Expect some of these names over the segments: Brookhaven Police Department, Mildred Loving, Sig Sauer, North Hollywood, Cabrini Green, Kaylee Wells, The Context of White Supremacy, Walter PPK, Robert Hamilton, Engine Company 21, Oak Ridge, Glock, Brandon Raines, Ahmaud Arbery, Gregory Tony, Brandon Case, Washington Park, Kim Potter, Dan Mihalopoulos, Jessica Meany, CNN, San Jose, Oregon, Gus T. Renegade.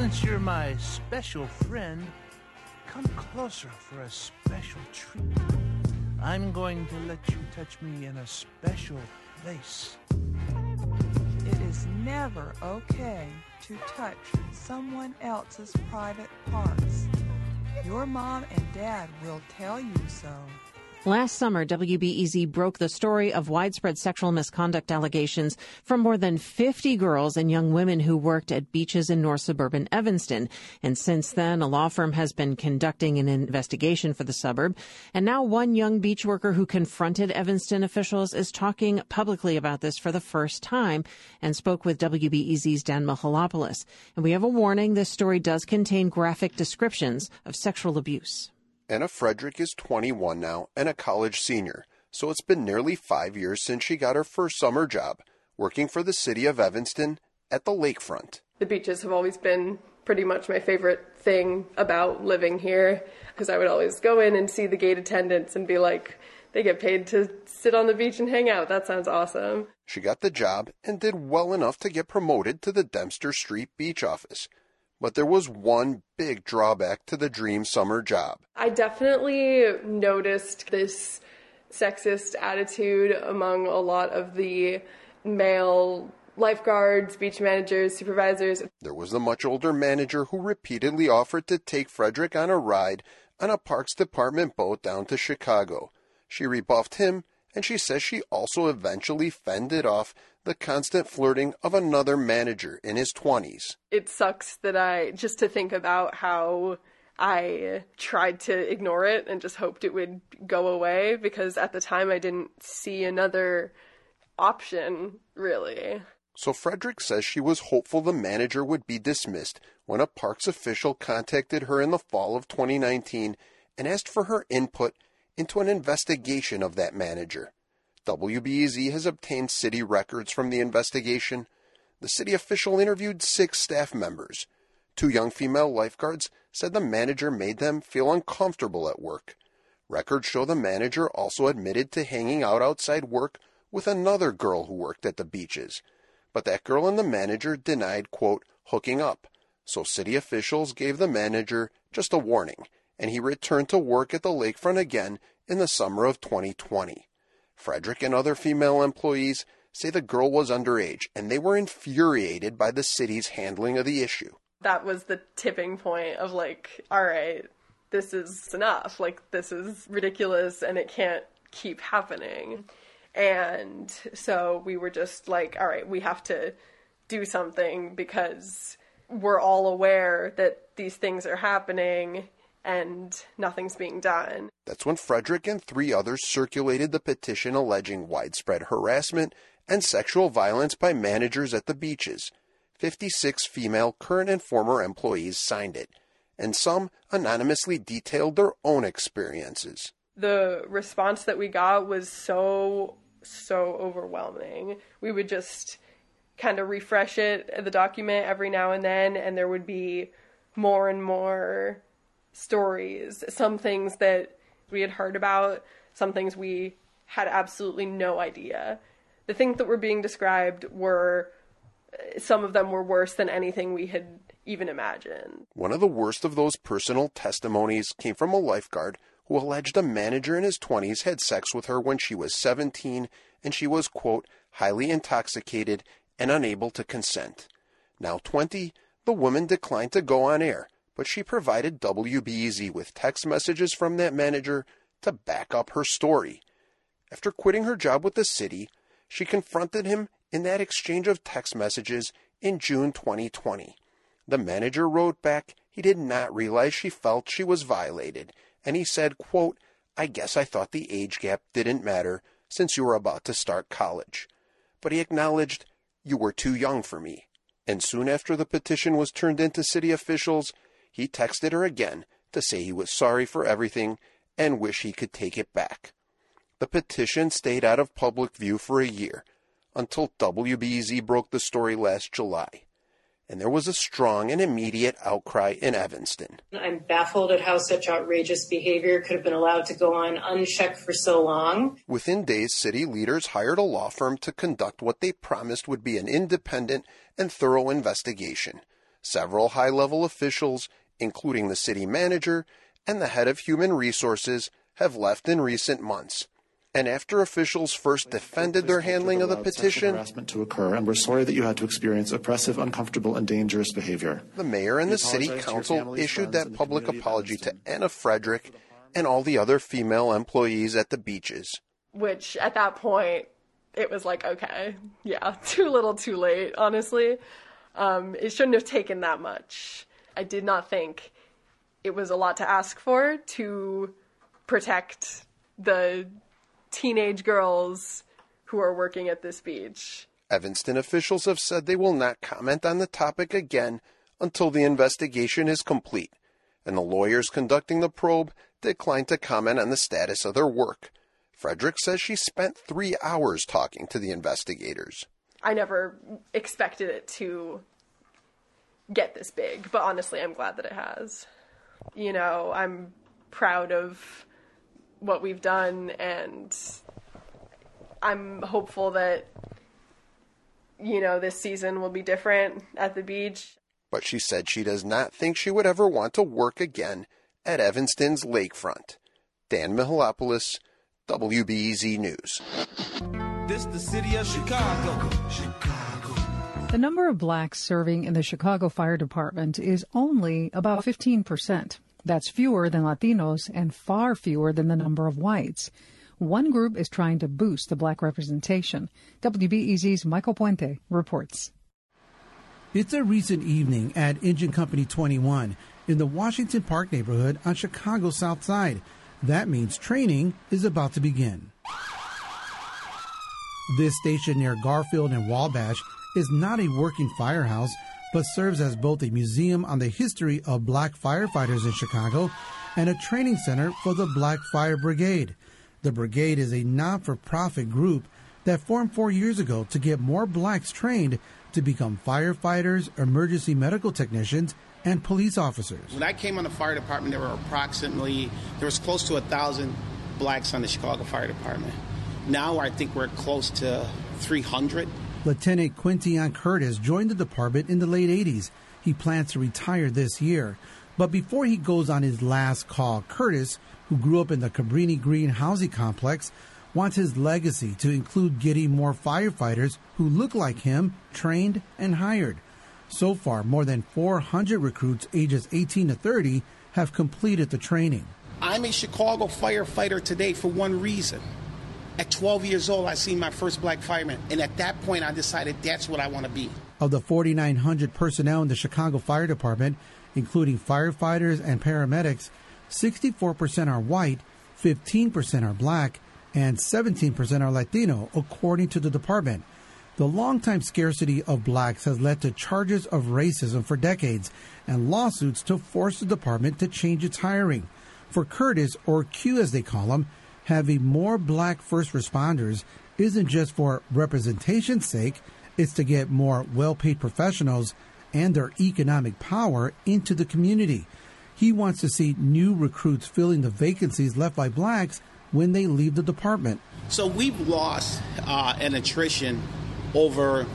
Since you're my special friend, come closer for a special treat. I'm going to let you touch me in a special place. It is never okay to touch someone else's private parts. Your mom and dad will tell you so. Last summer, WBEZ broke the story of widespread sexual misconduct allegations from more than 50 girls and young women who worked at beaches in north suburban Evanston. And since then, a law firm has been conducting an investigation for the suburb. And now one young beach worker who confronted Evanston officials is talking publicly about this for the first time and spoke with WBEZ's Dan Mihalopoulos. And we have a warning. This story does contain graphic descriptions of sexual abuse. Anna Frederick is 21 now and a college senior, so it's been nearly 5 years since she got her first summer job, working for the city of Evanston at the lakefront. The beaches have always been pretty much my favorite thing about living here, because I would always go in and see the gate attendants and be like, they get paid to sit on the beach and hang out. That sounds awesome. She got the job and did well enough to get promoted to the Dempster Street Beach office. But there was one big drawback to the dream summer job. I definitely noticed this sexist attitude among a lot of the male lifeguards, beach managers, supervisors. There was the much older manager who repeatedly offered to take Frederick on a ride on a Parks Department boat down to Chicago. She rebuffed him, and she says she also eventually fended off the constant flirting of another manager in his 20s. It sucks that just to think about how I tried to ignore it and just hoped it would go away, because at the time I didn't see another option, really. So Frederick says she was hopeful the manager would be dismissed when a parks official contacted her in the fall of 2019 and asked for her input into an investigation of that manager. WBEZ has obtained city records from the investigation. The city official interviewed 6 staff members. 2 young female lifeguards said the manager made them feel uncomfortable at work. Records show the manager also admitted to hanging out outside work with another girl who worked at the beaches. But that girl and the manager denied, quote, hooking up. So city officials gave the manager just a warning, and he returned to work at the lakefront again in the summer of 2020. Frederick and other female employees say the girl was underage, and they were infuriated by the city's handling of the issue. That was the tipping point of like, all right, this is enough. Like, this is ridiculous, and it can't keep happening. And so we were just like, all right, we have to do something, because we're all aware that these things are happening and nothing's being done. That's when Frederick and 3 others circulated the petition alleging widespread harassment and sexual violence by managers at the beaches. 56 female current and former employees signed it, and some anonymously detailed their own experiences. The response that we got was so overwhelming. We would just kind of refresh it, the document, every now and then, and there would be more and more stories, some things that we had heard about, some things we had absolutely no idea. The things that were being described were, some of them were worse than anything we had even imagined. One of the worst of those personal testimonies came from a lifeguard who alleged a manager in his 20s had sex with her when she was 17 and she was, quote, highly intoxicated and unable to consent. Now 20, the woman declined to go on air, but she provided WBEZ with text messages from that manager to back up her story. After quitting her job with the city, she confronted him in that exchange of text messages in June 2020. The manager wrote back he did not realize she felt she was violated, and he said, quote, I guess I thought the age gap didn't matter since you were about to start college. But he acknowledged, you were too young for me. And soon after the petition was turned into city officials, he texted her again to say he was sorry for everything and wish he could take it back. The petition stayed out of public view for a year until WBEZ broke the story last July. And there was a strong and immediate outcry in Evanston. I'm baffled at how such outrageous behavior could have been allowed to go on unchecked for so long. Within days, city leaders hired a law firm to conduct what they promised would be an independent and thorough investigation. Several high-level officials, including the city manager and the head of human resources, have left in recent months. And after officials first defended their handling of the petition, harassment to occur, and we're sorry that you had to experience oppressive, uncomfortable, and dangerous behavior. The mayor and the city council issued that public apology to Anna Frederick and all the other female employees at the beaches. Which, at that point, it was like, okay, yeah, too little, too late, honestly. It shouldn't have taken that much. I did not think it was a lot to ask for to protect the teenage girls who are working at this beach. Evanston officials have said they will not comment on the topic again until the investigation is complete, and the lawyers conducting the probe declined to comment on the status of their work. Frederick says she spent 3 hours talking to the investigators. I never expected it to get this big, but honestly, I'm glad that it has. You know, I'm proud of what we've done, and I'm hopeful that, you know, this season will be different at the beach. But she said she does not think she would ever want to work again at Evanston's lakefront. Dan Mihalopoulos, WBEZ News. This the city of Chicago. The number of blacks serving in the Chicago Fire Department is only about 15%. That's fewer than Latinos and far fewer than the number of whites. One group is trying to boost the black representation. WBEZ's Michael Puente reports. It's a recent evening at Engine Company 21 in the Washington Park neighborhood on Chicago's South Side. That means training is about to begin. This station near Garfield and Wabash is not a working firehouse, but serves as both a museum on the history of black firefighters in Chicago and a training center for the Black Fire Brigade. The brigade is a not-for-profit group that formed 4 years ago to get more blacks trained to become firefighters, emergency medical technicians, and police officers. When I came on the fire department, there was close to 1,000 blacks on the Chicago Fire Department. Now I think we're close to 300. Lieutenant Quention Curtis joined the department in the late 80s. He plans to retire this year. But before he goes on his last call, Curtis, who grew up in the Cabrini Green housing complex, wants his legacy to include getting more firefighters who look like him trained and hired. So far, more than 400 recruits ages 18 to 30 have completed the training. I'm a Chicago firefighter today for one reason. At 12 years old, I seen my first black fireman, and at that point, I decided that's what I want to be. Of the 4,900 personnel in the Chicago Fire Department, including firefighters and paramedics, 64% are white, 15% are black, and 17% are Latino, according to the department. The longtime scarcity of blacks has led to charges of racism for decades and lawsuits to force the department to change its hiring. For Curtis, or Q as they call him, having more black first responders isn't just for representation's sake, it's to get more well-paid professionals and their economic power into the community. He wants to see new recruits filling the vacancies left by blacks when they leave the department. So we've lost an attrition over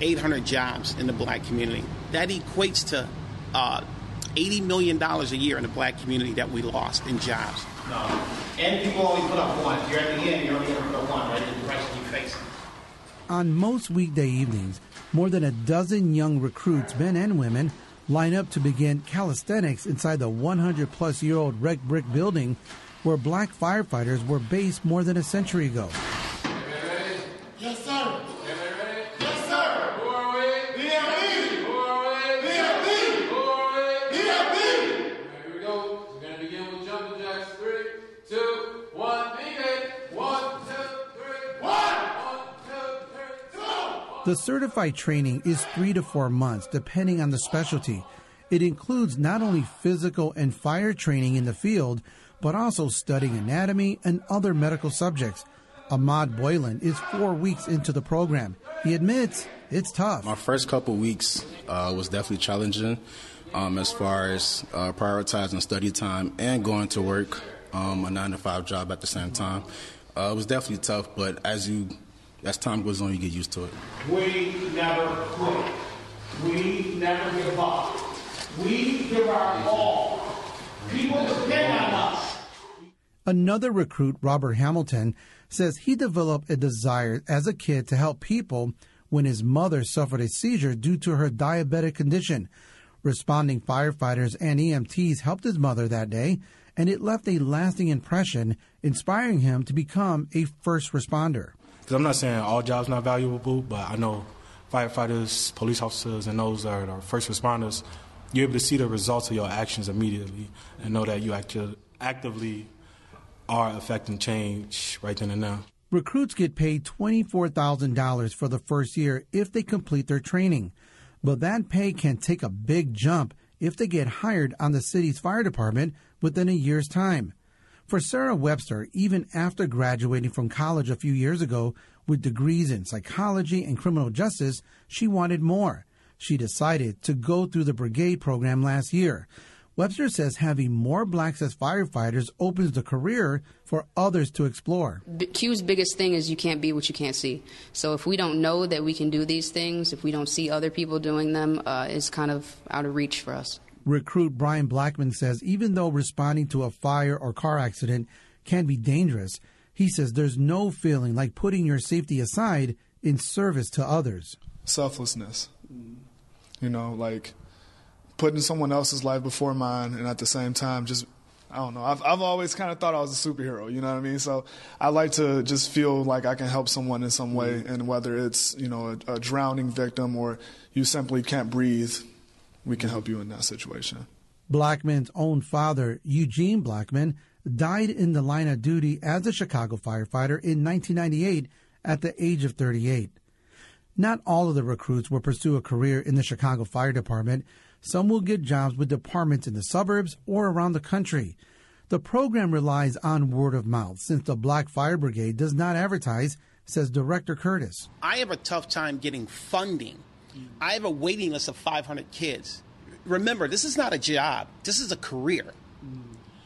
800 jobs in the black community. That equates to $80 million a year in the black community that we lost in jobs. No. And people only put up one. You're at the end, you're only going to put up one, right? The price you face. On most weekday evenings, more than a dozen young recruits, men and women, line up to begin calisthenics inside the 100-plus-year-old red brick building where black firefighters were based more than a century ago. Yes, sir. The certified training is 3 to 4 months, depending on the specialty. It includes not only physical and fire training in the field, but also studying anatomy and other medical subjects. Ahmad Boylan is 4 weeks into the program. He admits it's tough. My first couple weeks was definitely challenging as far as prioritizing study time and going to work, a 9-to-5 job at the same time. It was definitely tough, but as time goes on, you get used to it. We never quit. We never give up. We give our all. People depend on us. Another recruit, Robert Hamilton, says he developed a desire as a kid to help people when his mother suffered a seizure due to her diabetic condition. Responding firefighters and EMTs helped his mother that day, and it left a lasting impression, inspiring him to become a first responder. Because I'm not saying all jobs not valuable, but I know firefighters, police officers, and those that are first responders, you're able to see the results of your actions immediately and know that you actively are affecting change right then and now. Recruits get paid $24,000 for the first year if they complete their training, but that pay can take a big jump if they get hired on the city's fire department within a year's time. For Sarah Webster, even after graduating from college a few years ago with degrees in psychology and criminal justice, she wanted more. She decided to go through the brigade program last year. Webster says having more blacks as firefighters opens the career for others to explore. Q's biggest thing is you can't be what you can't see. So if we don't know that we can do these things, if we don't see other people doing them, it's kind of out of reach for us. Recruit Brian Blackman says even though responding to a fire or car accident can be dangerous, he says there's no feeling like putting your safety aside in service to others. Selflessness. You know, like putting someone else's life before mine, and at the same time, just, I don't know, I've always kind of thought I was a superhero, you know what I mean? So I like to just feel like I can help someone in some way, and whether it's, you know, a drowning victim or you simply can't breathe, we can help you in that situation. Blackman's own father, Eugene Blackman, died in the line of duty as a Chicago firefighter in 1998 at the age of 38. Not all of the recruits will pursue a career in the Chicago Fire Department. Some will get jobs with departments in the suburbs or around the country. The program relies on word of mouth since the Black Fire Brigade does not advertise, says Director Curtis. I have a tough time getting funding. I have a waiting list of 500 kids. Remember, this is not a job. This is a career.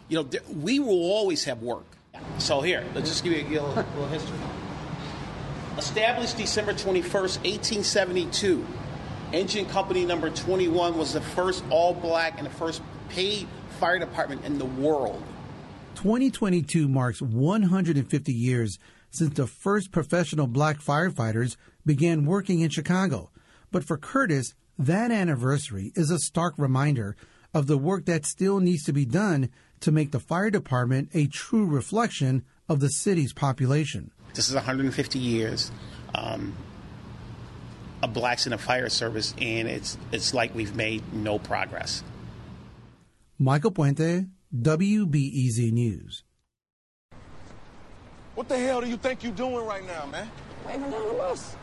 You know, we will always have work. So here, let's just give you a little history. Established December 21st, 1872, Engine Company number 21 was the first all-black and the first paid fire department in the world. 2022 marks 150 years since the first professional black firefighters began working in Chicago. But for Curtis, that anniversary is a stark reminder of the work that still needs to be done to make the fire department a true reflection of the city's population. This is 150 years of blacks in the fire service, and it's like we've made no progress. Michael Puente, WBEZ News. What the hell do you think you're doing right now, man? Waving down the bus.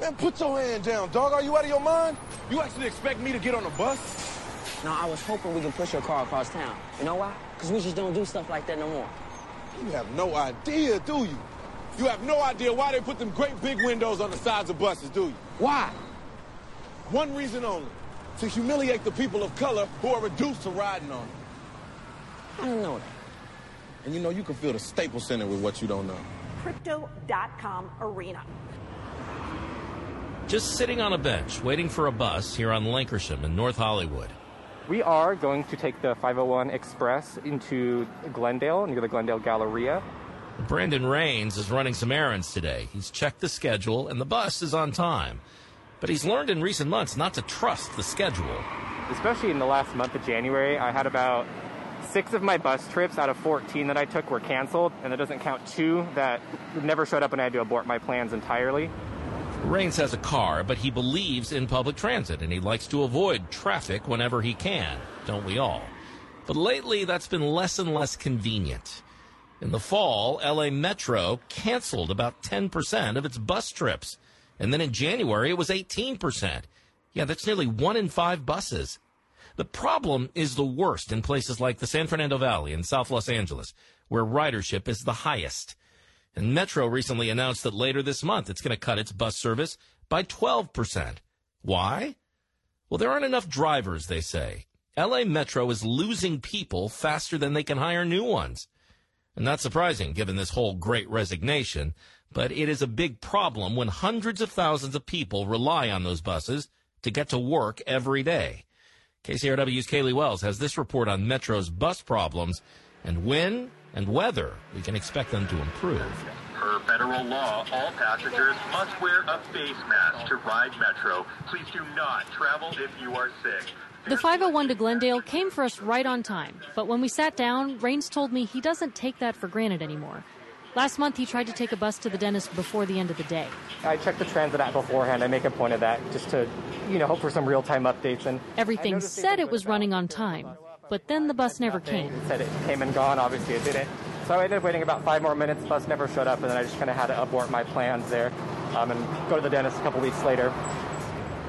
Man, put your hand down, dog. Are you out of your mind? You actually expect me to get on a bus? No, I was hoping we could push your car across town. You know why? Because we just don't do stuff like that no more. You have no idea, do you? You have no idea why they put them great big windows on the sides of buses, do you? Why? One reason only. To humiliate the people of color who are reduced to riding on them. I don't know that. And you know, you can feel the Staples Center with what you don't know. Crypto.com Arena. Just sitting on a bench, waiting for a bus here on Lankersham in North Hollywood. We are going to take the 501 Express into Glendale, near the Glendale Galleria. Brandon Raines is running some errands today. He's checked the schedule, and the bus is on time. But he's learned in recent months not to trust the schedule. Especially in the last month of January, I had about 6 of my bus trips out of 14 that I took were canceled, and that doesn't count 2 that never showed up and I had to abort my plans entirely. Raines has a car, but he believes in public transit, and he likes to avoid traffic whenever he can, don't we all? But lately, that's been less and less convenient. In the fall, LA Metro canceled about 10% of its bus trips, and then in January, it was 18%. Yeah, that's nearly 1 in 5 buses. The problem is the worst in places like the San Fernando Valley in South Los Angeles, where ridership is the highest. And Metro recently announced that later this month it's going to cut its bus service by 12%. Why? Well, there aren't enough drivers, they say. LA Metro is losing people faster than they can hire new ones. And not surprising given this whole great resignation, but it is a big problem when hundreds of thousands of people rely on those buses to get to work every day. KCRW's Kaylee Wells has this report on Metro's bus problems and when and whether we can expect them to improve. Per federal law, all passengers must wear a face mask to ride Metro. Please do not travel if you are sick. The 501 to Glendale came for us right on time, but when we sat down, Raines told me he doesn't take that for granted anymore. Last month, he tried to take a bus to the dentist before the end of the day. I checked the transit app beforehand. I make a point of that just to, hope for some real-time updates. And everything said it was running on time, but then the bus never came. It said it came and gone. Obviously, it didn't. So I ended up waiting about 5 more minutes. The bus never showed up, and then I just kind of had to abort my plans there and go to the dentist a couple weeks later.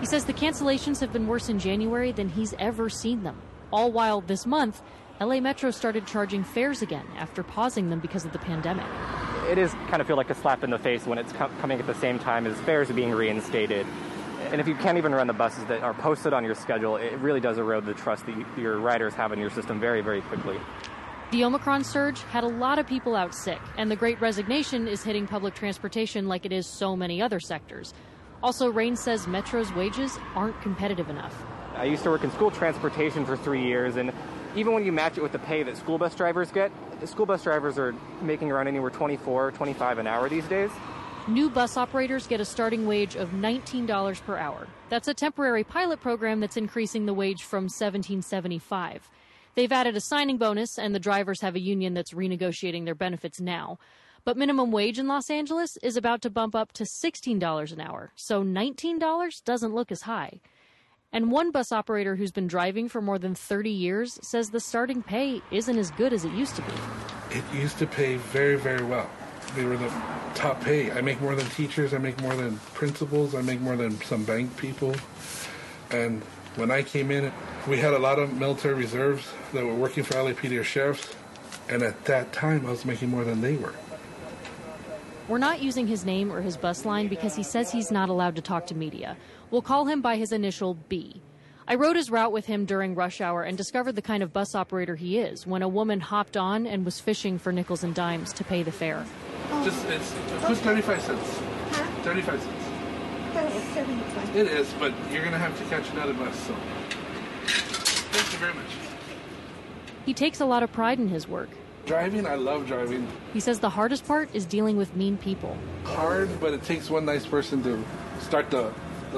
He says the cancellations have been worse in January than he's ever seen them. All while this month, LA Metro started charging fares again after pausing them because of the pandemic. It is kind of feel like a slap in the face when it's coming at the same time as fares are being reinstated. And if you can't even run the buses that are posted on your schedule, it really does erode the trust that your riders have in your system very, very quickly. The Omicron surge had a lot of people out sick, and the Great Resignation is hitting public transportation like it is so many other sectors. Also, Raines says Metro's wages aren't competitive enough. I used to work in school transportation for 3 years, and even when you match it with the pay that school bus drivers get, school bus drivers are making around anywhere $24, $25 an hour these days. New bus operators get a starting wage of $19 per hour. That's a temporary pilot program that's increasing the wage from $17.75. They've added a signing bonus, and the drivers have a union that's renegotiating their benefits now. But minimum wage in Los Angeles is about to bump up to $16 an hour, so $19 doesn't look as high. And one bus operator who's been driving for more than 30 years says the starting pay isn't as good as it used to be. It used to pay very, very well. They were the top pay. I make more than teachers. I make more than principals. I make more than some bank people. And when I came in, we had a lot of military reserves that were working for LAPD or sheriffs. And at that time, I was making more than they were. We're not using his name or his bus line because he says he's not allowed to talk to media. We'll call him by his initial B. I rode his route with him during rush hour and discovered the kind of bus operator he is when a woman hopped on and was fishing for nickels and dimes to pay the fare. It's 35 cents. Huh? 35 cents. It is, but you're going to have to catch another bus, so thank you very much. He takes a lot of pride in his work. Driving, I love driving. He says the hardest part is dealing with mean people. Hard, but it takes one nice person to start the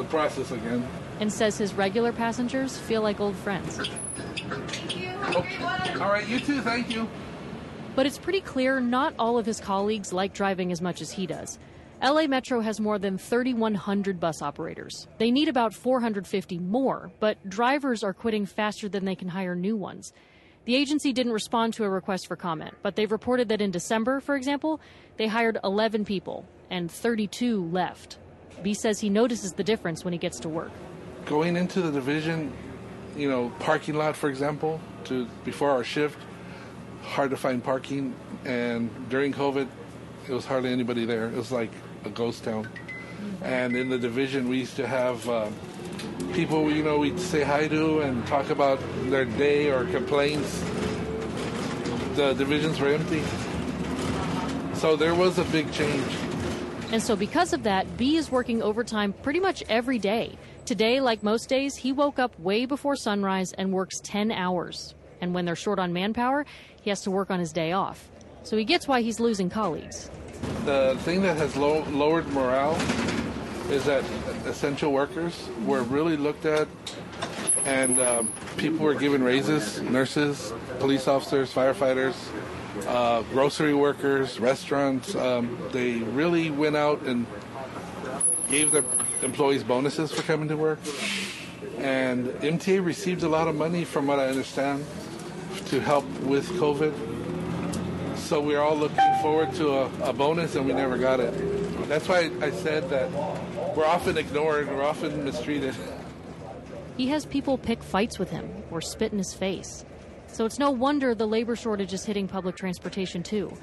process again. And says his regular passengers feel like old friends. Thank you. Oh. All right, you too, thank you. But it's pretty clear not all of his colleagues like driving as much as he does. LA Metro has more than 3,100 bus operators. They need about 450 more, but drivers are quitting faster than they can hire new ones. The agency didn't respond to a request for comment, but they've reported that in December, for example, they hired 11 people and 32 left. B says he notices the difference when he gets to work. Going into the division, parking lot, for example, before our shift, hard to find parking. And during COVID, it was hardly anybody there. It was like a ghost town. And in the division, we used to have people, we'd say hi to and talk about their day or complaints. The divisions were empty. So there was a big change. And so because of that, B is working overtime pretty much every day. Today, like most days, he woke up way before sunrise and works 10 hours. And when they're short on manpower, he has to work on his day off. So he gets why he's losing colleagues. The thing that has lowered morale is that essential workers were really looked at, and people were given raises, nurses, police officers, firefighters, grocery workers, restaurants. They really went out and gave their employees bonuses for coming to work. And MTA received a lot of money, from what I understand, to help with COVID. So we're all looking forward to a bonus, and we never got it. That's why I said that we're often ignored, we're often mistreated. He has people pick fights with him or spit in his face. So it's no wonder the labor shortage is hitting public transportation too.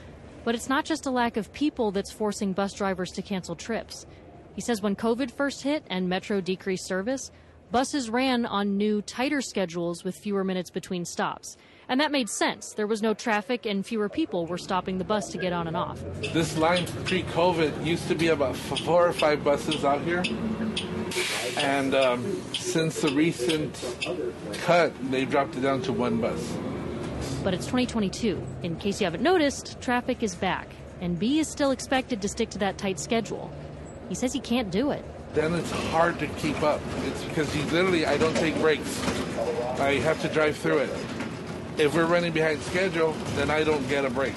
But it's not just a lack of people that's forcing bus drivers to cancel trips. He says when COVID first hit and Metro decreased service, buses ran on new, tighter schedules with fewer minutes between stops. And that made sense. There was no traffic and fewer people were stopping the bus to get on and off. This line pre-COVID used to be about 4 or 5 buses out here. And since the recent cut, they dropped it down to one bus. But it's 2022. In case you haven't noticed, traffic is back. And B is still expected to stick to that tight schedule. He says he can't do it. Then it's hard to keep up. It's because I don't take breaks. I have to drive through it. If we're running behind schedule, then I don't get a break.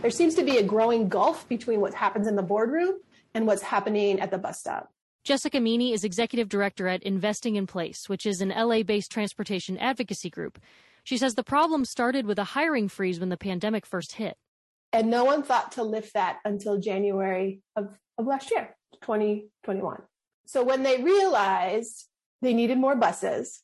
There seems to be a growing gulf between what happens in the boardroom and what's happening at the bus stop. Jessica Meany is executive director at Investing in Place, which is an LA-based transportation advocacy group. She says the problem started with a hiring freeze when the pandemic first hit. And no one thought to lift that until January of last year, 2021. So when they realized they needed more buses,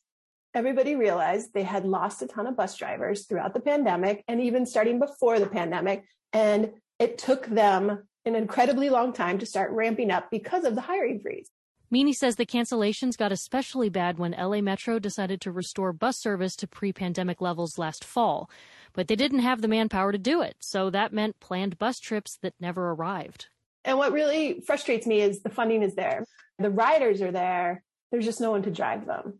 everybody realized they had lost a ton of bus drivers throughout the pandemic and even starting before the pandemic. And it took them an incredibly long time to start ramping up because of the hiring freeze. Meany says the cancellations got especially bad when LA Metro decided to restore bus service to pre-pandemic levels last fall. But they didn't have the manpower to do it, so that meant planned bus trips that never arrived. And what really frustrates me is the funding is there. The riders are there. There's just no one to drive them.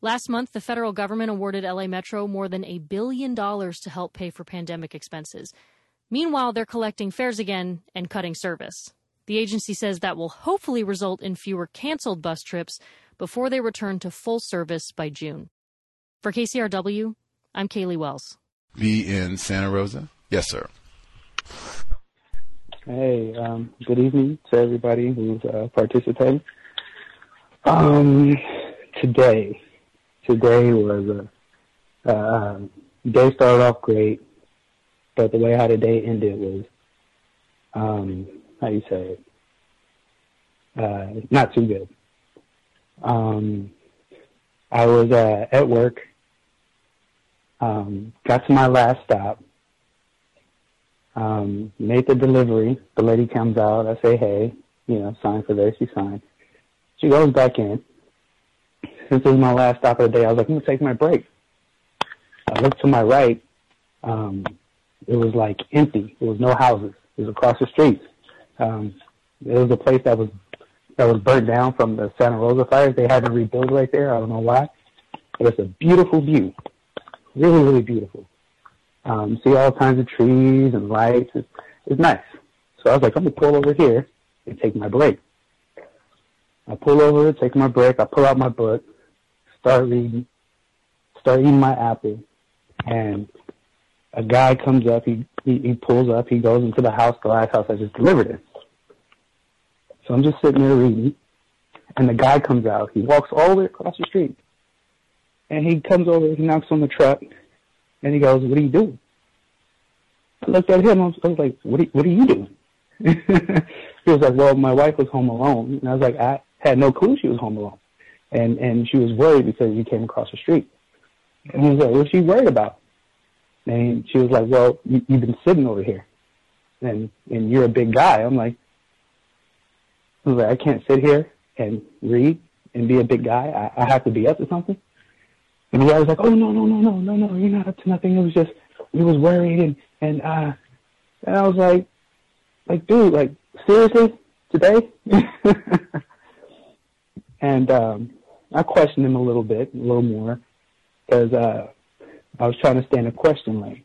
Last month, the federal government awarded LA Metro more than $1 billion to help pay for pandemic expenses. Meanwhile, they're collecting fares again and cutting service. The agency says that will hopefully result in fewer canceled bus trips before they return to full service by June. For KCRW, I'm Kaylee Wells. Be in Santa Rosa? Yes, sir. Hey, good evening to everybody who's participating. Today was a day started off great, but the way how the day ended was, not too good. I was at work, got to my last stop, made the delivery. The lady comes out. I say, hey, sign for this. She signed. She goes back in. This is my last stop of the day. I was like, I'm going to take my break. I looked to my right. It was like empty. There was no houses. It was across the street. It was a place that was burnt down from the Santa Rosa fires. They had to rebuild right there. I don't know why. But it's a beautiful view. Really, really beautiful. See all kinds of trees and lights. It's nice. So I was like, I'm going to pull over here and take my break. I pull over, take my break. I pull out my book. Start reading, start eating my apple, and a guy comes up, he pulls up, he goes into the last house I just delivered in. So I'm just sitting there reading, and the guy comes out, he walks all the way across the street, and he comes over, he knocks on the truck, and he goes, what are you doing? I looked at him, I was like, what are you doing? He was like, well, my wife was home alone, and I was like, I had no clue she was home alone. And she was worried because you came across the street. And he was like, what's she worried about? And she was like, well, you've been sitting over here. And you're a big guy. I was like, I can't sit here and read and be a big guy. I have to be up to something. And the guy was like, oh, no, you're not up to nothing. It was just, we was worried. And I was like, dude, like, seriously? Today? And I questioned him a little more, because I was trying to stay in a question lane.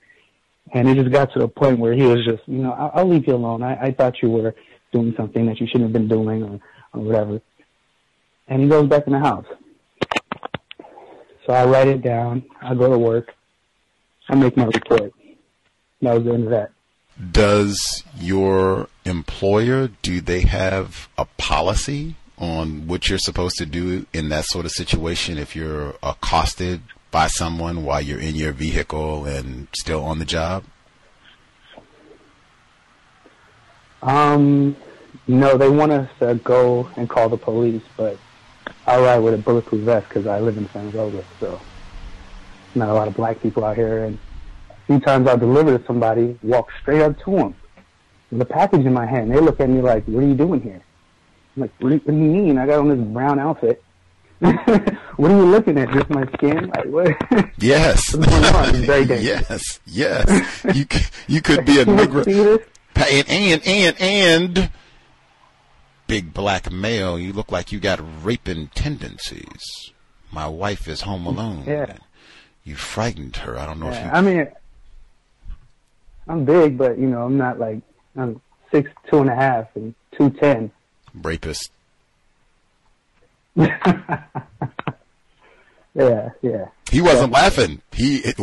And it just got to the point where he was just, I'll leave you alone. I thought you were doing something that you shouldn't have been doing or whatever. And he goes back in the house. So I write it down. I go to work. I make my report. And that was the end of that. Does your employer, do they have a policy on what you're supposed to do in that sort of situation if you're accosted by someone while you're in your vehicle and still on the job? No, they want us to go and call the police, but I ride with a bulletproof vest because I live in San Jose, so not a lot of black people out here. And a few times I deliver to somebody, walk straight up to them with a package in my hand. They look at me like, what are you doing here? I'm like, what do you mean? I got on this brown outfit. What are you looking at? Just my skin? Like, what? Yes. What's going on? It's very dangerous. Yes. You could be a Negro. And big black male, you look like you got raping tendencies. My wife is home alone. Yeah. You frightened her. I don't know if you... I mean, I'm big, but, you know, I'm not like... I'm 6'2.5" and 210. Rapist. Yeah. He wasn't laughing. They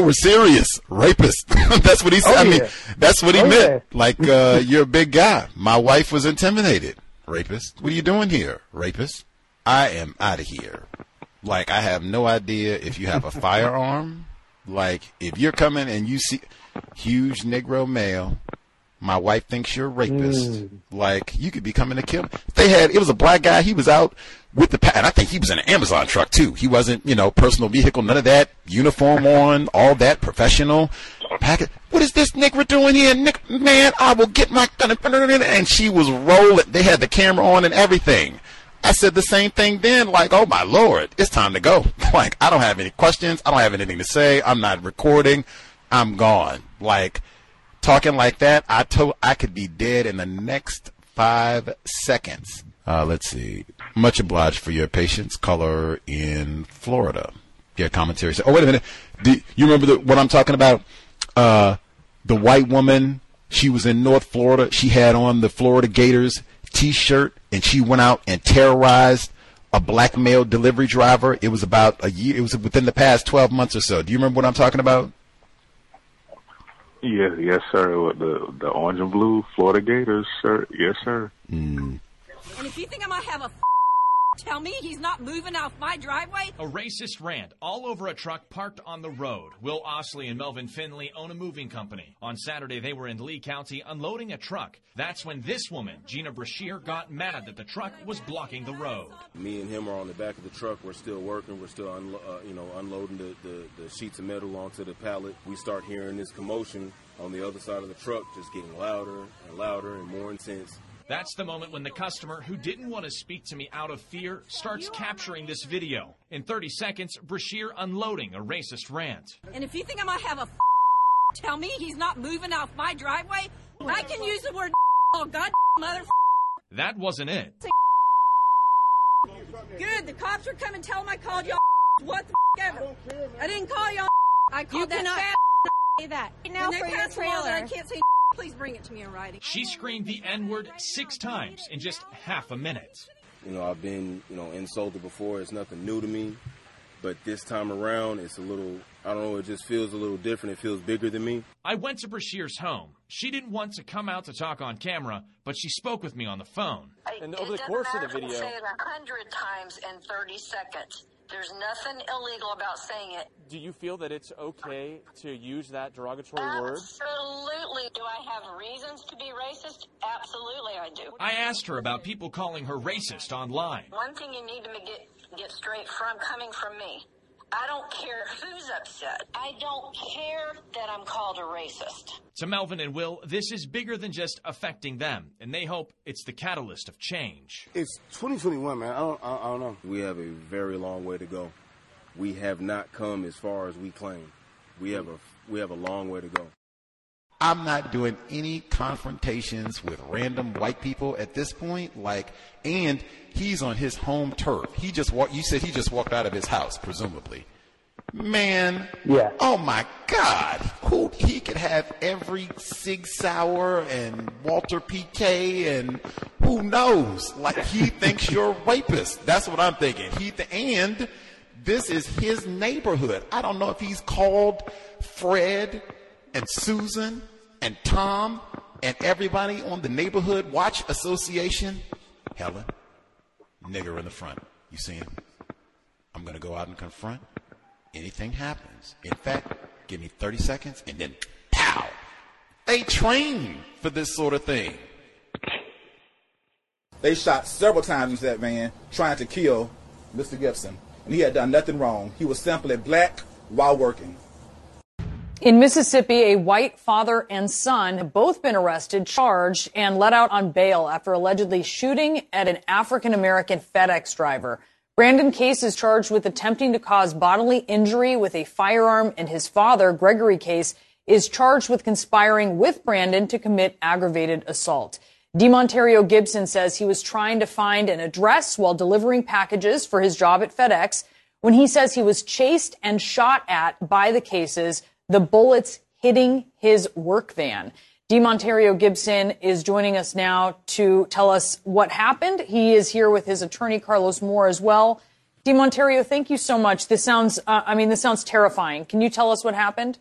were serious. Rapist. That's what he said. That's what he meant. Yeah. Like, you're a big guy. My wife was intimidated. Rapist. What are you doing here? Rapist. I am out of here. Like, I have no idea if you have a firearm. Like, if you're coming and you see huge Negro male, my wife thinks you're a rapist. Like, you could be coming to kill me. It was a black guy. He was out with the and I think he was in an Amazon truck too. He wasn't, you know, personal vehicle, none of that. Uniform on, all that, professional package. What is this nigger doing here? Nick, man, I will get my gun. And she was rolling. They had the camera on and everything. I said the same thing then, like, oh, my Lord, it's time to go. Like, I don't have any questions. I don't have anything to say. I'm not recording. I'm gone. Like, talking like that, I could be dead in the next 5 seconds. Let's see. Much obliged for your patience. Caller in Florida. Your commentary. Oh, wait a minute. You remember what I'm talking about? The white woman, she was in North Florida. She had on the Florida Gators T-shirt, and she went out and terrorized a black male delivery driver. It was about a year. It was within the past 12 months or so. Do you remember what I'm talking about? Yeah, yes, sir. The orange and blue Florida Gators shirt. Yes, sir. And if you think I'm gonna have a tell me he's not moving off my driveway? A racist rant all over a truck parked on the road. Will Ossley and Melvin Finley own a moving company. On Saturday, they were in Lee County unloading a truck. That's when this woman, Gina Brashear, got mad that the truck was blocking the road. Me and him are on the back of the truck. We're still working. We're still unloading the sheets of metal onto the pallet. We start hearing this commotion on the other side of the truck, just getting louder and louder and more intense. That's the moment when the customer, who didn't want to speak to me out of fear, starts capturing this video. In 30 seconds, Brashear unloading a racist rant. And if you think I'm going to have a tell me he's not moving off my driveway, I can use the word all goddamn mother. That wasn't it. Good, the cops were coming, tell them I called y'all what the ever. I didn't call y'all. I called that fat say that. Now for your trailer. I can't say. Please bring it to me in writing. She screamed the N-word 6 times in just half a minute. You know, I've been, insulted before. It's nothing new to me. But this time around, it's a little, I don't know, it just feels a little different. It feels bigger than me. I went to Brashear's home. She didn't want to come out to talk on camera, but she spoke with me on the phone. And over the course of the video... Say it 100 times in 30 seconds. There's nothing illegal about saying it. Do you feel that it's okay to use that derogatory word? Absolutely. Do I have reasons to be racist? Absolutely I do. I asked her about people calling her racist online. One thing you need to get straight from coming from me. I don't care who's upset. I don't care that I'm called a racist. To Melvin and Will, this is bigger than just affecting them, and they hope it's the catalyst of change. It's 2021, man. I don't know. We have a very long way to go. We have not come as far as we claim. We have a long way to go. I'm not doing any confrontations with random white people at this point. Like, and he's on his home turf. He just walked. You said he just walked out of his house, presumably. Man. Yeah. Oh my God. Who he could have every Sig Sauer and Walter PK and who knows? Like he thinks you're a rapist. That's what I'm thinking. And this is his neighborhood. I don't know if he's called Fred and Susan and Tom and everybody on the Neighborhood Watch Association. Helen, nigger in the front. You see him? I'm going to go out and confront. Anything happens. In fact, give me 30 seconds and then pow. They train for this sort of thing. They shot several times into that van trying to kill Mr. Gibson. And he had done nothing wrong. He was simply black while working. In Mississippi, a white father and son have both been arrested, charged, and let out on bail after allegedly shooting at an African-American FedEx driver. Brandon Case is charged with attempting to cause bodily injury with a firearm, and his father, Gregory Case, is charged with conspiring with Brandon to commit aggravated assault. D'Monterrio Gibson says he was trying to find an address while delivering packages for his job at FedEx when he says he was chased and shot at by the cases, the bullets hitting his work van. D'Monterrio Gibson is joining us now to tell us what happened. He is here with his attorney, Carlos Moore, as well. D'Monterrio, thank you so much. This sounds, this sounds terrifying. Can you tell us what happened?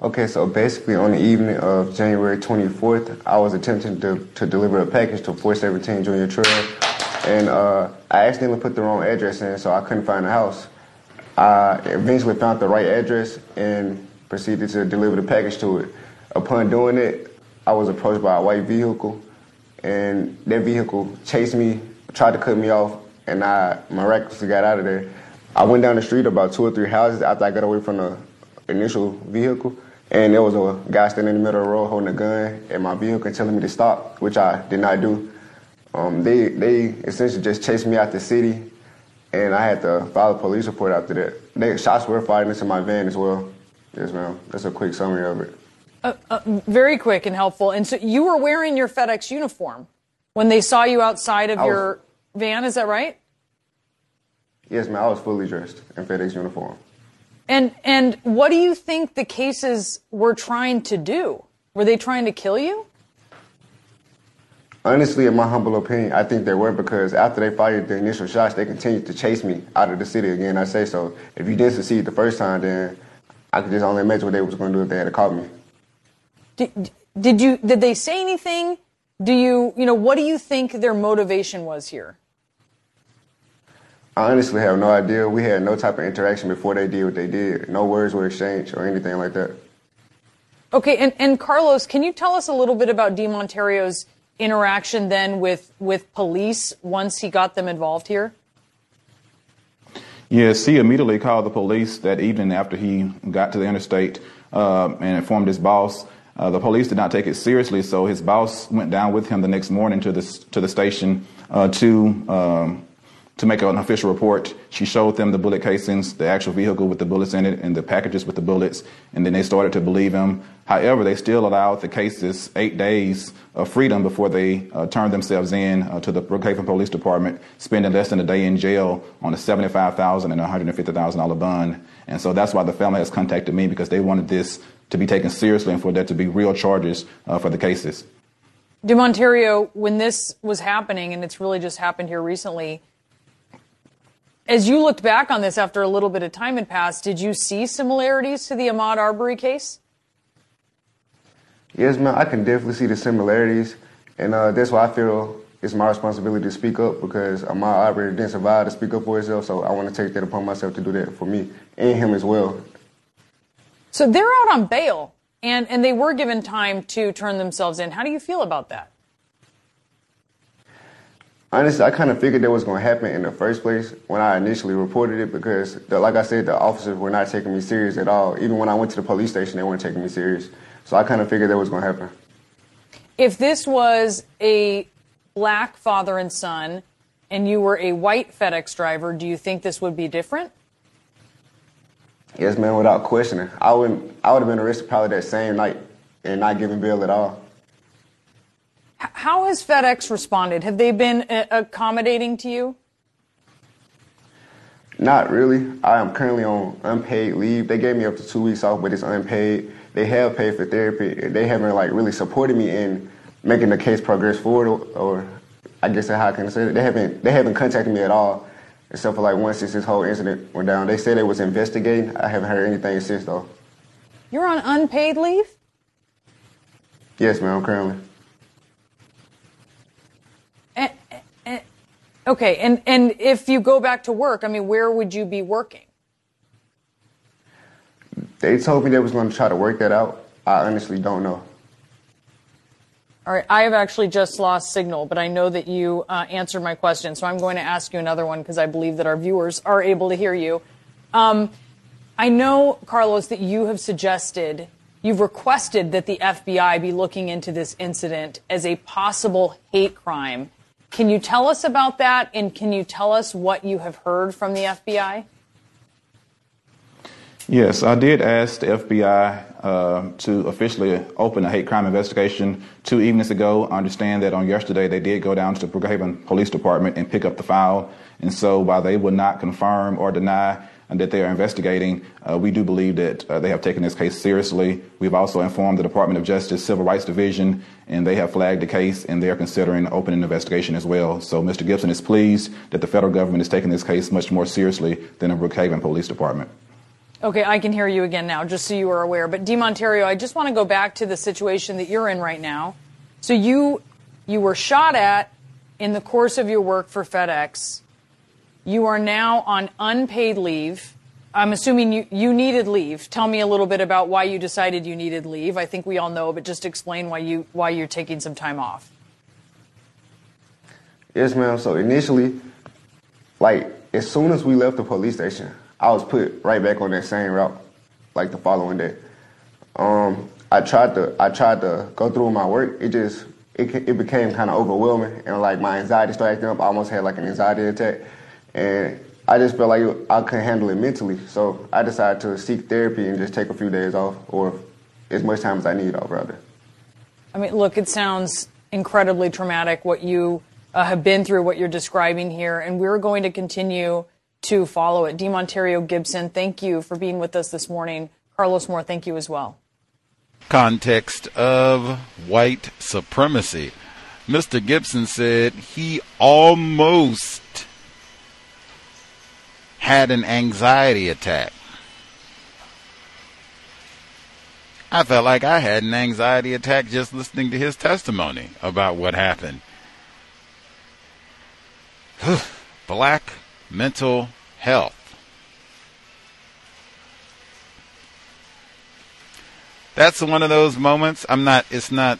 Okay, so basically on the evening of January 24th, I was attempting to deliver a package to 417 Junior Trail, and I accidentally put the wrong address in, so I couldn't find the house. I eventually found the right address and proceeded to deliver the package to it. Upon doing it, I was approached by a white vehicle, and that vehicle chased me, tried to cut me off, and I miraculously got out of there. I went down the street about two or three houses after I got away from the initial vehicle. And there was a guy standing in the middle of the road holding a gun at my vehicle and telling me to stop, which I did not do. They essentially just chased me out the city, and I had to file a police report after that. Shots were fired into my van as well. Yes, ma'am. That's a quick summary of it. Very quick and helpful. And so you were wearing your FedEx uniform when they saw you outside of your van, is that right? Yes, ma'am. I was fully dressed in FedEx uniform. And what do you think the cases were trying to do? Were they trying to kill you? Honestly, in my humble opinion, I think they were, because after they fired the initial shots, they continued to chase me out of the city again. I say so. If you didn't succeed the first time, then I could just only imagine what they was going to do if they had caught me. Did they say anything? What do you think their motivation was here? I honestly have no idea. We had no type of interaction before they did what they did. No words were exchanged or anything like that. Okay, and Carlos, can you tell us a little bit about D'Monterrio's interaction then with police once he got them involved here? Yes, he immediately called the police that evening after he got to the interstate and informed his boss. The police did not take it seriously, so his boss went down with him the next morning to the station to make an official report. She showed them the bullet casings, the actual vehicle with the bullets in it, and the packages with the bullets, and then they started to believe him. However, they still allowed the cases 8 days of freedom before they turned themselves in to the Brookhaven Police Department, spending less than a day in jail on a $75,000 and $150,000 bond. And so that's why the family has contacted me, because they wanted this to be taken seriously and for there to be real charges for the cases. D'Monterrio, when this was happening, and it's really just happened here recently, as you looked back on this after a little bit of time had passed, did you see similarities to the Ahmaud Arbery case? Yes, ma'am. I can definitely see the similarities. And that's why I feel it's my responsibility to speak up, because Ahmaud Arbery didn't survive to speak up for himself. So I want to take that upon myself to do that for me and him as well. So they're out on bail and they were given time to turn themselves in. How do you feel about that? Honestly, I kind of figured that was going to happen in the first place when I initially reported it, because, like I said, the officers were not taking me serious at all. Even when I went to the police station, they weren't taking me serious. So I kind of figured that was going to happen. If this was a black father and son and you were a white FedEx driver, do you think this would be different? Yes, ma'am, without questioning. I would have been arrested probably that same night and not given bail at all. How has FedEx responded? Have they been accommodating to you? Not really. I am currently on unpaid leave. They gave me up to 2 weeks off, but it's unpaid. They have paid for therapy. They haven't really supported me in making the case progress forward, or I guess how I can say that. They haven't contacted me at all, except for once since this whole incident went down. They said they was investigating. I haven't heard anything since though. You're on unpaid leave? Yes, ma'am, currently. Okay, and if you go back to work, where would you be working? They told me they was going to try to work that out. I honestly don't know. All right, I have actually just lost signal, but I know that you answered my question, so I'm going to ask you another one because I believe that our viewers are able to hear you. I know, Carlos, that you have suggested, you've requested that the FBI be looking into this incident as a possible hate crime. Can you tell us about that, and can you tell us what you have heard from the FBI? Yes, I did ask the FBI to officially open a hate crime investigation 2 evenings ago. I understand that on yesterday they did go down to the Brookhaven Police Department and pick up the file. And so while they will not confirm or deny that they are investigating, we do believe that they have taken this case seriously. We've also informed the Department of Justice Civil Rights Division, and they have flagged the case, and they are considering opening an investigation as well. So Mr. Gibson is pleased that the federal government is taking this case much more seriously than the Brookhaven Police Department. Okay, I can hear you again now, just so you are aware. But D'Monterrio, I just want to go back to the situation that you're in right now. So you were shot at in the course of your work for FedEx. You are now on unpaid leave. I'm assuming you needed leave. Tell me a little bit about why you decided you needed leave. I think we all know, but just explain why you're taking some time off. Yes, ma'am. So initially, as soon as we left the police station, I was put right back on that same route, the following day. I tried to go through my work. It became kind of overwhelming, and my anxiety started acting up. I almost had an anxiety attack. And I just felt like I couldn't handle it mentally. So I decided to seek therapy and just take a few days off, or as much time as I need off, rather. I mean, look, it sounds incredibly traumatic, what you have been through, what you're describing here. And we're going to continue to follow it. D'Monterrio Gibson, thank you for being with us this morning. Carlos Moore, thank you as well. Context of white supremacy. Mr. Gibson said he almost had an anxiety attack. I felt like I had an anxiety attack just listening to his testimony about what happened. Black mental health. That's one of those moments. It's not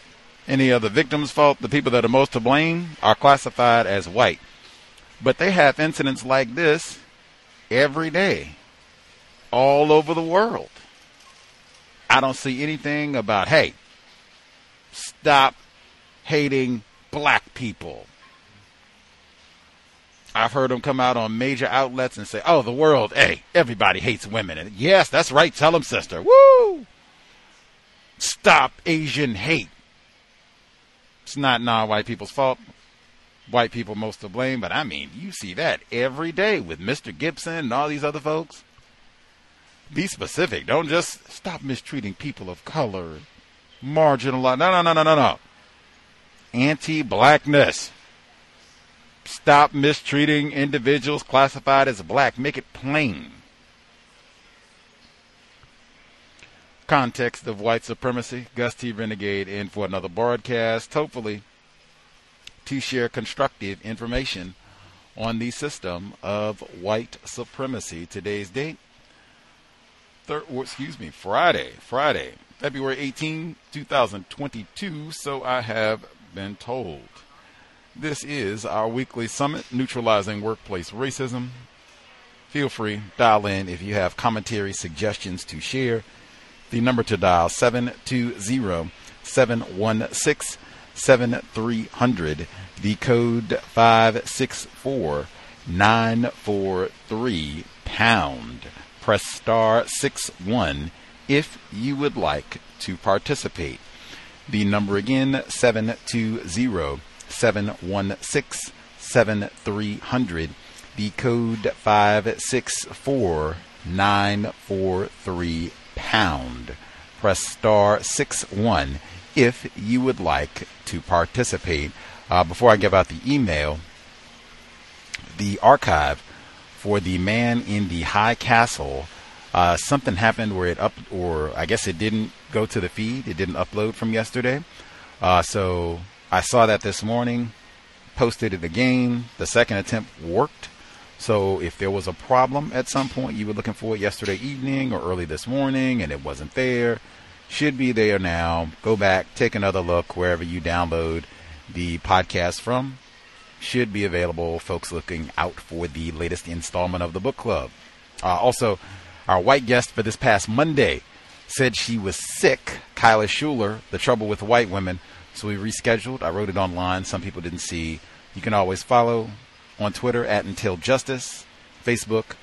any other victim's fault. The people that are most to blame are classified as white. But they have incidents like this every day, all over the world. I don't see anything about, hey, stop hating black people. I've heard them come out on major outlets and say, oh, the world, hey, everybody hates women. And yes, that's right. Tell them, sister. Woo! Stop Asian hate. It's not non-white people's fault. White people most to blame, but I mean, you see that every day with Mr. Gibson and all these other folks. Be specific. Don't just stop mistreating people of color, marginalized. No. Anti-blackness. Stop mistreating individuals classified as black. Make it plain. Context of white supremacy. Gus T. Renegade in for another broadcast. Hopefully, to share constructive information on the system of white supremacy. Today's date, Friday, February 18, 2022, so I have been told. This is our weekly summit, Neutralizing Workplace Racism. Feel free, dial in if you have commentary, suggestions to share. The number to dial, 720-716-7300, the code 564-943#. Press *61 if you would like to participate. The number again, 720-716-7300, the code 564-943#. Press *61 if you would like to participate. Before I give out the email, the archive for The Man in the High Castle, something happened where I guess it didn't go to the feed. It didn't upload from yesterday. So I saw that this morning, posted it again. The second attempt worked. So if there was a problem at some point, you were looking for it yesterday evening or early this morning and it wasn't there, should be there now. Go back, take another look wherever you download the podcast from. Should be available. Folks looking out for the latest installment of the book club. Also, our white guest for this past Monday said she was sick. Kyla Schuler, The Trouble with White Women. So we rescheduled. I wrote it online. Some people didn't see. You can always follow on Twitter at Until Justice, Facebook,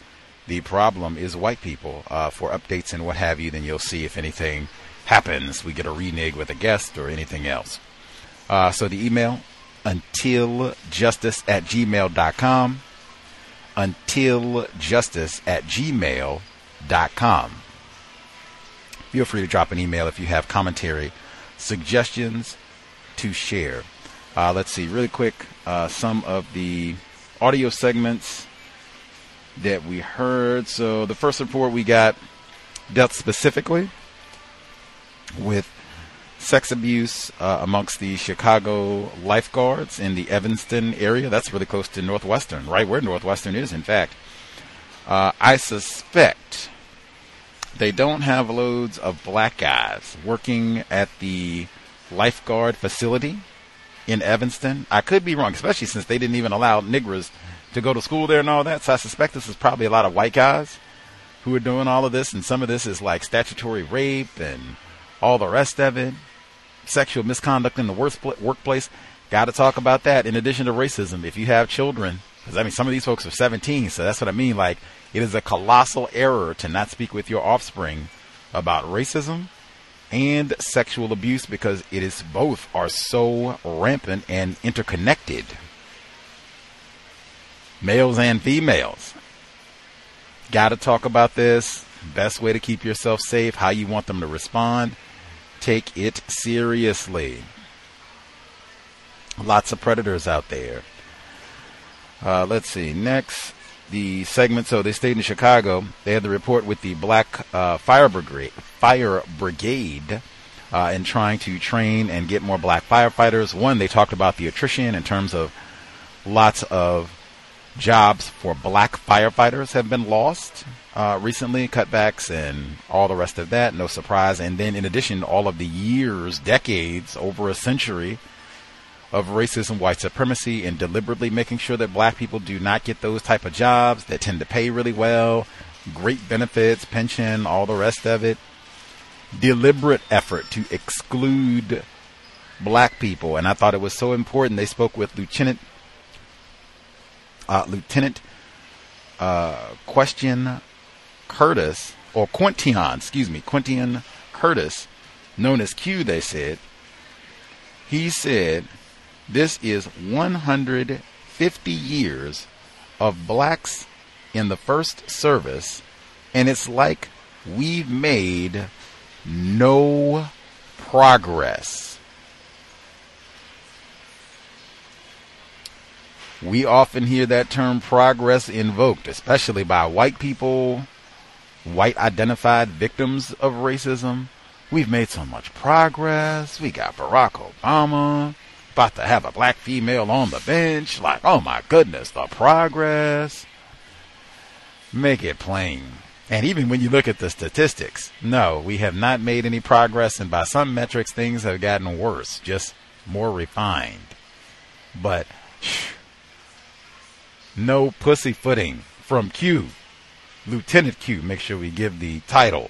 the problem is white people for updates and what have you. Then you'll see if anything happens. We get a renege with a guest or anything else. So the email, untiljustice@gmail.com. untiljustice@gmail.com. Feel free to drop an email if you have commentary, suggestions to share. Let's see really quick some of the audio segments that we heard. So the first report we got dealt specifically with sex abuse amongst the Chicago lifeguards in the Evanston area. That's really close to Northwestern, right where Northwestern is, in fact. I suspect they don't have loads of black guys working at the lifeguard facility in Evanston. I could be wrong, especially since they didn't even allow Negros to go to school there and all that. So I suspect this is probably a lot of white guys who are doing all of this. And some of this is like statutory rape and all the rest of it. Sexual misconduct in the workplace. Got to talk about that in addition to racism. If you have children, because I mean, some of these folks are 17. So that's what I mean. Like, it is a colossal error to not speak with your offspring about racism and sexual abuse, because it is both are so rampant and interconnected. Males and females. Got to talk about this. Best way to keep yourself safe, how you want them to respond. Take it seriously. Lots of predators out there. Let's see. Next, the segment. So they stayed in Chicago. They had the report with the Black Fire Brigade in trying to train and get more black firefighters. One, they talked about the attrition in terms of lots of jobs for black firefighters have been lost recently, cutbacks and all the rest of that. No surprise. And then in addition, all of the years, decades, over a century of racism, white supremacy, and deliberately making sure that black people do not get those type of jobs that tend to pay really well, great benefits, pension, all the rest of it. Deliberate effort to exclude black people. And I thought it was so important. They spoke with Lieutenant Quention Curtis, or Quention Curtis, known as Q, they said. He said, this is 150 years of blacks in the first service, and it's like we've made no progress. We often hear that term progress invoked, especially by white people, white identified victims of racism. We've made so much progress. We got Barack Obama, about to have a black female on the bench. Like, oh my goodness, the progress. Make it plain. And even when you look at the statistics, no, we have not made any progress. And by some metrics, things have gotten worse, just more refined. But no pussyfooting from Q, Lieutenant Q. Make sure we give the title.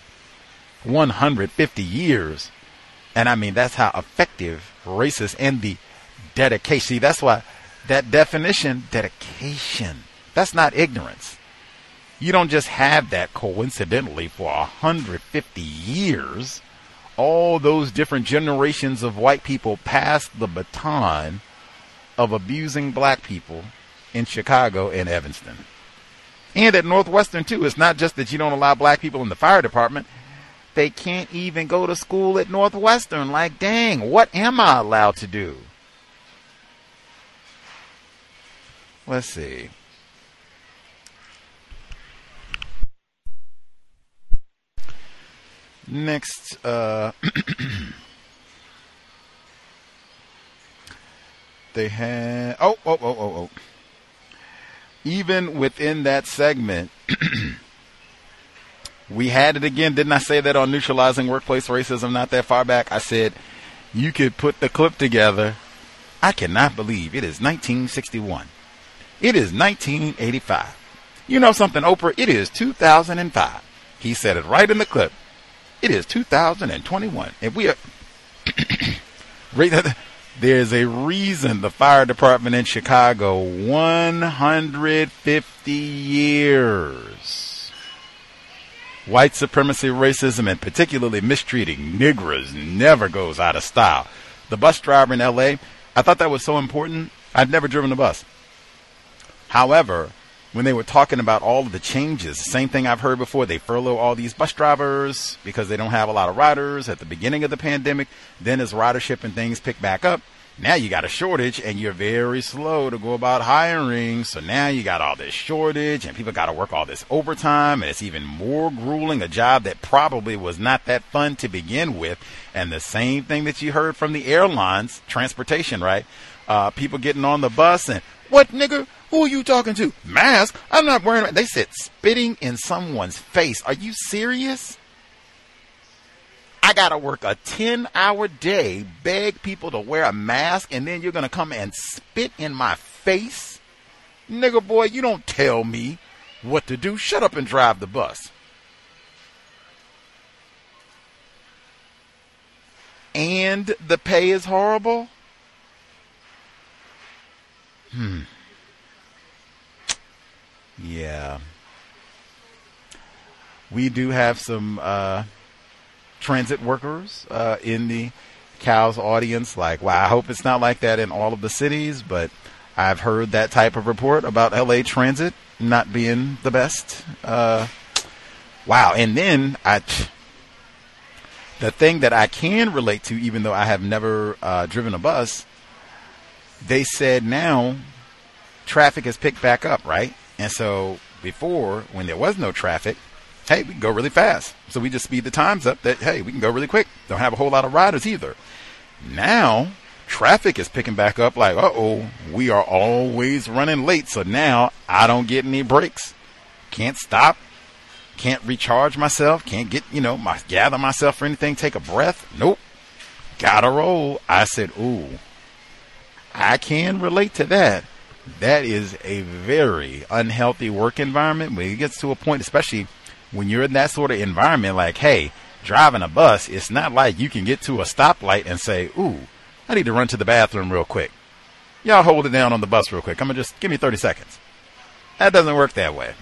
150 years. And I mean, that's how effective racist and the dedication. See, that's why that definition, dedication, that's not ignorance. You don't just have that coincidentally for 150 years. All those different generations of white people passed the baton of abusing black people in Chicago and Evanston. And at Northwestern, too. It's not just that you don't allow black people in the fire department. They can't even go to school at Northwestern. Like, dang, what am I allowed to do? Let's see. Next, they had, even within that segment, we had it again. Didn't I say that on neutralizing workplace racism not that far back? I said, you could put the clip together. I cannot believe it is 1961. It is 1985. You know something, Oprah? It is 2005. He said it right in the clip. It is 2021. And we are. There's a reason the fire department in Chicago, 150 years. White supremacy, racism, and particularly mistreating Negroes never goes out of style. The bus driver in LA, I thought that was so important. I've never driven a bus. However, when they were talking about all of the changes, same thing I've heard before, they furlough all these bus drivers because they don't have a lot of riders at the beginning of the pandemic. Then as ridership and things pick back up, now you got a shortage and you're very slow to go about hiring. So now you got all this shortage and people got to work all this overtime. And it's even more grueling, a job that probably was not that fun to begin with. And the same thing that you heard from the airlines, transportation, right? People getting on the bus and what, nigger? Who are you talking to? Mask? I'm not wearing. They said spitting in someone's face. Are you serious? I got to work a 10-hour day, beg people to wear a mask, and then you're going to come and spit in my face? Nigga boy, you don't tell me what to do. Shut up and drive the bus. And the pay is horrible? Yeah. We do have some transit workers in the Cow's audience. Like, wow, I hope it's not like that in all of the cities, but I've heard that type of report about LA transit not being the best. Wow. And then the thing that I can relate to, even though I have never driven a bus, they said now traffic has picked back up, right? And so before, when there was no traffic, hey, we can go really fast. So we just speed the times up that, hey, we can go really quick. Don't have a whole lot of riders either. Now, traffic is picking back up like, uh-oh, we are always running late. So now I don't get any breaks. Can't stop. Can't recharge myself. Can't get, gather myself for anything. Take a breath. Nope. Gotta roll. I said, ooh, I can relate to that. That is a very unhealthy work environment. When it gets to a point, especially when you're in that sort of environment, like, hey, driving a bus, it's not like you can get to a stoplight and say, ooh, I need to run to the bathroom real quick. Y'all hold it down on the bus real quick. I'm going to just give me 30 seconds. That doesn't work that way.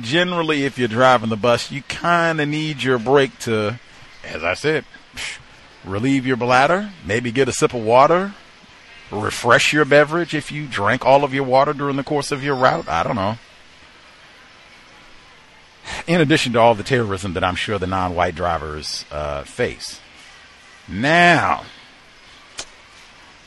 Generally, if you're driving the bus, you kind of need your break to, as I said, relieve your bladder, maybe get a sip of water. Refresh your beverage if you drank all of your water during the course of your route. I don't know. In addition to all the terrorism that I'm sure the non-white drivers face. Now,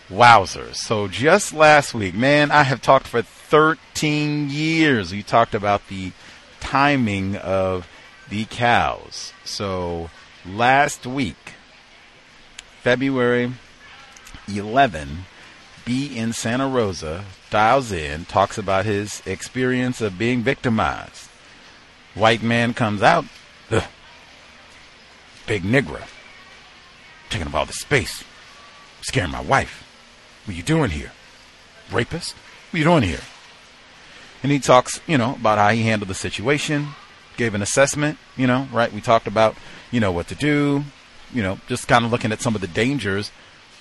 wowzers. So just last week, man, I have talked for 13 years. We talked about the timing of the cows. So last week, February 11, B in Santa Rosa dials in, talks about his experience of being victimized. White man comes out. Ugh. Big nigger. Taking up all the space. Scaring my wife. What you doing here? Rapist? What you doing here? And he talks, about how he handled the situation. Gave an assessment, right? We talked about, what to do. Just kind of looking at some of the dangers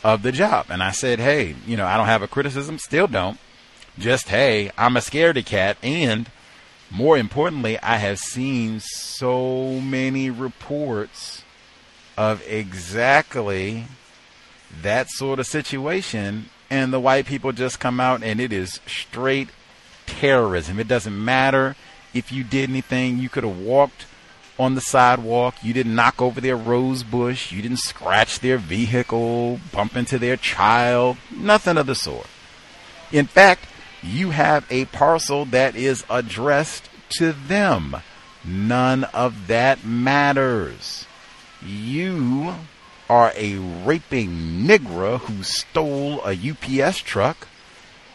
of the job. And I said, hey, I don't have a criticism, still don't. Just, hey, I'm a scaredy cat. And more importantly, I have seen so many reports of exactly that sort of situation. And the white people just come out and it is straight terrorism. It doesn't matter if you did anything. You could have walked on the sidewalk, you didn't knock over their rose bush, you didn't scratch their vehicle, bump into their child, nothing of the sort. In fact, you have a parcel that is addressed to them. None of that matters. You are a raping nigger who stole a UPS truck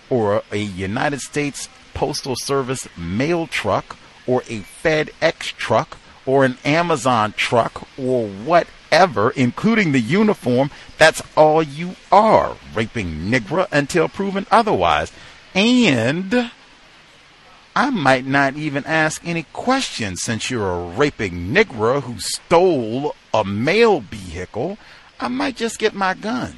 or a United States Postal Service mail truck or a FedEx truck or an Amazon truck or whatever, including the uniform. That's all you are, raping nigger until proven otherwise. And I might not even ask any questions since you're a raping nigger who stole a mail vehicle. I might just get my gun.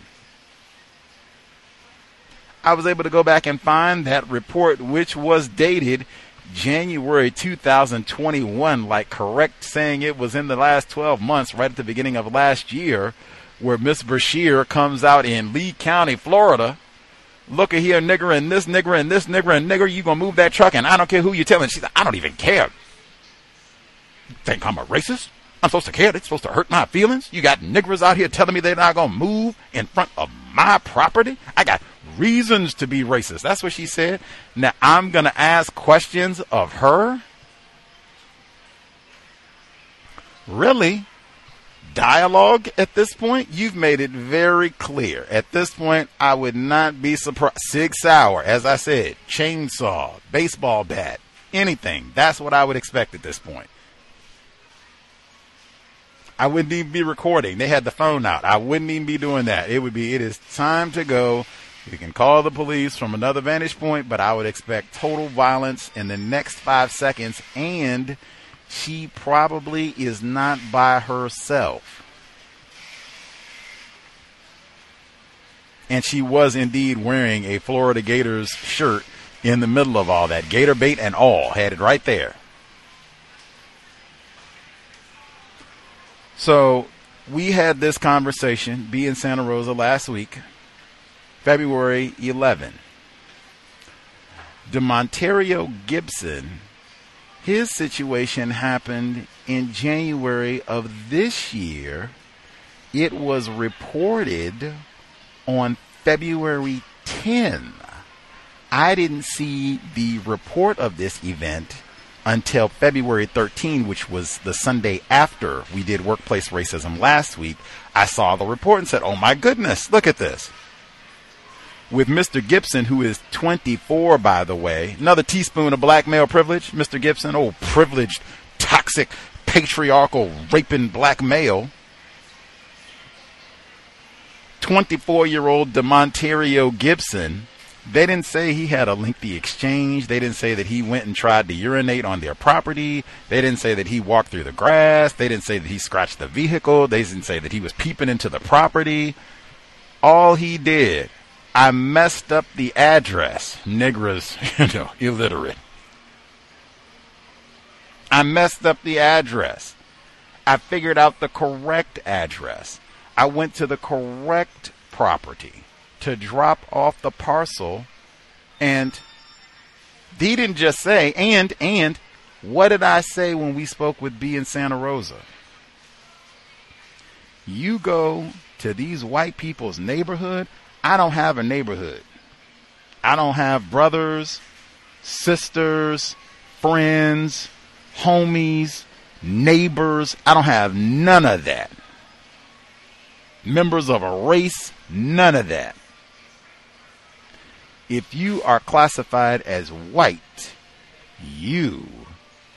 I was able to go back and find that report, which was dated January 2021, like correct saying it was in the last 12 months, right at the beginning of last year, where Miss Brashear comes out in Lee County, Florida. Look at here, nigger, and this nigger, and this nigger, and nigger, you gonna move that truck, and I don't care who you're telling. She's like, I don't even care. You think I'm a racist? I'm supposed to care? It's supposed to hurt my feelings? You got niggers out here telling me they're not gonna move in front of my property? I got reasons to be racist. That's what she said. Now I'm gonna ask questions of her. Really? Dialogue at this point? You've made it very clear. At this point, I would not be surprised. Sig Sauer, as I said, chainsaw, baseball bat, anything. That's what I would expect at this point. I wouldn't even be recording. They had the phone out. I wouldn't even be doing that. It is time to go. You can call the police from another vantage point, but I would expect total violence in the next 5 seconds, and she probably is not by herself. And she was indeed wearing a Florida Gators shirt in the middle of all that. Gator bait and all. Had it right there. So we had this conversation, be in Santa Rosa last week, February 11. D'Monterrio Gibson, his situation happened in January of this year. It was reported on February 10. I didn't see the report of this event until February 13, which was the Sunday after we did workplace racism last week. I saw the report and said, oh my goodness, look at this. With Mr. Gibson, who is 24, by the way, another teaspoon of black male privilege. Mr. Gibson, oh, privileged, toxic, patriarchal, raping black male. 24-year-old D'Monterrio Gibson. They didn't say he had a lengthy exchange. They didn't say that he went and tried to urinate on their property. They didn't say that he walked through the grass. They didn't say that he scratched the vehicle. They didn't say that he was peeping into the property. All he did, I messed up the address. Negras, illiterate. I messed up the address. I figured out the correct address. I went to the correct property to drop off the parcel. And he didn't just say, and what did I say when we spoke with B in Santa Rosa? You go to these white people's neighborhood. I don't have a neighborhood. I don't have brothers, sisters, friends, homies, neighbors. I don't have none of that. Members of a race, none of that. If you are classified as white, you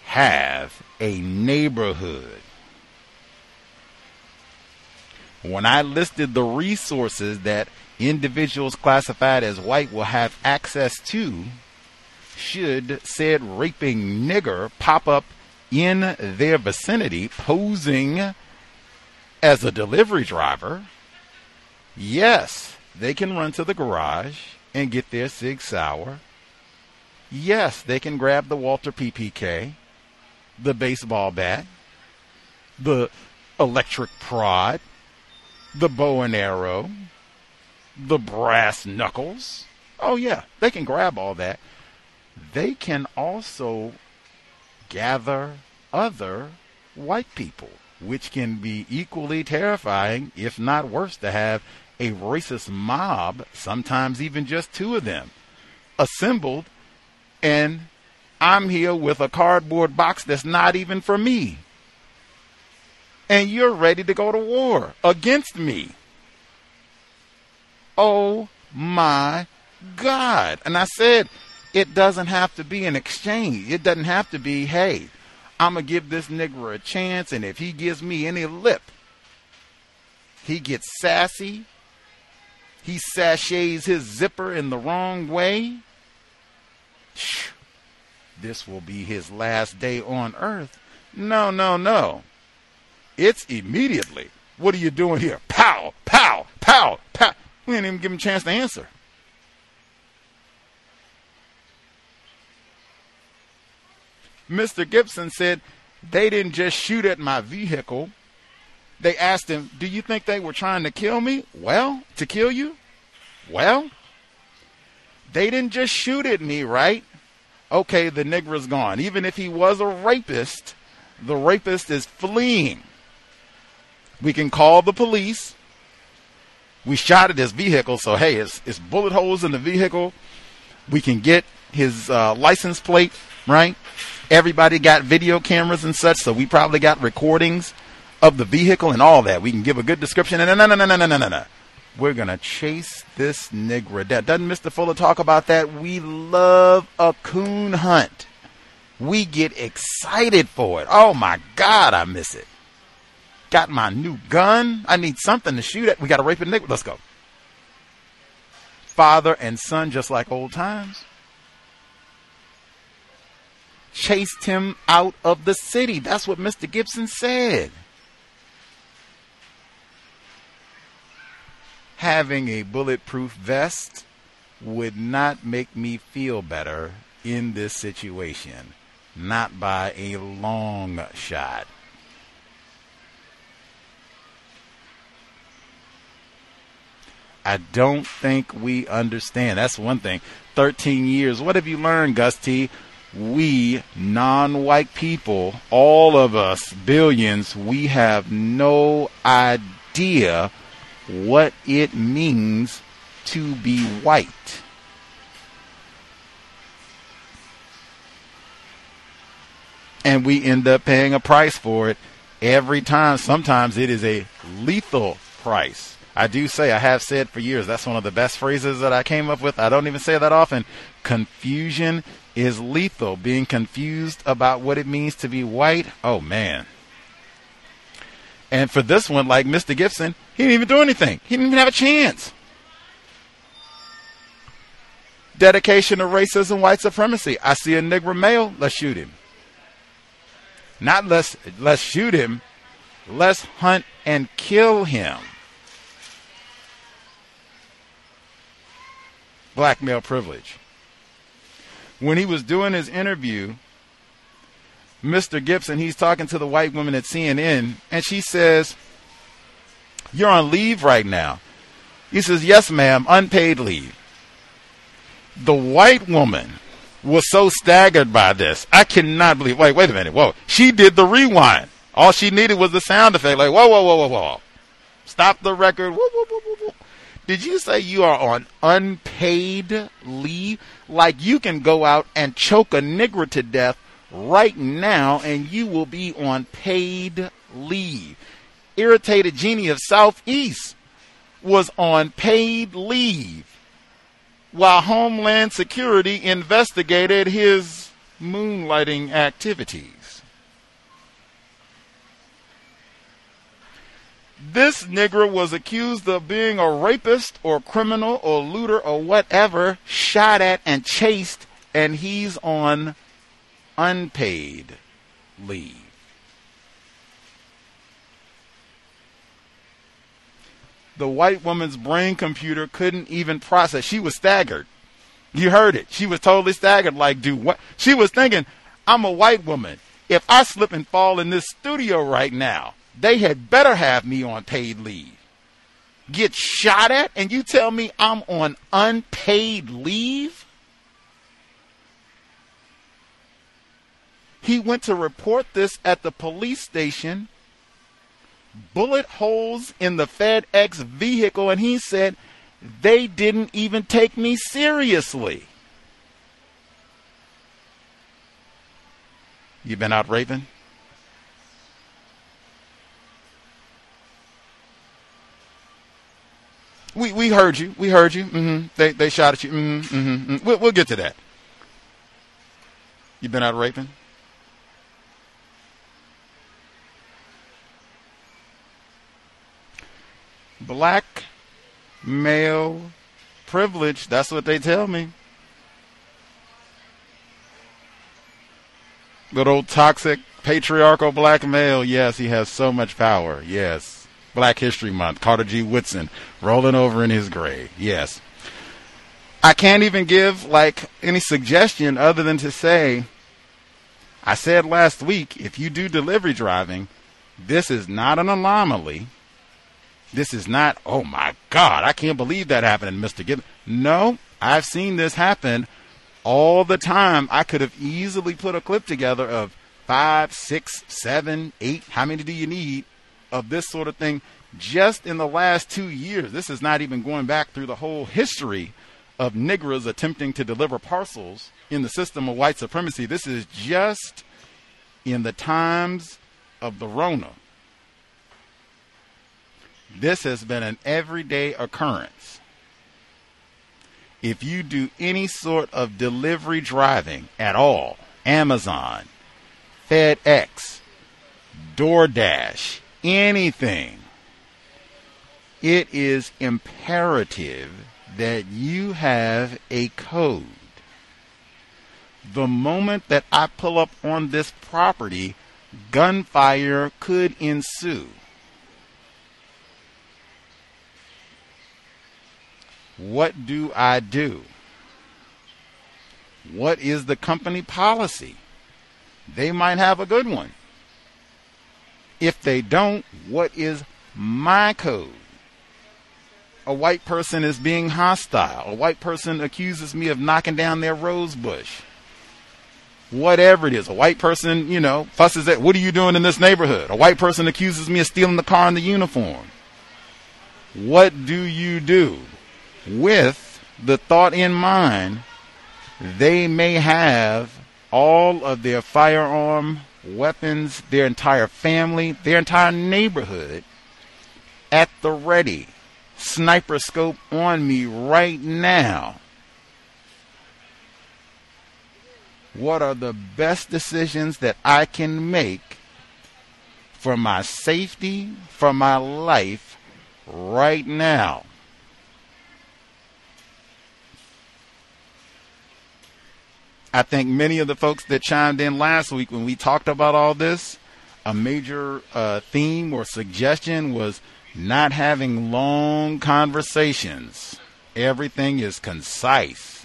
have a neighborhood. When I listed the resources that individuals classified as white will have access to, should said raping nigger pop up in their vicinity posing as a delivery driver, yes, they can run to the garage and get their Sig Sauer. Yes, they can grab the Walter PPK, the baseball bat, the electric prod, the bow and arrow, the brass knuckles. Oh yeah, they can grab all that. They can also gather other white people, which can be equally terrifying, if not worse, to have a racist mob, sometimes even just two of them, assembled. And I'm here with a cardboard box that's not even for me. And you're ready to go to war against me. Oh my God. And I said, it doesn't have to be an exchange. It doesn't have to be, hey, I'm going to give this nigger a chance, and if he gives me any lip, he gets sassy, he sashays his zipper in the wrong way, this will be his last day on earth. No, no, no. It's immediately. What are you doing here? Pow, pow, pow, pow. We didn't even give him a chance to answer. Mr. Gibson said, they didn't just shoot at my vehicle. They asked him, do you think they were trying to kill me? Well, to kill you? Well, they didn't just shoot at me, right? Okay, the Negro's gone. Even if he was a rapist, the rapist is fleeing. We can call the police. We shot at his vehicle, so hey, it's bullet holes in the vehicle. We can get his license plate, right? Everybody got video cameras and such, so we probably got recordings of the vehicle and all that. We can give a good description. And no. We're going to chase this Negro. Doesn't Mr. Fuller talk about that? We love a coon hunt. We get excited for it. Oh, my God, I miss it. Got my new gun. I need something to shoot at. We got a raping Negro. Let's go. Father and son, just like old times. Chased him out of the city. That's what Mr. Gibson said. Having a bulletproof vest would not make me feel better in this situation. Not by a long shot. I don't think we understand. That's one thing. 13 years. What have you learned, Gus T.? We non-white people, all of us, billions, we have no idea what it means to be white. And we end up paying a price for it every time. Sometimes it is a lethal price. I do say, I have said for years, that's one of the best phrases that I came up with. I don't even say that often. Confusion is lethal. Being confused about what it means to be white. Oh, man. And for this one, like Mr. Gibson, he didn't even do anything. He didn't even have a chance. Dedication to racism, white supremacy. I see a Negro male. Let's shoot him. Not let's shoot him. Let's hunt and kill him. Black male privilege. When he was doing his interview, Mr. Gibson, he's talking to the white woman at CNN, and she says, you're on leave right now. He says, yes, ma'am, unpaid leave. The white woman was so staggered by this. I cannot believe, wait a minute, whoa. She did the rewind. All she needed was the sound effect, like, whoa. Stop the record, whoa. Did you say you are on unpaid leave? Like you can go out and choke a nigger to death right now and you will be on paid leave. Irritated Genie of Southeast was on paid leave while Homeland Security investigated his moonlighting activities. This nigger was accused of being a rapist or criminal or looter or whatever, shot at and chased, and he's on unpaid leave. The white woman's brain computer couldn't even process. She was staggered. You heard it. She was totally staggered. Like, do what? She was thinking, I'm a white woman. If I slip and fall in this studio right now, they had better have me on paid leave. Get shot at and you tell me I'm on unpaid leave? He went to report this at the police station. Bullet holes in the FedEx vehicle, and he said, they didn't even take me seriously. You been out raping? We heard you. We heard you. Mm-hmm. They shot at you. Mm-hmm. Mm-hmm. We'll get to that. You been out raping? Black male privilege. That's what they tell me. Little toxic patriarchal black male. Yes, he has so much power. Yes. Black History Month, Carter G. Woodson rolling over in his grave. Yes. I can't even give like any suggestion other than to say, I said last week, if you do delivery driving, this is not an anomaly. This is not, oh my God, I can't believe that happened, Mr. Gibson. No, I've seen this happen all the time. I could have easily put a clip together of 5, 6, 7, 8, how many do you need of this sort of thing just in the last 2 years. This is not even going back through the whole history of Negras attempting to deliver parcels in the system of white supremacy. This is just in the times of the Rona. This has been an everyday occurrence. If you do any sort of delivery driving at all, Amazon, FedEx, DoorDash, anything, it is imperative that you have a code. The moment that I pull up on this property, gunfire could ensue. What do I do? What is the company policy? They might have a good one. If they don't, what is my code? A white person is being hostile. A white person accuses me of knocking down their rose bush. Whatever it is. A white person, you know, fusses at, what are you doing in this neighborhood? A white person accuses me of stealing the car and the uniform. What do you do? With the thought in mind, they may have all of their firearm weapons, their entire family, their entire neighborhood at the ready. Sniper scope on me right now. What are the best decisions that I can make for my safety, for my life right now? I think many of the folks that chimed in last week when we talked about all this, a major theme or suggestion was not having long conversations. Everything is concise.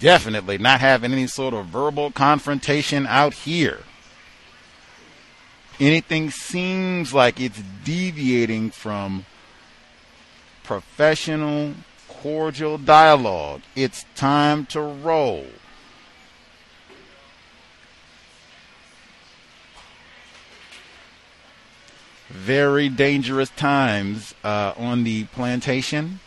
Definitely not having any sort of verbal confrontation out here. Anything seems like it's deviating from professional, cordial dialogue. It's time to roll. Very dangerous times on the plantation,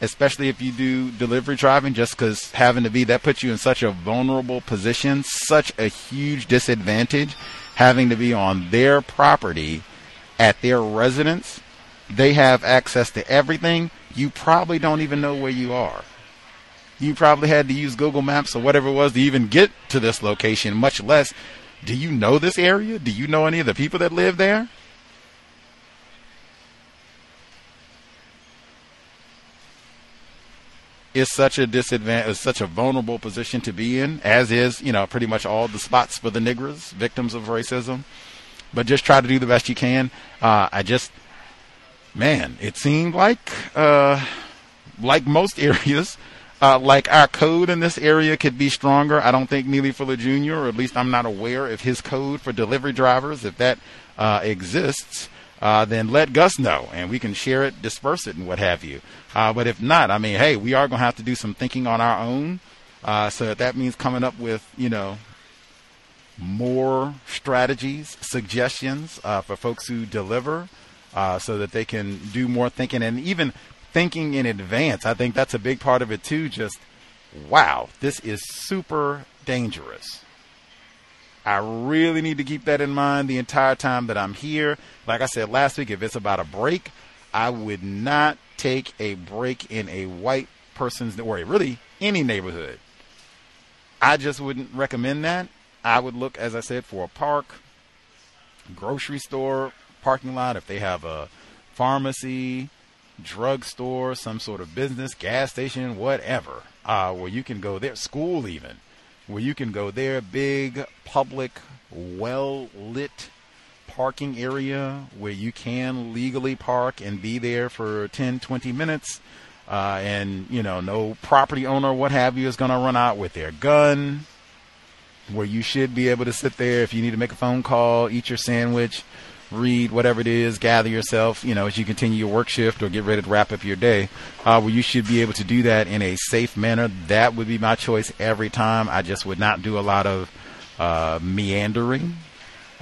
especially if you do delivery driving, just because having to be, that puts you in such a vulnerable position, such a huge disadvantage, having to be on their property at their residence. They have access to everything. You probably don't even know where you are. You probably had to use Google Maps or whatever it was to even get to this location, much less, do you know this area? Do you know any of the people that live there? Is such a disadvantage, is such a vulnerable position to be in, as is, you know, pretty much all the spots for the Negras, victims of racism. But just try to do the best you can. Man, it seemed like most areas, like our code in this area could be stronger. I don't think Neely Fuller Jr., or at least I'm not aware of his code for delivery drivers. If that exists, then let Gus know, and we can share it, disperse it, and what have you. But if not, I mean, hey, we are going to have to do some thinking on our own. So that means coming up with, you know, more strategies, suggestions for folks who deliver so that they can do more thinking and even thinking in advance. I think that's a big part of it, too. Just, wow, this is super dangerous. I really need to keep that in mind the entire time that I'm here. Like I said last week, if it's about a break, I would not take a break in a white person's, or really any neighborhood. I just wouldn't recommend that. I would look, as I said, for a park, grocery store, parking lot. If they have a pharmacy, drugstore, some sort of business, gas station, whatever, where you can go there, school even. Where you can go there, big public, well-lit parking area where you can legally park and be there for 10, 20 minutes. And, you know, no property owner, what have you, is going to run out with their gun. where you should be able to sit there if you need to make a phone call, eat your sandwich, read, whatever it is, gather yourself, you know, as you continue your work shift or get ready to wrap up your day, where you should be able to do that in a safe manner. That would be my choice every time. I just would not do a lot of meandering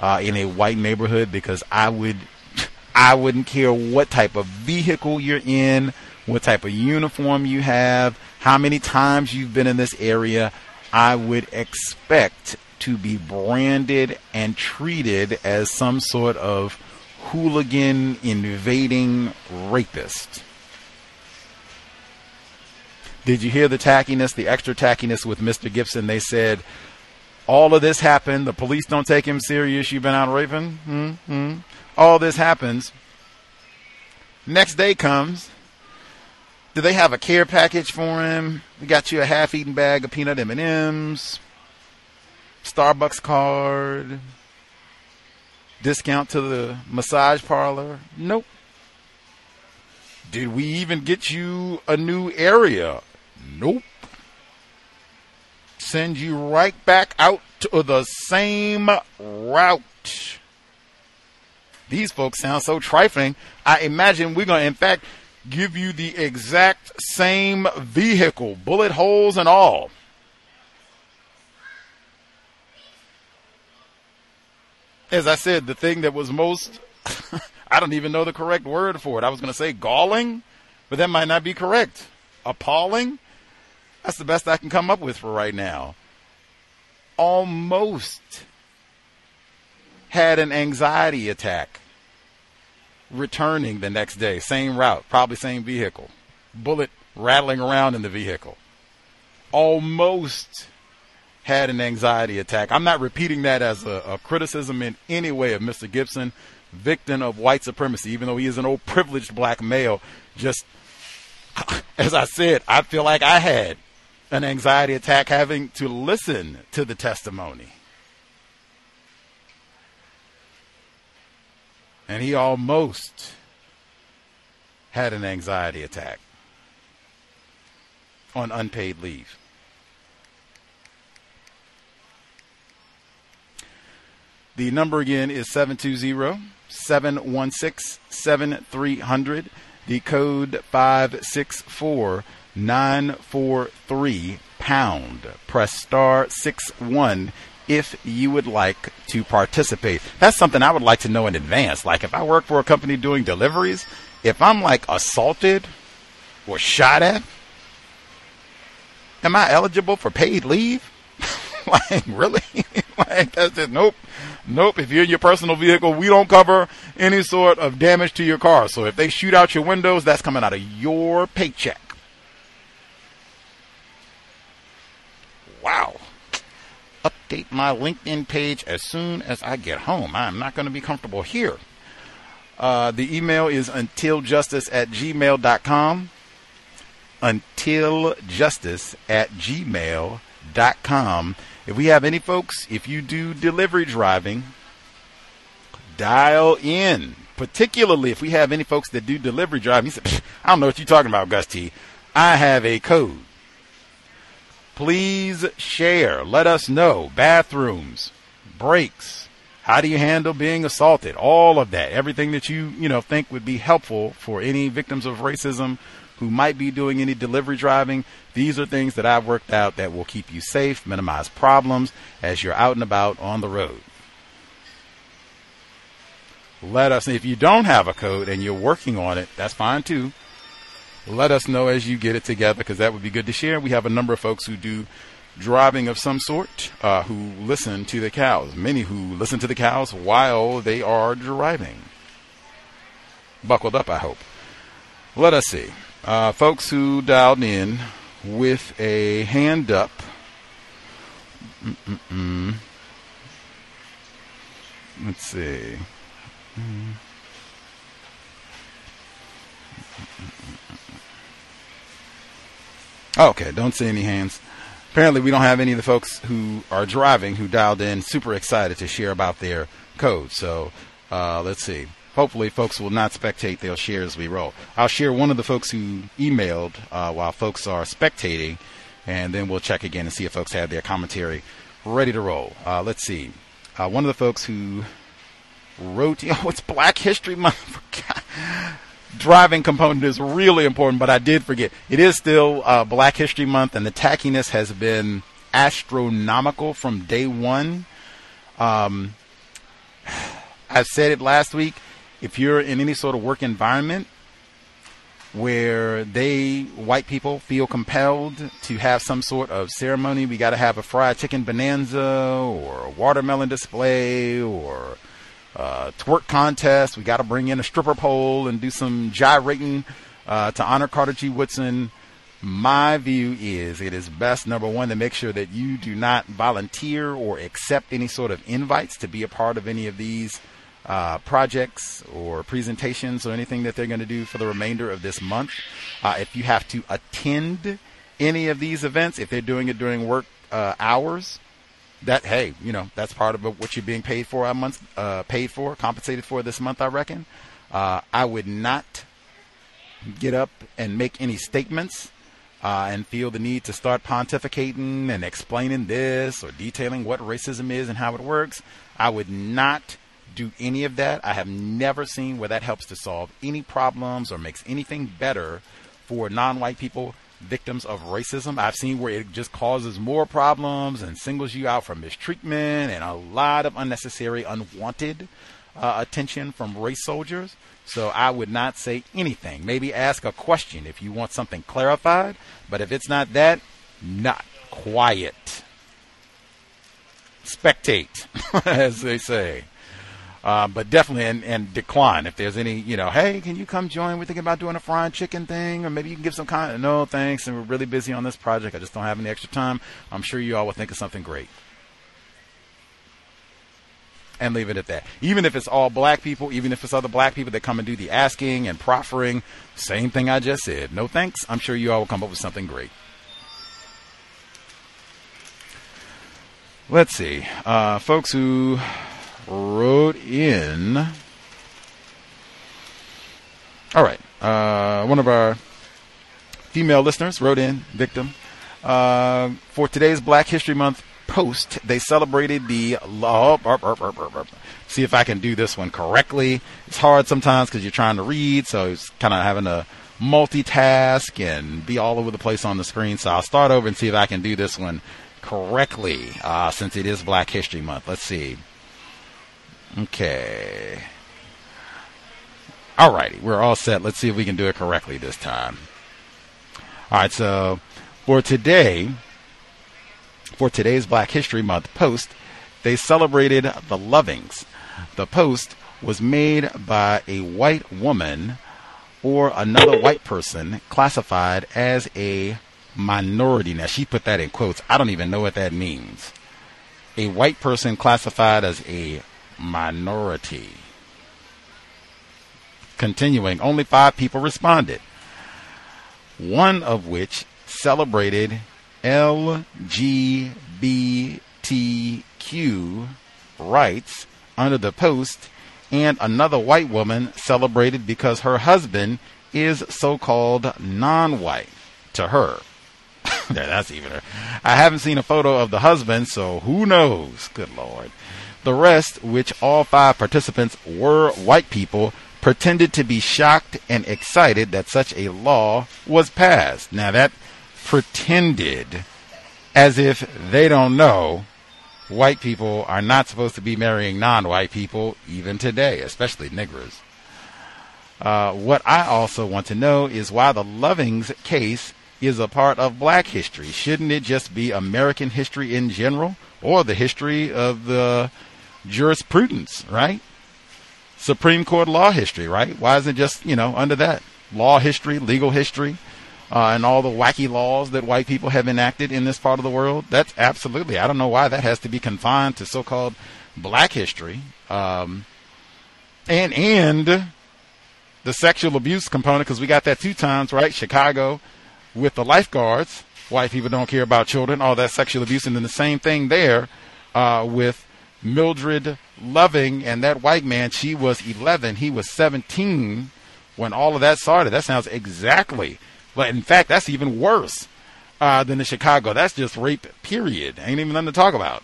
in a white neighborhood, because I wouldn't care what type of vehicle you're in, what type of uniform you have, how many times you've been in this area. I would expect to be branded and treated as some sort of hooligan invading rapist. Did you hear the tackiness, the extra tackiness with Mr. Gibson? They said, all of this happened. The police don't take him serious. You've been out raping. Mm-hmm. All this happens. Next day comes. Do they have a care package for him? We got you a half-eaten bag of peanut M&Ms. Starbucks card, discount to the massage parlor. Nope. Did we even get you a new area? Nope. Send you right back out to the same route. These folks sound so trifling. I imagine we're going to, in fact, give you the exact same vehicle, bullet holes and all. As I said, the thing that was most, I don't even know the correct word for it. I was going to say galling, but that might not be correct. Appalling? That's the best I can come up with for right now. Almost had an anxiety attack returning the next day. Same route, probably same vehicle. Bullet rattling around in the vehicle. Almost had an anxiety attack. I'm not repeating that as a criticism in any way of Mr. Gibson, victim of white supremacy, even though he is an old privileged black male. Just, as I said, I feel like I had an anxiety attack having to listen to the testimony. And he almost had an anxiety attack on unpaid leave. The number again is 720-716-7300. The code 564-943-pound. Press *61 if you would like to participate. That's something I would like to know in advance. Like if I work for a company doing deliveries, if I'm like assaulted or shot at, am I eligible for paid leave? Like, really? Like, that's just, nope. If you're in your personal vehicle, we don't cover any sort of damage to your car. So if they shoot out your windows, that's coming out of your paycheck. Wow. Update my LinkedIn page as soon as I get home. I'm not going to be comfortable here. The email is untiljustice@gmail.com. Untiljustice@gmail.com. If we have any folks, if you do delivery driving, dial in. Particularly if we have any folks that do delivery driving. You say, I don't know what you're talking about, Gus T. I have a code. Please share. Let us know. Bathrooms, breaks. How do you handle being assaulted? All of that. Everything that you think would be helpful for any victims of racism who might be doing any delivery driving. These are things that I've worked out that will keep you safe, minimize problems as you're out and about on the road. Let us, if you don't have a code and you're working on it, that's fine too. Let us know as you get it together, because that would be good to share. We have a number of folks who do driving of some sort, who listen to the cows, many who listen to the cows while they are driving. Buckled up, I hope. Let us see. Folks who dialed in with a hand up. Let's see. Okay, don't see any hands. Apparently, we don't have any of the folks who are driving who dialed in super excited to share about their code. So let's see. Hopefully, folks will not spectate. They'll share as we roll. I'll share one of the folks who emailed while folks are spectating, and then we'll check again and see if folks had their commentary ready to roll. Let's see. One of the folks who wrote, it's Black History Month. Driving component is really important, but I did forget. It is still Black History Month, and the tackiness has been astronomical from day one. I said it last week. If you're in any sort of work environment where white people feel compelled to have some sort of ceremony, we got to have a fried chicken bonanza or a watermelon display or twerk contest. We got to bring in a stripper pole and do some gyrating to honor Carter G. Woodson. My view is it is best, number one, to make sure that you do not volunteer or accept any sort of invites to be a part of any of these projects or presentations or anything that they're going to do for the remainder of this month. If you have to attend any of these events, if they're doing it during work hours, that, hey, that's part of what you're being paid for compensated for this month, I reckon. I would not get up and make any statements and feel the need to start pontificating and explaining this or detailing what racism is and how it works. I would not do any of that. I have never seen where that helps to solve any problems or makes anything better for non-white people victims of racism. I've seen where it just causes more problems and singles you out for mistreatment and a lot of unnecessary, unwanted attention from race soldiers. So I would not say anything. Maybe ask a question if you want something clarified, but if it's not that, not quiet. Spectate, as they say. But definitely and decline if there's any, hey, can you come join? We're thinking about doing a fried chicken thing, or maybe you can give some kind of, no, thanks. And we're really busy on this project. I just don't have any extra time. I'm sure you all will think of something great. And leave it at that. Even if it's all black people, even if it's other black people that come and do the asking and proffering, same thing I just said. No, thanks. I'm sure you all will come up with something great. Let's see. Folks who wrote in. All right. One of our female listeners wrote in, victim. For today's Black History Month post, they celebrated the law. See if I can do this one correctly. It's hard sometimes because you're trying to read, so it's kind of having to multitask and be all over the place on the screen. So I'll start over and see if I can do this one correctly since it is Black History Month. Let's see. Okay. Alrighty, we're all set. Let's see if we can do it correctly this time. Alright, so for today's Black History Month post, they celebrated the Lovings. The post was made by a white woman or another white person classified as a minority. Now, she put that in quotes. I don't even know what that means. A white person classified as a minority. Continuing, only 5 people responded, one of which celebrated LGBTQ rights under the post, and another white woman celebrated because her husband is so-called non-white to her. That's even her. I haven't seen a photo of the husband, so who knows? Good Lord. The rest, which all 5 participants were white people, pretended to be shocked and excited that such a law was passed. Now that pretended, as if they don't know, white people are not supposed to be marrying non-white people even today, especially niggers. What I also want to know is why the Lovings case is a part of Black history. Shouldn't it just be American history in general, or the history of the jurisprudence, right? Supreme Court law history, right? Why isn't it just, under that? Law history, legal history, and all the wacky laws that white people have enacted in this part of the world. That's absolutely. I don't know why that has to be confined to so-called Black history. And the sexual abuse component, because we got that 2 times, right? Chicago with the lifeguards. White people don't care about children, all that sexual abuse. And then the same thing there with Mildred Loving and that white man. She was 11. He was 17 when all of that started. That sounds exactly. But in fact, that's even worse than in Chicago. That's just rape, period. Ain't even nothing to talk about.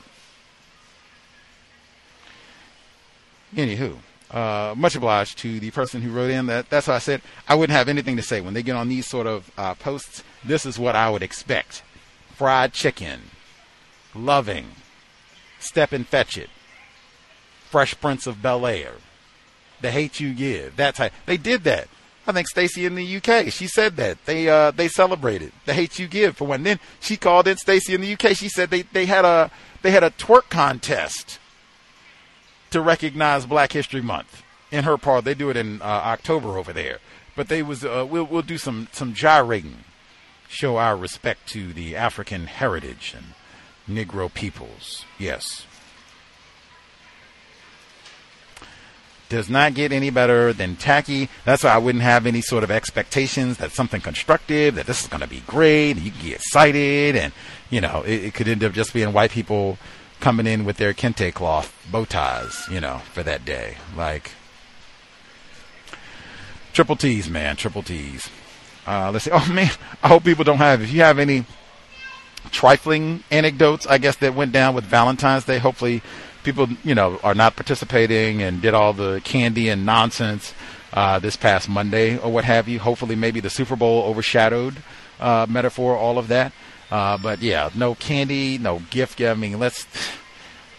Anywho, much obliged to the person who wrote in. That's why I said I wouldn't have anything to say. When they get on these sort of posts, this is what I would expect. Fried chicken. Loving. Step and Fetch It. Fresh Prince of Bel-Air. The Hate U Give. That type. They did that. I think Stacey in the UK, she said that. They celebrated The Hate U Give for one. Then she called in Stacey in the UK. She said they had a twerk contest to recognize Black History Month in her part. They do it in October over there. But they was we'll do some gyrating, show our respect to the African heritage and Negro peoples. Yes. Does not get any better than tacky. That's why I wouldn't have any sort of expectations that something constructive, that this is going to be great, and you can get excited, and, you know, it could end up just being white people coming in with their kente cloth bow ties, you know, for that day. Like, triple T's, man, triple T's. Let's see. Oh, man, I hope people don't have, if you have any trifling anecdotes, I guess, that went down with Valentine's Day, hopefully people, you know, are not participating and did all the candy and nonsense this past Monday or what have you. Hopefully maybe the Super Bowl overshadowed metaphor, all of that. But, yeah, no candy, no gift. I mean, we're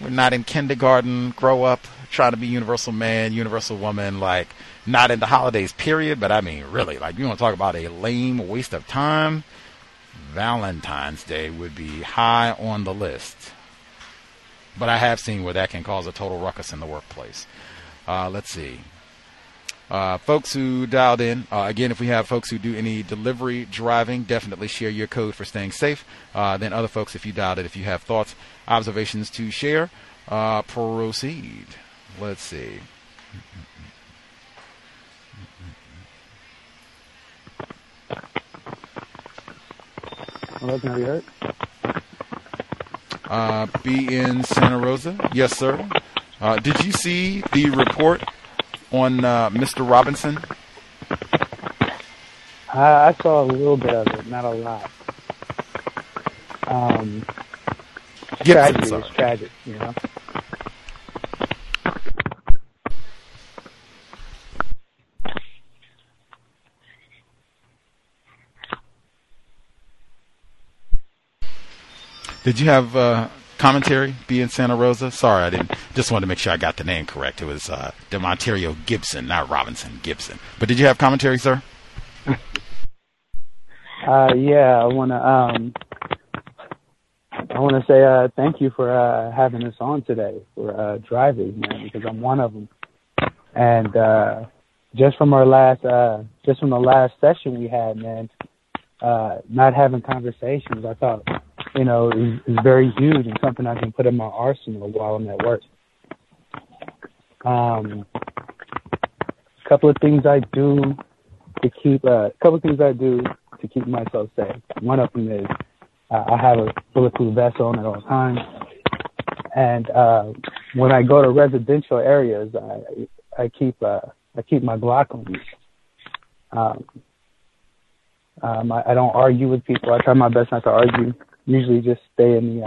not in kindergarten, grow up, trying to be universal man, universal woman, like, not in the holidays, period. But, I mean, really, like, you want to talk about a lame waste of time? Valentine's Day would be high on the list. But I have seen where that can cause a total ruckus in the workplace. Let's see. Folks who dialed in, again, if we have folks who do any delivery driving, definitely share your code for staying safe. Then other folks, if you dialed in, if you have thoughts, observations to share, proceed. Let's see. Hello, can I be heard? Be in Santa Rosa. Yes, sir. Did you see the report on Mr. Robinson? I saw a little bit of it, not a lot. Tragedy is tragic, you know. Did you have commentary, Be in Santa Rosa? Sorry, I didn't. Just wanted to make sure I got the name correct. It was D'Monterrio Gibson, not Robinson, Gibson. But did you have commentary, sir? Yeah, I want to say thank you for having us on today for drivers, man, because I'm one of them. And just from the last session we had, man, not having conversations, I thought, you know, is very huge and something I can put in my arsenal while I'm at work. A couple of things I do to keep myself safe. One of them is I have a bulletproof vest on at all times, and when I go to residential areas, I keep my Glock on me. I don't argue with people. I try my best not to argue. Usually just stay in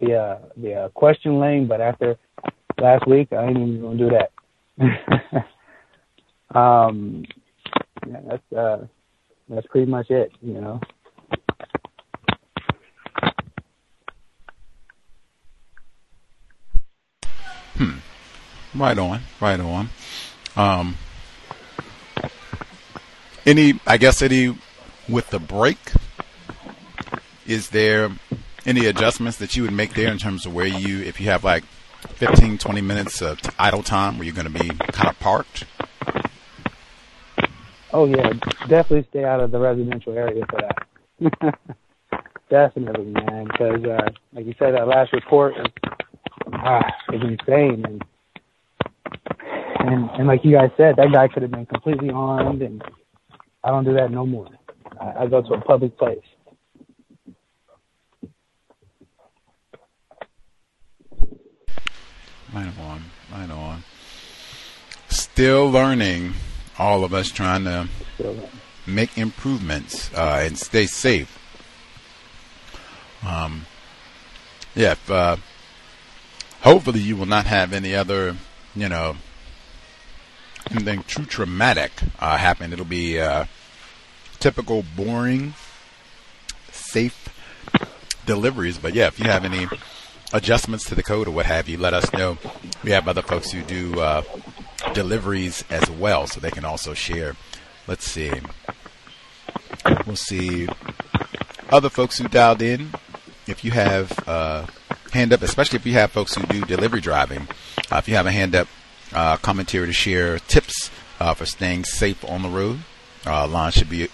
the question lane, but after last week, I ain't even gonna do that. Yeah, that's pretty much it, you know. Right on. Any with the break? Is there any adjustments that you would make there in terms of where you, if you have like 15, 20 minutes of idle time where you're going to be kind of parked? Oh, yeah. Definitely stay out of the residential area for that. Definitely, man. Because, like you said, that last report is insane. And like you guys said, that guy could have been completely armed, and I don't do that no more. I go to a public place. Right on. Still learning, all of us trying to make improvements and stay safe. Hopefully you will not have any other you know, anything too traumatic happen. It'll be typical, boring, safe deliveries. But yeah, if you have any adjustments to the code or what have you, let us know. We have other folks who do deliveries as well, so they can also share. Let's see. We'll see other folks who dialed in. If you have hand up, especially if you have folks who do delivery driving, if you have a hand up, commentary to share tips for staying safe on the road. Line should be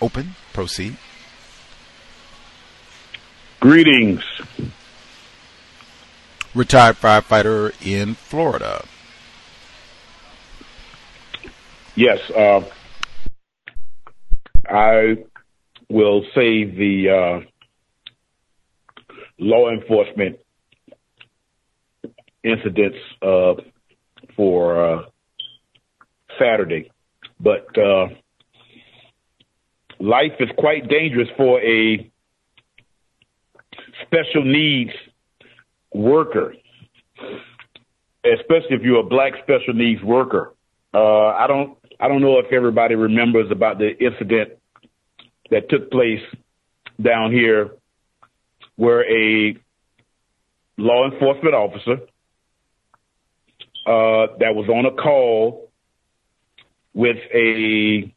open. Proceed. Greetings. Retired firefighter in Florida. Yes. I will say the law enforcement incidents for Saturday, but life is quite dangerous for a special needs worker, especially if you're a black special needs worker. I don't know if everybody remembers about the incident that took place down here where a law enforcement officer that was on a call with a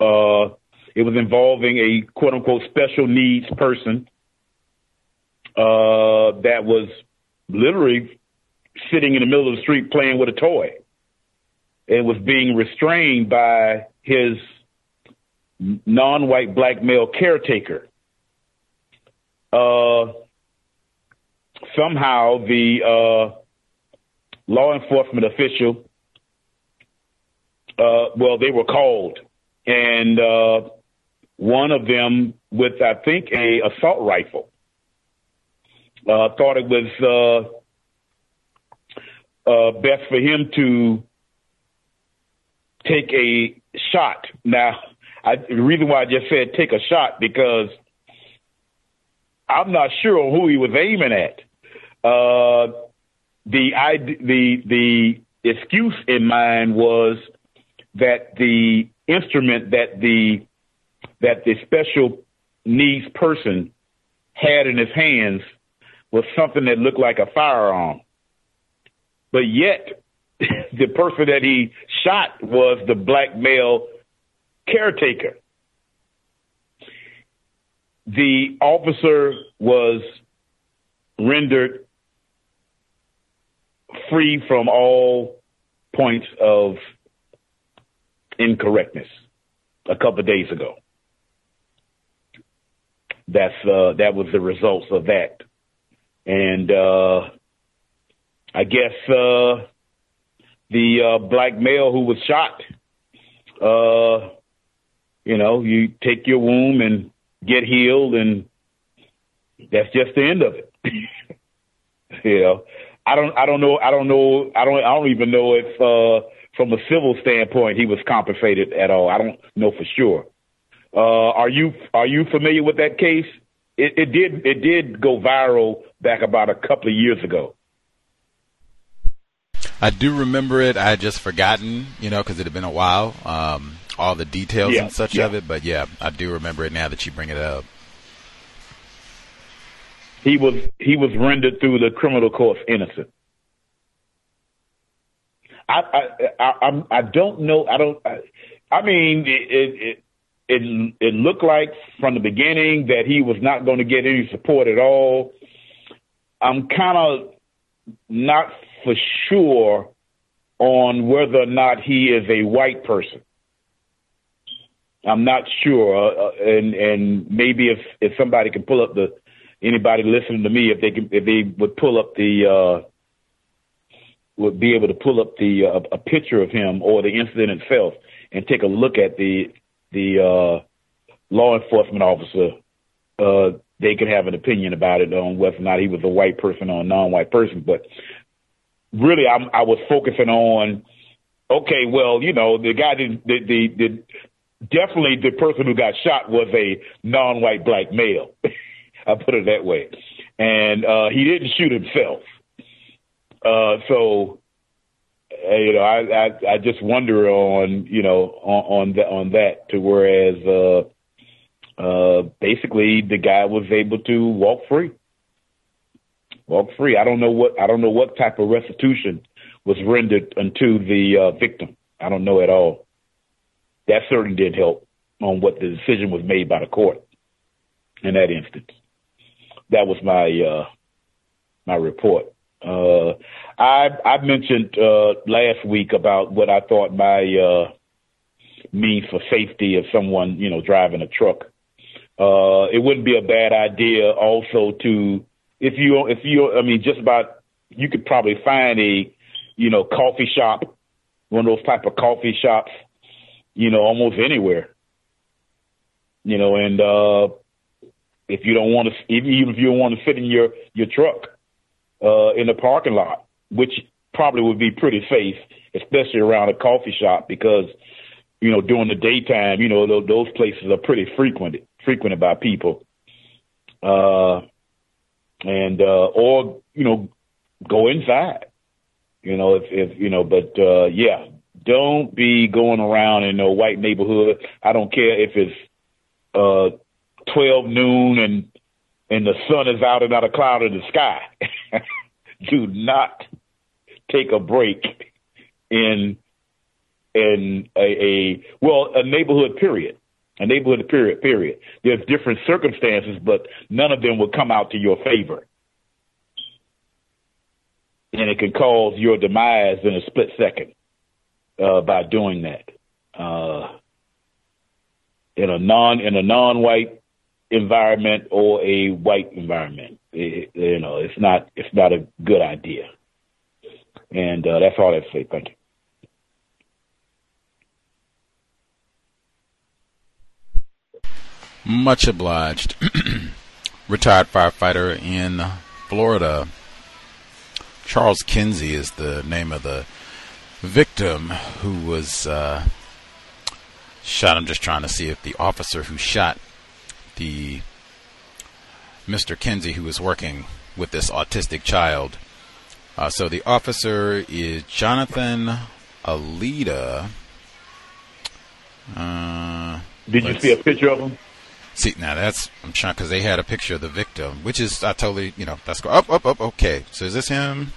it was involving a quote unquote special needs person that was literally sitting in the middle of the street playing with a toy and was being restrained by his non-white black male caretaker. Somehow the law enforcement official, well, they were called, and one of them with, I think, a assault rifle, thought it was best for him to take a shot. Now, the reason why I just said take a shot, because I'm not sure who he was aiming at. The excuse in mind was that the instrument that the special needs person had in his hands was something that looked like a firearm. But yet the person that he shot was the black male caretaker. The officer was rendered free from all points of incorrectness a couple of days ago. That's that was the results of that. And I guess the black male who was shot, you know, you take your wound and get healed, and that's just the end of it. You know, I don't even know if from a civil standpoint he was compensated at all. I don't know for sure. Are you familiar with that case? It did go viral back about a couple of years ago. I do remember it. I had just forgotten, you know, because it had been a while. All the details and such of it, but yeah, I do remember it now that you bring it up. He was rendered through the criminal courts innocent. I mean it looked like from the beginning that he was not going to get any support at all. I'm kind of not for sure on whether or not he is a white person. I'm not sure, and maybe if somebody can pull up anybody listening to me, if they would be able to pull up a picture of him or the incident itself and take a look at the law enforcement officer, they could have an opinion about it on whether or not he was a white person or a non-white person. But really, I was focusing on, okay, well, you know, the guy definitely the person who got shot was a non-white black male. I put it that way. And he didn't shoot himself. So I just wonder on that. To whereas basically the guy was able to walk free. I don't know what type of restitution was rendered unto the victim. I don't know at all. That certainly did help on what the decision was made by the court in that instance. That was my report. I mentioned last week about what I thought means for safety of someone, driving a truck. It wouldn't be a bad idea also to, you could probably find a, coffee shop, one of those type of coffee shops, almost anywhere, and if you don't want to sit in your truck in the parking lot, which probably would be pretty safe, especially around a coffee shop, because during the daytime, those places are pretty frequented by people, or go inside. Don't be going around in no white neighborhood. I don't care if it's 12 noon and the sun is out and not a cloud in the sky. Do not take a break in a neighborhood period. A neighborhood period. There's different circumstances, but none of them will come out to your favor. And it can cause your demise in a split second by doing that. In a non-white environment or a white environment, it's not a good idea. And that's all I have to say. Thank you. Much obliged. Retired firefighter in Florida. Charles Kinsey is the name of the victim who was shot. I'm just trying to see if the officer who shot the Mr. Kinsey, who was working with this autistic child. So the officer is Jonathan Alida. Did you see a picture of him? See, now that's, I'm trying, because they had a picture of the victim, which is, I totally, that's go up. Okay, so is this him?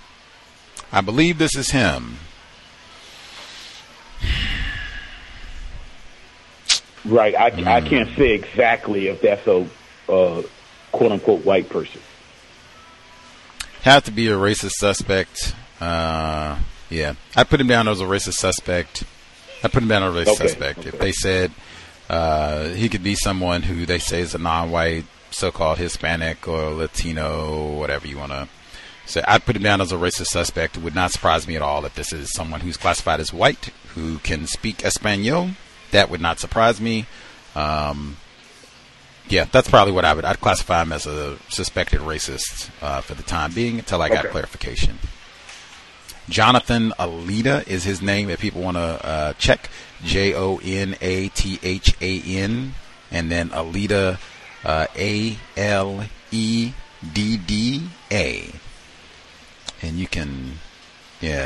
I believe this is him. Right, I can't say exactly if that's a quote-unquote white person. Have to be a racist suspect. I put him down as a racist suspect. Okay. If they said he could be someone who they say is a non-white, so-called Hispanic or Latino, whatever you want to say. I'd put him down as a racist suspect. It would not surprise me at all if this is someone who's classified as white, who can speak Espanol. That would not surprise me. That's probably what I'd classify him as, a suspected racist for the time being until I got clarification. Jonathan Alida is his name if people want to check. Jonathan, and then Alida, Aledda. And you can,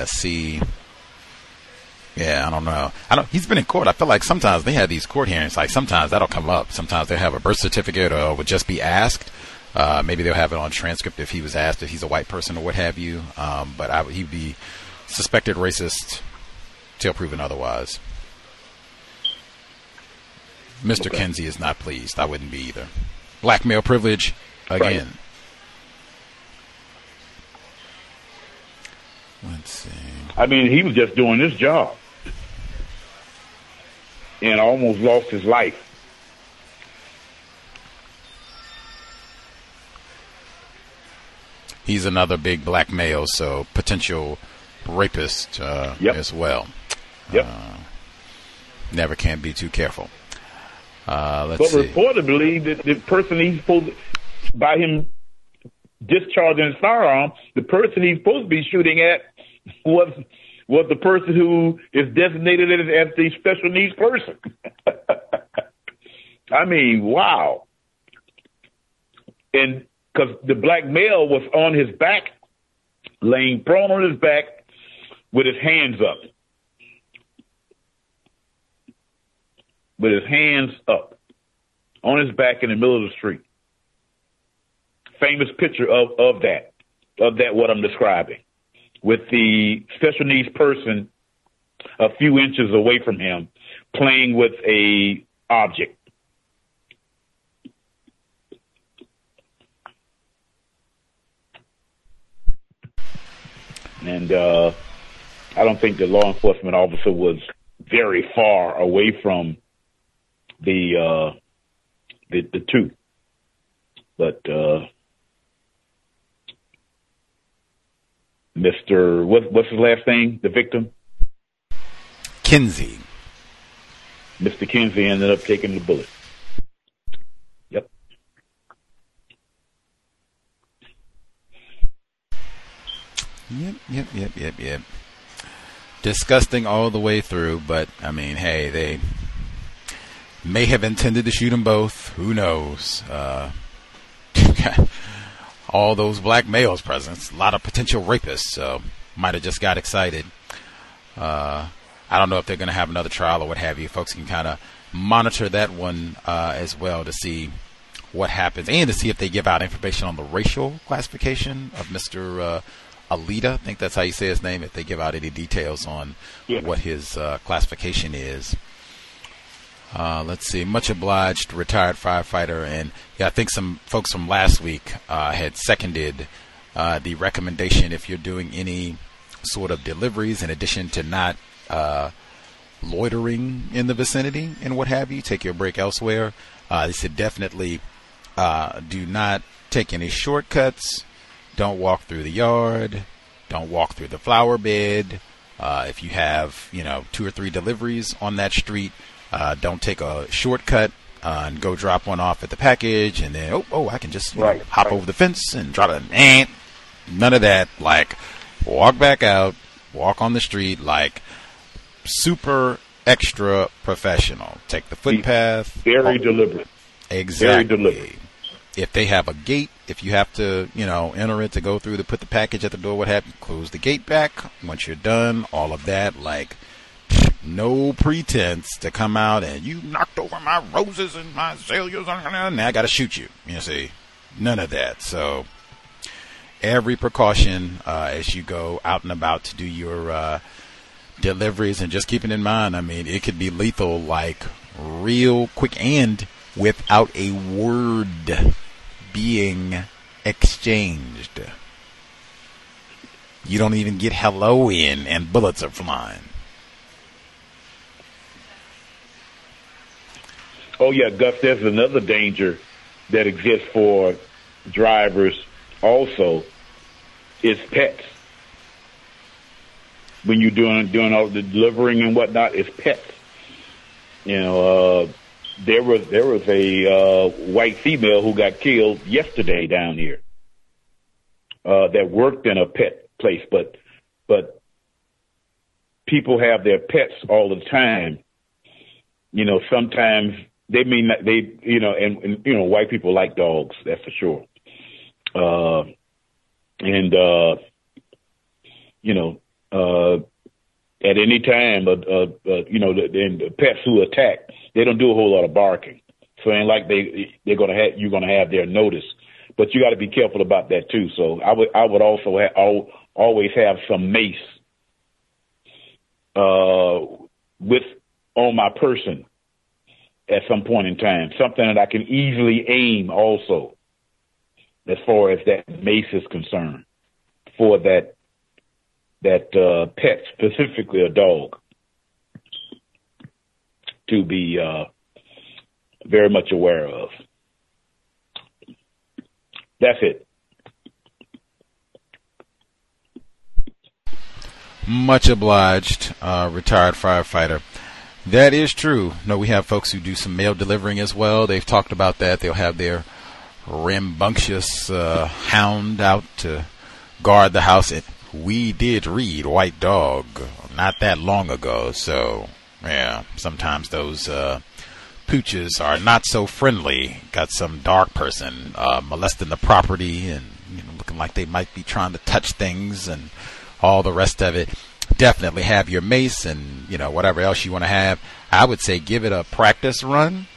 see... I don't know. He's been in court. I feel like sometimes they have these court hearings. Like sometimes that'll come up. Sometimes they'll have a birth certificate or would just be asked. Maybe they'll have it on transcript if he was asked if he's a white person or what have you. But he'd be suspected racist till proven otherwise. Mr. Kinsey is not pleased. I wouldn't be either. Black male privilege again. Right. Let's see. I mean, he was just doing his job. And almost lost his life. He's another big black male, so potential rapist as well. Yep. Never can be too careful. Let's see. Reportedly, the person he's supposed to, by him discharging his firearm, the person he's supposed to be shooting at was the person who is designated as the special needs person. I mean, wow. And because the black male was on his back laying prone on his back with his hands up. With his hands up on his back in the middle of the street. Famous picture of that what I'm describing, with the special needs person a few inches away from him playing with a object. And I don't think the law enforcement officer was very far away from the two. But Mr. What's his last name? The victim? Kinsey. Mr. Kinsey ended up taking the bullet. Yep. Yep. Disgusting all the way through, but I mean, hey, they may have intended to shoot them both. Who knows? All those black males present, a lot of potential rapists, so might have just got excited. I don't know if they're going to have another trial or what have you. Folks can kind of monitor that one as well to see what happens, and to see if they give out information on the racial classification of Mr. Alida. I think that's how you say his name, if they give out any details on what his classification is. Let's see. Much obliged, retired firefighter. And yeah, I think some folks from last week had seconded the recommendation, if you're doing any sort of deliveries, in addition to not loitering in the vicinity and what have you, take your break elsewhere. They said definitely do not take any shortcuts. Don't walk through the yard. Don't walk through the flower bed. If you have, 2 or 3 deliveries on that street, don't take a shortcut and go drop one off at the package and then, I can just hop over the fence and drop it. None of that. Like, walk back out, walk on the street, like super extra professional. Take the footpath. Very deliberate. Exactly. Very deliberate. If they have a gate, if you have to, enter it to go through to put the package at the door, what have you, close the gate back. Once you're done, all of that, like, no pretense to come out and you knocked over my roses and my azaleas and now I got to shoot you. See, none of that. So every precaution as you go out and about to do your deliveries, and just keeping in mind, I mean, it could be lethal, like real quick and without a word being exchanged. You don't even get hello in and bullets are flying. Oh, yeah, Gus, there's another danger that exists for drivers also is pets. When you're doing all the delivering and whatnot, it's pets. There was a white female who got killed yesterday down here that worked in a pet place. But people have their pets all the time. Sometimes... They mean that and white people like dogs, that's for sure. At any time, the pets who attack, they don't do a whole lot of barking. So it ain't like you're gonna have their notice, but you got to be careful about that too. So I would also always have some mace on my person. At some point in time, something that I can easily aim also, as far as that mace is concerned, for that pet, specifically a dog, to be very much aware of. That's it. Much obliged, retired firefighter. That is true. No, we have folks who do some mail delivering as well. They've talked about that. They'll have their rambunctious hound out to guard the house. And we did read White Dog not that long ago. So, yeah, sometimes those pooches are not so friendly. Got some dark person molesting the property and looking like they might be trying to touch things and all the rest of it. Definitely have your mace and, you know, whatever else you want to have. I would say give it a practice run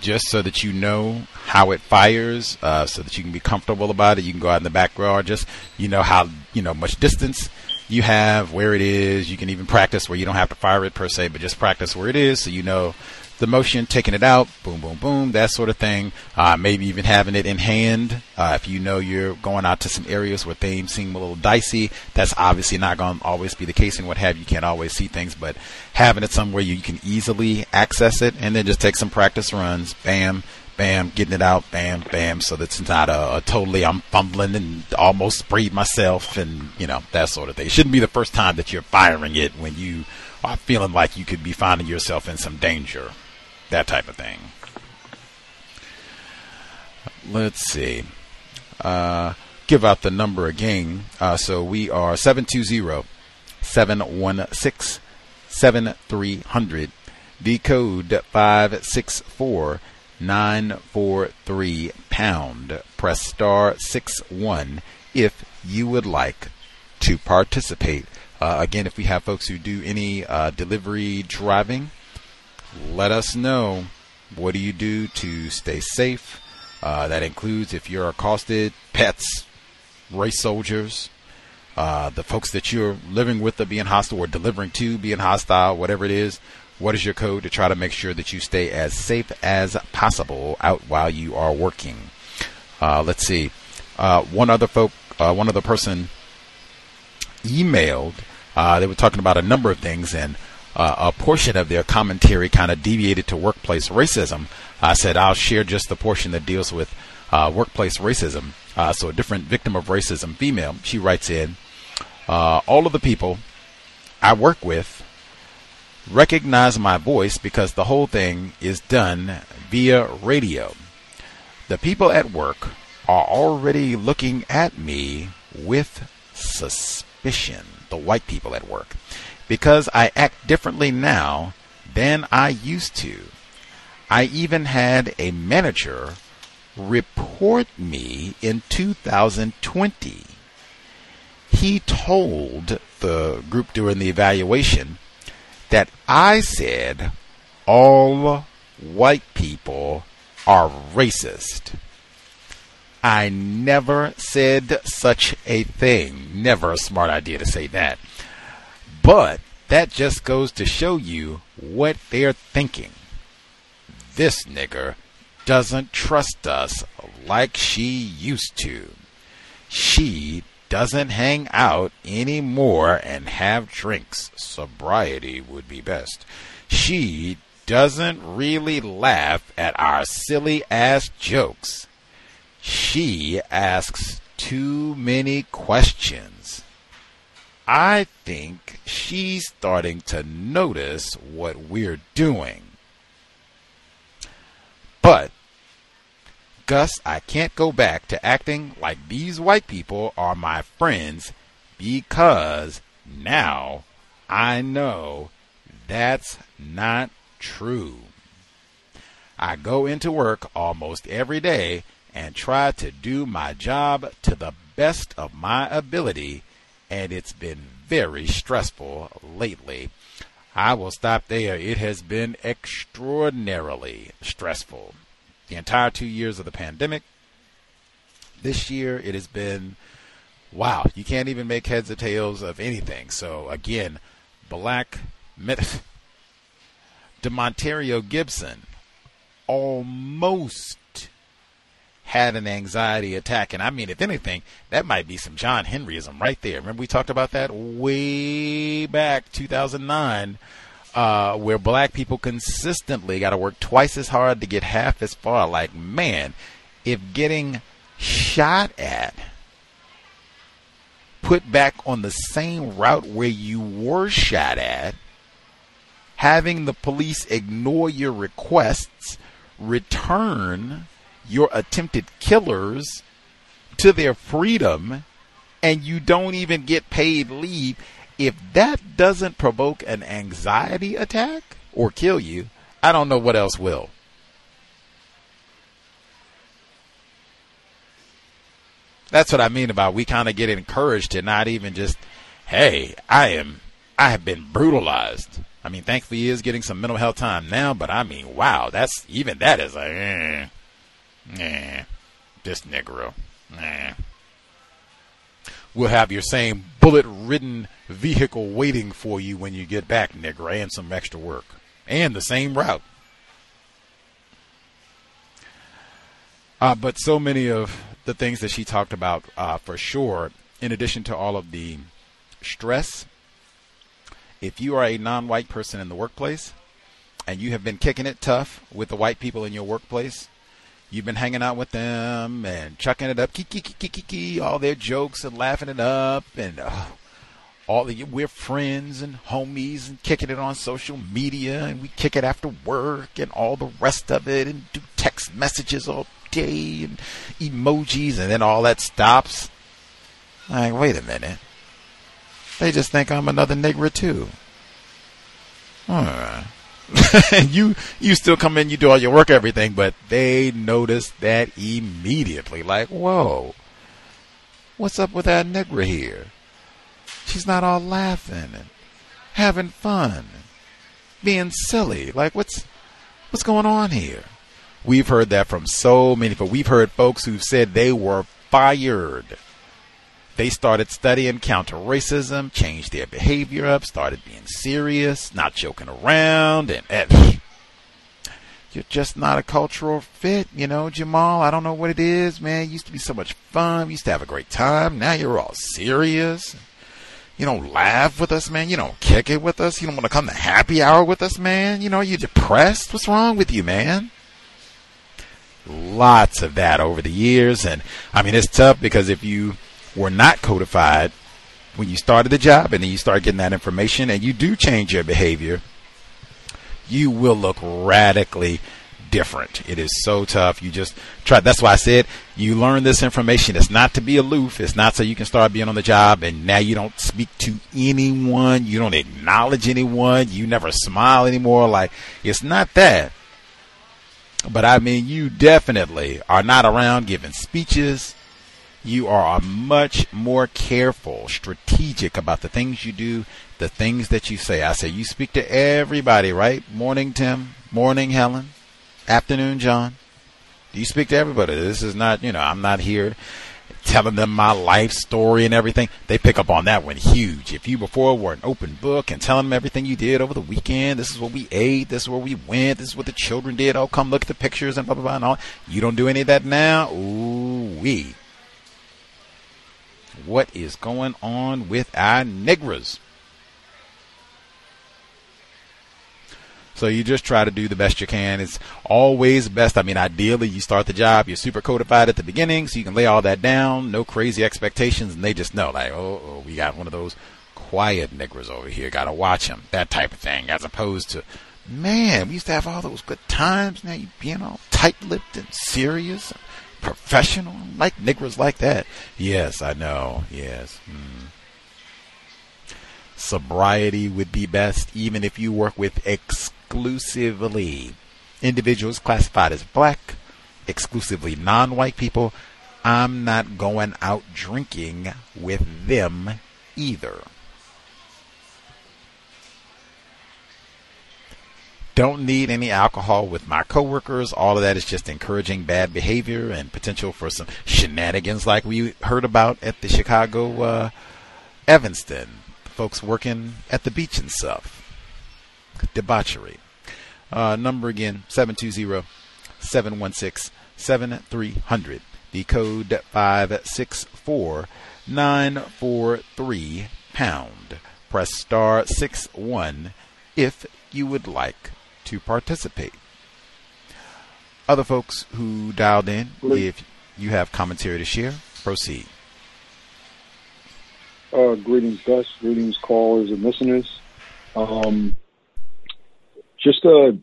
just so that you know how it fires, so that you can be comfortable about it. You can go out in the backyard, just, you know, how, you know, much distance you have, where it is. You can even practice where you don't have to fire it per se, but just practice where it is so you know the motion, taking it out, boom, boom, boom, that sort of thing. Maybe even having it in hand. If you know you're going out to some areas where things seem a little dicey, that's obviously not going to always be the case and what have you. You can't always see things, but having it somewhere you can easily access it, and then just take some practice runs, bam, bam, getting it out, bam, bam, so that's not a totally I'm fumbling and almost sprayed myself and, you know, that sort of thing. It shouldn't be the first time that you're firing it when you are feeling like you could be finding yourself in some danger. That type of thing. Let's see. Give out the number again. So we are 720-716-7300. The code 564-943-pound. Press *61 if you would like to participate. Again, if we have folks who do any delivery driving, let us know, what do you do to stay safe? That includes if you're accosted, pets, race soldiers, the folks that you're living with are being hostile or delivering to being hostile, whatever it is. What is your code to try to make sure that you stay as safe as possible out while you are working? Let's see. One other person emailed. They were talking about a number of things, and a portion of their commentary kind of deviated to workplace racism. I said I'll share just the portion that deals with workplace racism. So a different victim of racism, female, she writes in, all of the people I work with recognize my voice because the whole thing is done via radio. The people at work are already looking at me with suspicion, the white people at work, because I act differently now than I used to. I even had a manager report me in 2020. He told the group during the evaluation that I said all white people are racist. I never said such a thing. Never a smart idea to say that. But that just goes to show you what they're thinking. This nigger doesn't trust us like she used to. She doesn't hang out anymore and have drinks. Sobriety would be best. She doesn't really laugh at our silly ass jokes. She asks too many questions. I think she's starting to notice what we're doing. But, Gus, I can't go back to acting like these white people are my friends, because now I know that's not true. I go into work almost every day and try to do my job to the best of my ability, and it's been very stressful lately. I will stop there. It has been extraordinarily stressful. The entire 2 years of the pandemic. This year, it has been, wow, you can't even make heads or tails of anything. So, again, D'Monterrio Gibson almost had an anxiety attack. And I mean, if anything, that might be some John Henryism right there. Remember we talked about that way back 2009, where black people consistently got to work twice as hard to get half as far. Like, man, if getting shot at, put back on the same route where you were shot at, having the police ignore your requests, return your attempted killers to their freedom, and you don't even get paid leave, if that doesn't provoke an anxiety attack or kill you, I don't know what else will. That's what I mean about we kind of get encouraged to not even just, hey, I have been brutalized. I mean, thankfully he is getting some mental health time now, but I mean, wow, that is like, this Negro. We'll have your same bullet-ridden vehicle waiting for you when you get back, Negro, and some extra work. And the same route. But so many of the things that she talked about, for sure, in addition to all of the stress, if you are a non-white person in the workplace and you have been kicking it tough with the white people in your workplace, you've been hanging out with them and chucking it up, all their jokes and laughing it up, and we're friends and homies and kicking it on social media, and we kick it after work and all the rest of it, and do text messages all day and emojis, and then all that stops. Like, wait a minute. They just think I'm another nigger too. Huh. you still come in, you do all your work, everything, but they notice that immediately. Like, whoa, what's up with that nigger here? She's not all laughing and having fun, being silly. Like, what's going on here? We've heard that from so many people. We've heard folks who've said they were fired. They started studying counter racism, changed their behavior up, started being serious, not joking around, and you're just not a cultural fit, you know, Jamal. I don't know what it is, man. It used to be so much fun. We used to have a great time. Now you're all serious. You don't laugh with us, man. You don't kick it with us. You don't want to come to happy hour with us, man. You know, you're depressed. What's wrong with you, man? Lots of that over the years. And I mean, it's tough because if you were not codified when you started the job and then you start getting that information and you do change your behavior, you will look radically different. It is so tough. You just try. That's why I said you learn this information. It's not to be aloof. It's not so you can start being on the job and now you don't speak to anyone. You don't acknowledge anyone. You never smile anymore. Like, it's not that. But I mean, you definitely are not around giving speeches. You are much more careful, strategic about the things you do, the things that you say. I say you speak to everybody, right? Morning, Tim. Morning, Helen. Afternoon, John. Do you speak to everybody? This is not, you know, I'm not here telling them my life story and everything. They pick up on that one huge. If you before were an open book and telling them everything you did over the weekend, this is what we ate, this is where we went, this is what the children did. Oh, come look at the pictures and blah, blah, blah, and all. You don't do any of that now. Ooh-wee. What is going on with our niggas? So you just try to do the best you can. It's always best. I mean, ideally, you start the job, you're super codified at the beginning, so you can lay all that down, no crazy expectations, and they just know, like, oh, we got one of those quiet niggas over here. Got to watch him, that type of thing, as opposed to, man, we used to have all those good times. Now you're being all tight-lipped and serious. Professional, like niggas like that. Yes, I know. Yes. Sobriety would be best, even if you work with exclusively individuals classified as black, exclusively non-white people. I'm not going out drinking with them either. Don't need any alcohol with my coworkers. All of that is just encouraging bad behavior and potential for some shenanigans like we heard about at the Chicago Evanston. Folks working at the beach and stuff. Debauchery. Number again, 720-716-7300. The code 564-943-pound. Press star 61 if you would like to participate. Other folks who dialed in, if you have commentary to share, proceed. Greetings, Gus. Greetings, callers and listeners. Just an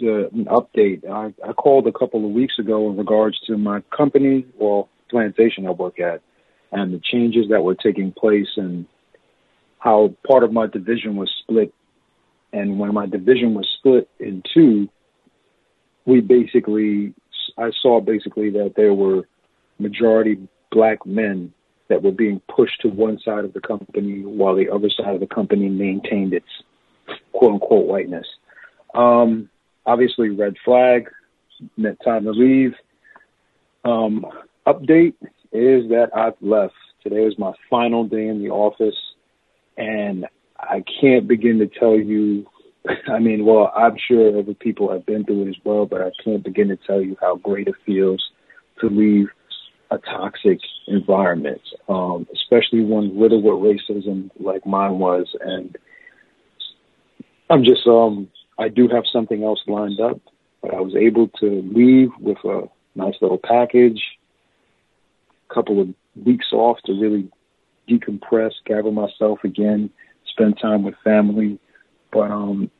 update. I called a couple of weeks ago in regards to my company, well, plantation I work at, and the changes that were taking place and how part of my division was split. And when my division was split in two, I saw that there were majority black men that were being pushed to one side of the company while the other side of the company maintained its quote-unquote whiteness. Obviously, red flag, meant time to leave. Update is that I've left. Today was my final day in the office, and I can't begin to tell you, I mean, well, I'm sure other people have been through it as well, but I can't begin to tell you how great it feels to leave a toxic environment, especially one riddled with racism like mine was. And I'm just, I do have something else lined up, but I was able to leave with a nice little package, a couple of weeks off to really decompress, gather myself again, spend time with family. But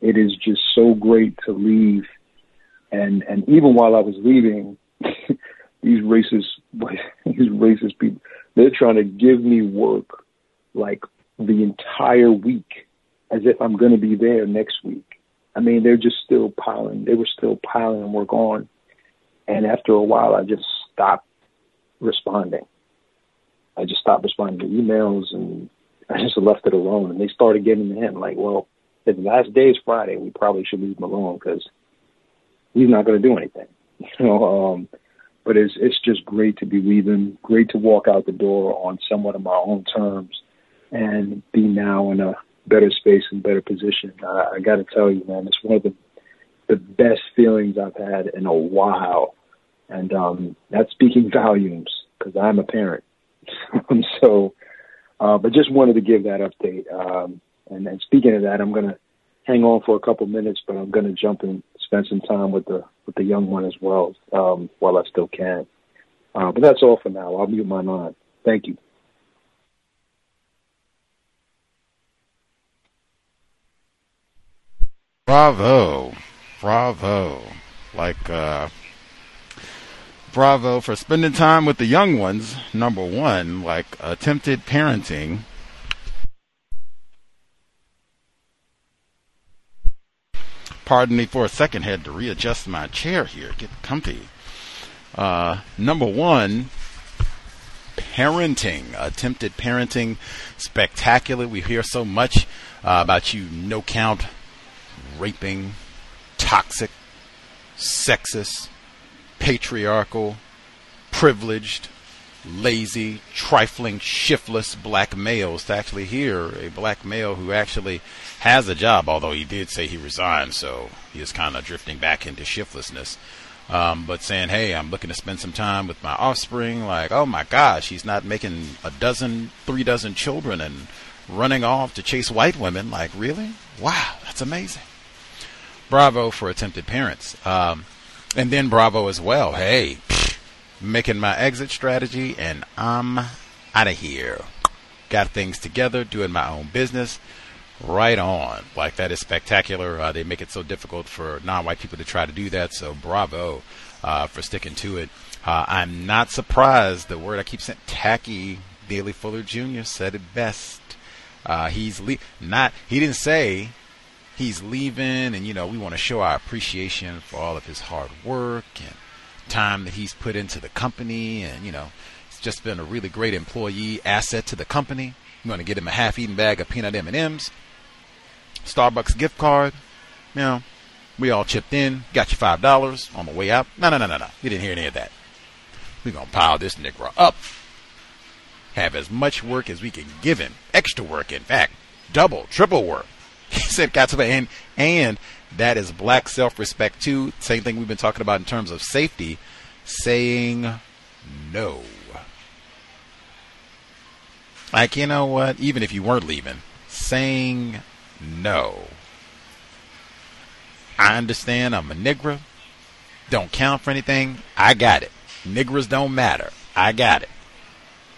it is just so great to leave. And even while I was leaving, these racist people, they're trying to give me work like the entire week as if I'm going to be there next week. I mean, they're just still piling. They were still piling work on. And after a while, I just stopped responding. I just stopped responding to emails, and I just left it alone. And they started getting to him like, well, if the last day is Friday, we probably should leave him alone because he's not going to do anything. You know, but it's just great to be leaving, great to walk out the door on somewhat of my own terms and be now in a better space and better position. I got to tell you, man, it's one of the best feelings I've had in a while. And that's speaking volumes because I'm a parent. So, but just wanted to give that update. And then speaking of that, I'm going to hang on for a couple minutes, but I'm going to jump and spend some time with the young one as well while I still can. But that's all for now. I'll mute my line. Thank you. Bravo. Like, bravo for spending time with the young ones, number one, like attempted parenting. Pardon me for a second, had to readjust my chair here, get comfy. Number one, parenting, attempted parenting, spectacular. We hear so much about you no count raping, toxic, sexist, patriarchal, privileged, lazy, trifling, shiftless black males. To actually hear a black male who actually has a job, although he did say he resigned, so he is kind of drifting back into shiftlessness, but saying, hey, I'm looking to spend some time with my offspring. Like, oh my gosh, he's not making three dozen children and running off to chase white women. Like, really? Wow, that's amazing. Bravo for attempted parents. And then bravo as well. Hey, making my exit strategy, and I'm out of here. Got things together, doing my own business. Right on. Like, that is spectacular. They make it so difficult for non-white people to try to do that, so bravo for sticking to it. I'm not surprised. The word I keep saying, tacky, Daley Fuller Jr. said it best. He didn't say he's leaving, and, you know, we want to show our appreciation for all of his hard work and time that he's put into the company, and, you know, it's just been a really great employee, asset to the company. We want to get him a half-eaten bag of peanut M&Ms, Starbucks gift card. You know, we all chipped in, got you $5 on the way out. No. You didn't hear any of that. We're going to pile this nigga up. Have as much work as we can give him. Extra work, in fact. Double, triple work. He said, got to the end. And that is black self-respect, too. Same thing we've been talking about in terms of safety. Saying no. Like, you know what? Even if you weren't leaving. Saying no. I understand I'm a nigger. Don't count for anything. I got it. Niggers don't matter. I got it.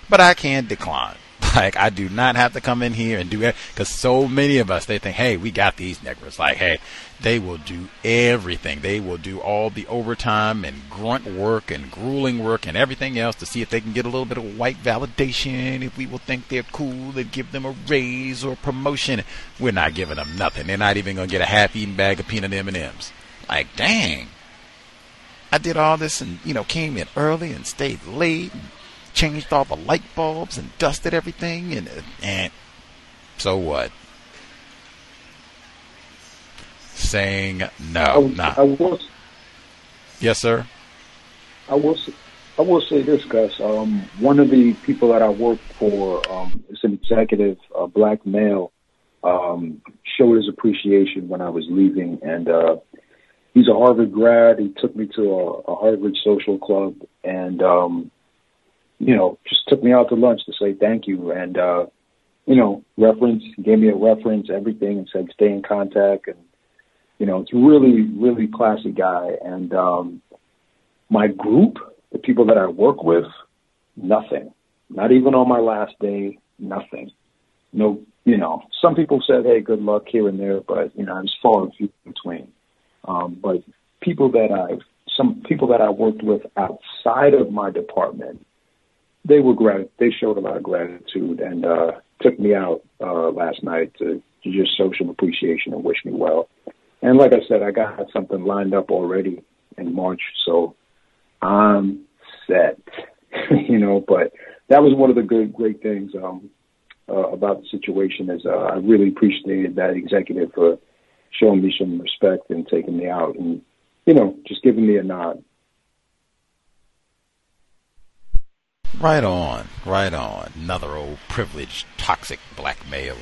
But I can decline. Like, I do not have to come in here and do it. Because so many of us, they think, hey, we got these niggers. Like, hey, they will do everything. They will do all the overtime and grunt work and grueling work and everything else to see if they can get a little bit of white validation. If we will think they're cool and give them a raise or promotion. We're not giving them nothing. They're not even going to get a half-eaten bag of peanut M&Ms. Like, dang. I did all this and, you know, came in early and stayed late and changed all the light bulbs and dusted everything, and so what? Saying no, not. Yes, sir. I will say this, Gus. One of the people that I work for, is an executive, a black male, showed his appreciation when I was leaving. And he's a Harvard grad. He took me to a Harvard social club and, just took me out to lunch to say thank you. And, gave me a reference, everything, and said stay in contact. And, it's a really, really classy guy. And my group, the people that I work with, nothing. Not even on my last day, nothing. No, some people said, hey, good luck here and there, but, it was far and few between. But people that I worked with outside of my department, they showed a lot of gratitude and took me out last night to just social appreciation and wish me well. And like I said, I got something lined up already in March, so I'm set, but that was one of the great things about the situation is I really appreciated that executive for showing me some respect and taking me out and, just giving me a nod. Right on, right on. Another old privileged, toxic black male.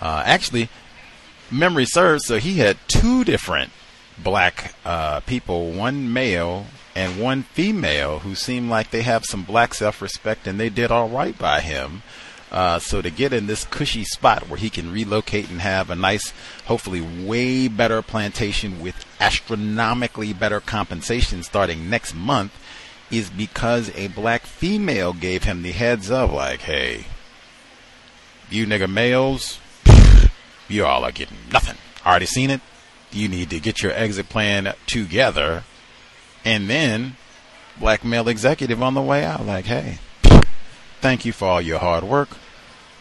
Actually, memory serves, so he had two different black people, one male and one female, who seemed like they have some black self-respect, and they did all right by him. So to get in this cushy spot where he can relocate and have a nice, hopefully way better plantation with astronomically better compensation starting next month is because a black female gave him the heads up like, hey, you nigga males, you all are getting nothing. Already seen it. You need to get your exit plan together. And then black male executive on the way out like, hey, thank you for all your hard work.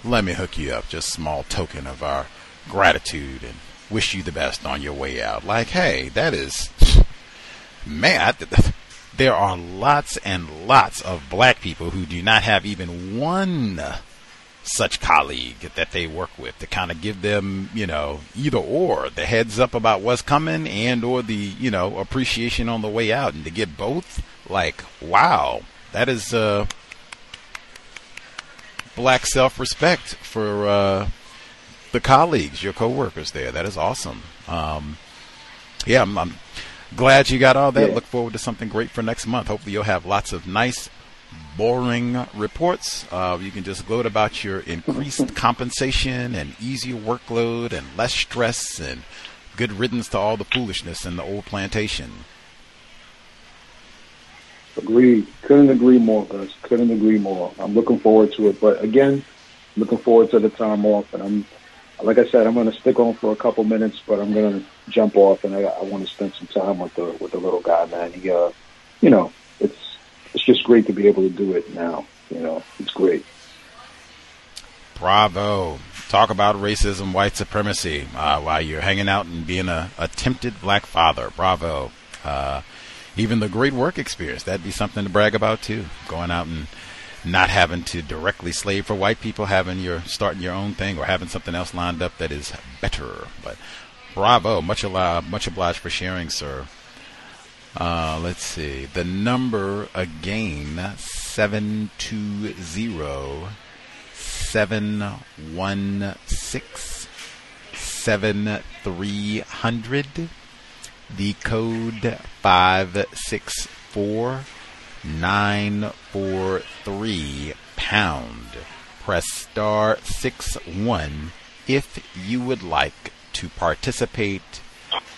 Let me hook you up. Just small token of our gratitude and wish you the best on your way out. Like, hey, that is, man, there are lots and lots of black people who do not have even one such colleague that they work with to kind of give them, either or the heads up about what's coming and or the, appreciation on the way out. And to get both, like, wow, that is black self-respect for the colleagues, your co-workers there. That is awesome. I'm glad you got all that. Yeah. Look forward to something great for next month. Hopefully you'll have lots of nice, boring reports. You can just gloat about your increased compensation and easier workload and less stress and good riddance to all the foolishness in the old plantation. Agreed. Couldn't agree more, Gus. Couldn't agree more. I'm looking forward to it. But again, looking forward to the time off. And I'm going to stick on for a couple minutes, but I'm going to jump off. And I want to spend some time with the little guy, man. He, it's just great to be able to do it now. It's great. Bravo. Talk about racism, white supremacy, while you're hanging out and being a tempted black father. Bravo. Even the great work experience, that'd be something to brag about too. Going out and not having to directly slave for white people, starting your own thing or having something else lined up that is better. But bravo, much obliged for sharing, sir. Let's see. The number again, 720-716-7300. The code 564-943#. Press *61 if you would like to participate.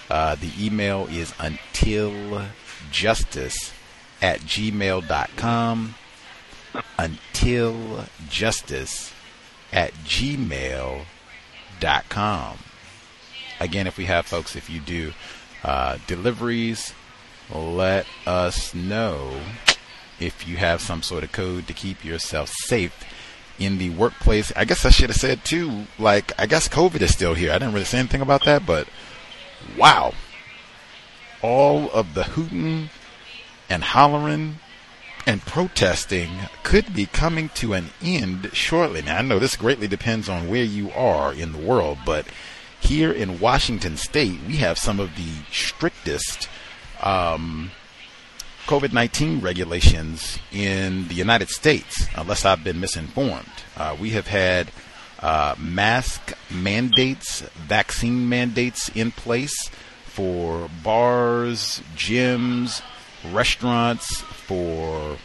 The email is untiljustice@gmail.com. untiljustice@gmail.com. Again, if you do deliveries, let us know if you have some sort of code to keep yourself safe in the workplace. I guess I should have said too, I guess COVID is still here. I didn't really say anything about that, but wow, all of the hooting and hollering and protesting could be coming to an end shortly. Now, I know this greatly depends on where you are in the world, but here in Washington State, we have some of the strictest COVID-19 regulations in the United States, unless I've been misinformed. We have had mask mandates, vaccine mandates in place for bars, gyms, restaurants for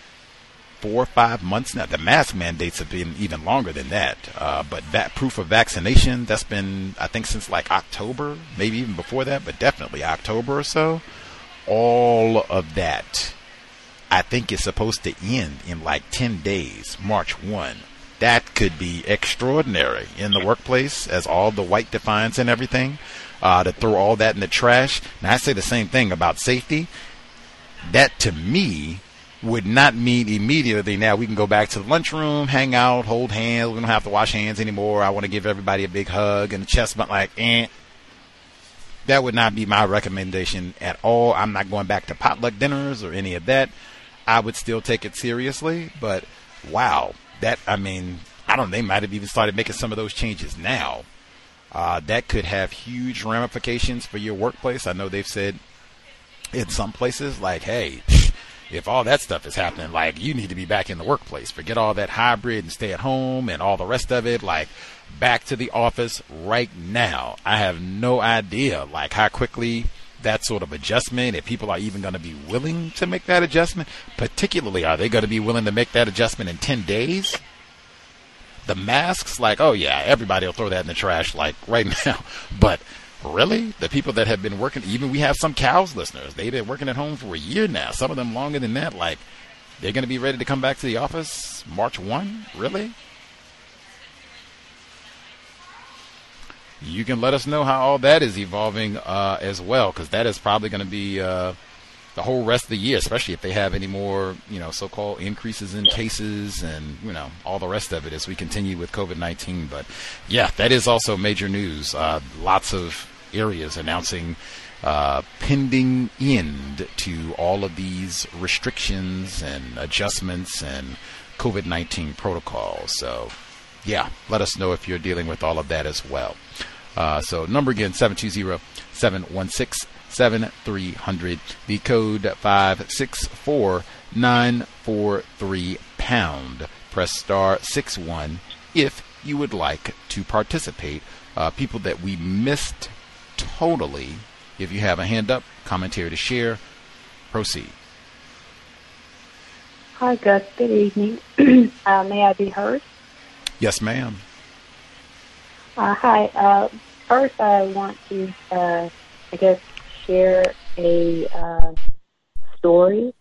4 or 5 months now. The mask mandates have been even longer than that, but that proof of vaccination, that's been, I think, since like October, maybe even before that, but definitely October or so. All of that, I think, is supposed to end in like 10 days, March 1. That could be extraordinary in the workplace, as all the white defiance and everything, to throw all that in the trash. Now, I say the same thing about safety. That, to me, would not mean immediately now we can go back to the lunchroom, hang out, hold hands. We don't have to wash hands anymore. I want to give everybody a big hug and a chest bump, like, eh. That would not be my recommendation at all. I'm not going back to potluck dinners or any of that. I would still take it seriously, but wow. That, I mean, I don't know, they might have even started making some of those changes now. That could have huge ramifications for your workplace. I know they've said in some places, like, hey, if all that stuff is happening, like, you need to be back in the workplace. Forget all that hybrid and stay at home and all the rest of it. Like, back to the office right now. I have no idea, like, how quickly that sort of adjustment, if people are even going to be willing to make that adjustment. Particularly, are they going to be willing to make that adjustment in 10 days? The masks, like, oh yeah, everybody will throw that in the trash, like, right now. But really, the people that have been working, even we have some cows listeners, they've been working at home for a year now, some of them longer than that, like, they're going to be ready to come back to the office March 1? Really? You can let us know how all that is evolving as well, because that is probably going to be the whole rest of the year, especially if they have any more, you know, so-called increases in cases and, you know, all the rest of it as we continue with COVID-19. But, yeah, that is also major news. Lots of areas announcing pending end to all of these restrictions and adjustments and COVID-19 protocols. So, yeah, let us know if you're dealing with all of that as well. So number again, 720-716-7300. The code 564-943#. Press *61 if you would like to participate. People that we missed totally, if you have a hand up, commentary to share, proceed. Hi, Gus. Good evening. May I be heard? Yes, ma'am. Hi. First, I want to, I guess, share a story.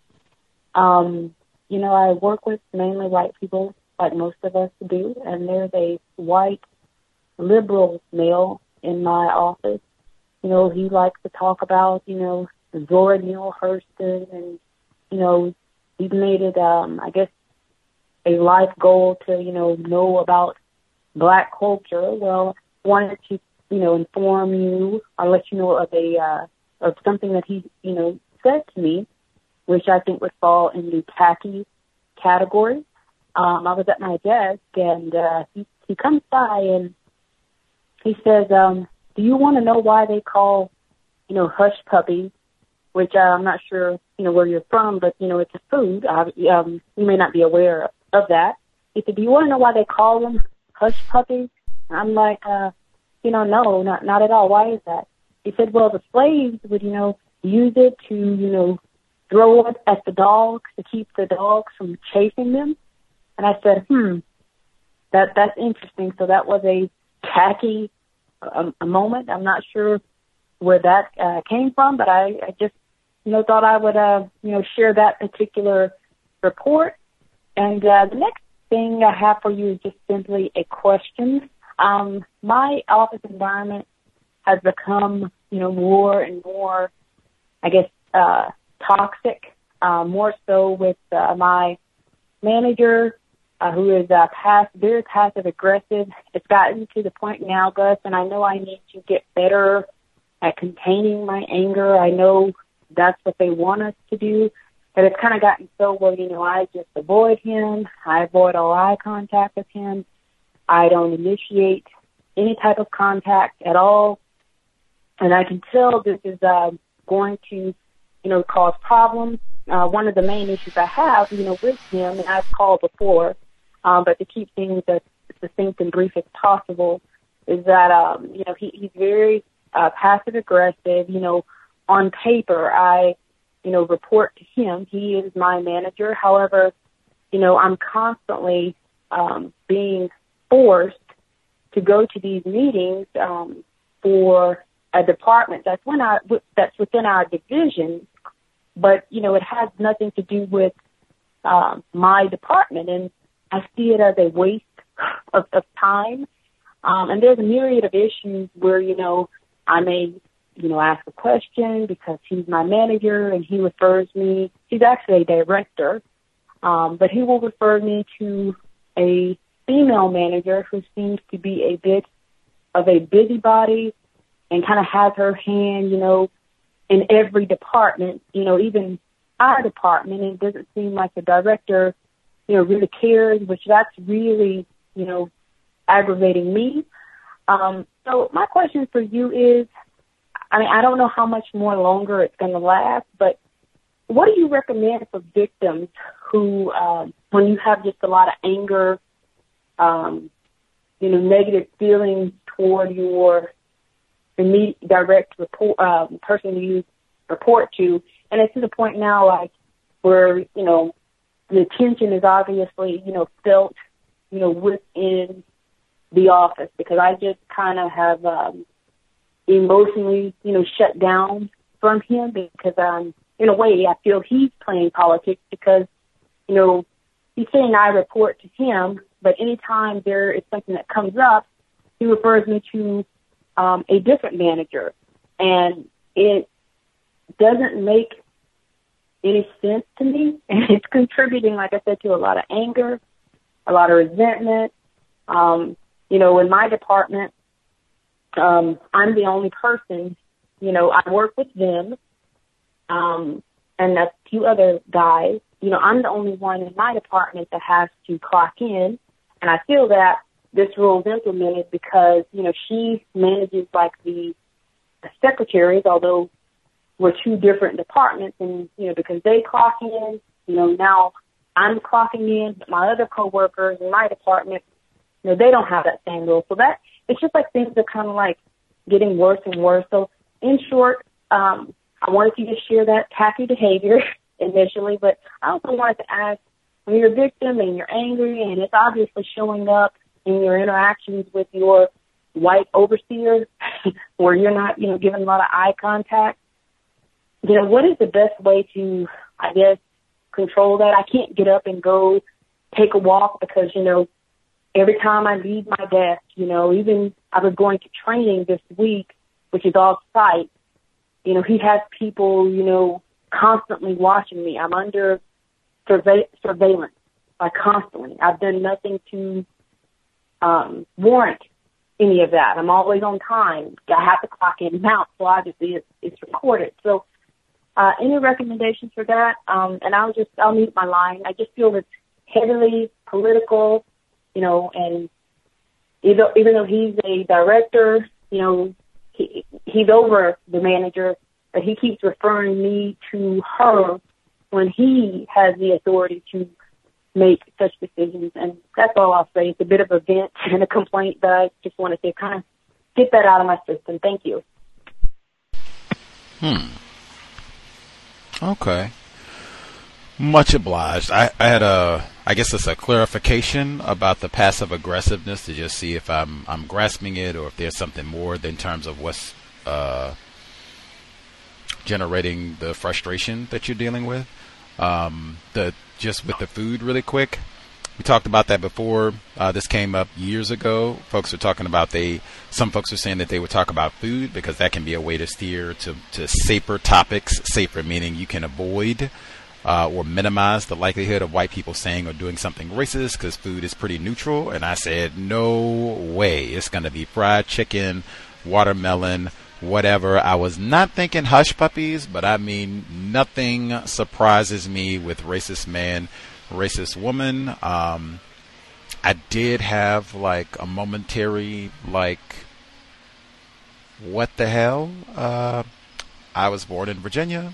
You know, I work with mainly white people, like most of us do, and there's a white liberal male in my office. You know, he likes to talk about, you know, Zora Neale Hurston, and, you know, he's made it, I guess, a life goal to, you know about black culture. Well, wanted to, you know, inform you or let you know of a of something that he, you know, said to me, which I think would fall in the tacky category. I was at my desk, and he comes by and he says, "Do you want to know why they call, you know, hush puppies?" Which I'm not sure, you know, where you're from, but you know, it's a food. You may not be aware of that. He said, "Do you want to know why they call them hush puppies?" And I'm like, you know, no, not at all. Why is that? He said, well, the slaves would, you know, use it to, you know, throw it at the dogs to keep the dogs from chasing them. And I said, that's interesting. So that was a tacky a moment. I'm not sure where that came from, but I just, you know, thought I would, you know, share that particular report. And the next thing I have for you is just simply a question. My office environment has become, you know, more and more, I guess, toxic, more so with my manager, who is very passive-aggressive. It's gotten to the point now, Gus, and I know I need to get better at containing my anger. I know that's what they want us to do. But it's kind of gotten so where, you know, I just avoid him. I avoid all eye contact with him. I don't initiate any type of contact at all. And I can tell this is going to, you know, cause problems. One of the main issues I have, you know, with him, and I've called before, but to keep things as succinct and brief as possible, is that, you know, he's very passive-aggressive. You know, on paper, I, you know, report to him. He is my manager. However, you know, I'm constantly being forced to go to these meetings for a department that's within our division, but, you know, it has nothing to do with my department. And I see it as a waste of time. And there's a myriad of issues where, you know, I may, you know, ask a question because he's my manager and he refers me. He's actually a director, but he will refer me to a female manager who seems to be a bit of a busybody and kind of has her hand, you know, in every department, you know, even our department. And it doesn't seem like the director, you know, really cares, which that's really, you know, aggravating me. So my question for you is, I mean, I don't know how much more longer it's going to last, but what do you recommend for victims who, when you have just a lot of anger, you know, negative feelings toward your immediate direct report, person you report to, and it's to the point now, like, where, you know, the tension is obviously, you know, felt, you know, within the office, because I just kind of have emotionally, you know, shut down from him, because in a way I feel he's playing politics, because, you know, he's saying I report to him, but anytime there is something that comes up, he refers me to a different manager, and it doesn't make any sense to me, and it's contributing, like I said, to a lot of anger, a lot of resentment. You know, in my department, I'm the only person, you know, I work with them, and a few other guys. You know, I'm the only one in my department that has to clock in. And I feel that this rule is implemented because, you know, she manages like the secretaries, although we're two different departments. And, you know, because they clock in, you know, now I'm clocking in, but my other coworkers in my department, you know, they don't have that same rule. So that, it's just like things are kind of like getting worse and worse. So in short, I wanted you to share that tacky behavior initially, but I also wanted to ask, when you're a victim and you're angry and it's obviously showing up in your interactions with your white overseer, where you're not, you know, giving a lot of eye contact, you know, what is the best way to, I guess, control that? I can't get up and go take a walk because, you know, every time I leave my desk, you know, even I was going to training this week, which is off site, you know, he has people, you know, constantly watching me. I'm under surveillance, like constantly. I've done nothing to warrant any of that. I'm always on time. I have to clock in and out, so obviously it's recorded. So any recommendations for that? And I'll mute my line. I just feel it's heavily political. You know, and even though he's a director, you know, he's over the manager, but he keeps referring me to her when he has the authority to make such decisions. And that's all I'll say. It's a bit of a vent and a complaint that I just wanted to kind of get that out of my system. Thank you. Okay. Much obliged. I had I guess it's a clarification about the passive aggressiveness, to just see if I'm grasping it, or if there's something more in terms of what's generating the frustration that you're dealing with. Just with the food really quick. We talked about that before. This came up years ago. Folks are talking about some folks are saying that they would talk about food because that can be a way to steer to safer topics. Safer meaning you can avoid or minimize the likelihood of white people saying or doing something racist because food is pretty neutral. And I said, no way. It's going to be fried chicken, watermelon, whatever. I was not thinking hush puppies, but I mean, nothing surprises me with racist man, racist woman. I did have like a momentary, like, what the hell? I was born in Virginia.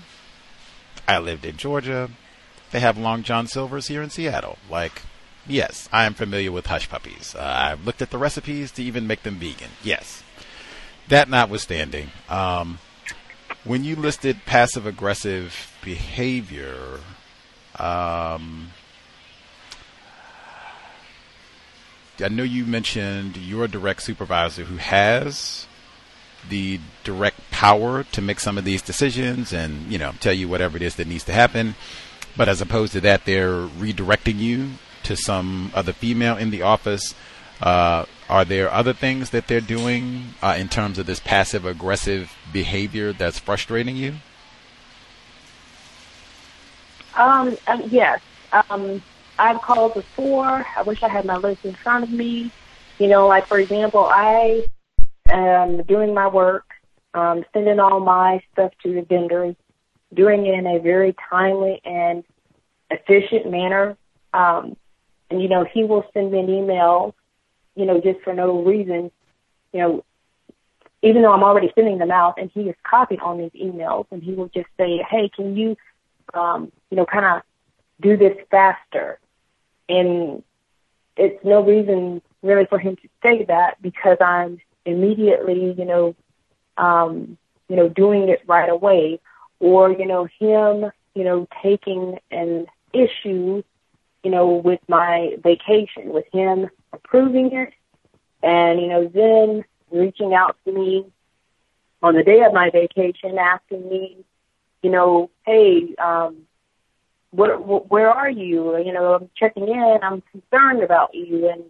I lived in Georgia. They have Long John Silvers here in Seattle. Like, yes, I am familiar with hush puppies. I've looked at the recipes to even make them vegan. Yes. That notwithstanding, when you listed passive-aggressive behavior, I know you mentioned your direct supervisor who has the direct power to make some of these decisions and, you know, tell you whatever it is that needs to happen. But as opposed to that, they're redirecting you to some other female in the office. Are there other things that they're doing in terms of this passive aggressive behavior that's frustrating you? Yes. I've called before. I wish I had my list in front of me. You know, like, for example, I am doing my work, sending all my stuff to the vendors, doing it in a very timely and efficient manner. And, you know, he will send me an email, you know, just for no reason, you know, even though I'm already sending them out, and he is copied on these emails, and he will just say, hey, can you, you know, kind of do this faster? And it's no reason really for him to say that, because I'm immediately, you know, doing it right away. Or, you know, him, you know, taking an issue, you know, with my vacation, with him approving it, and, you know, then reaching out to me on the day of my vacation, asking me, you know, hey, where are you? You know, I'm checking in. I'm concerned about you. And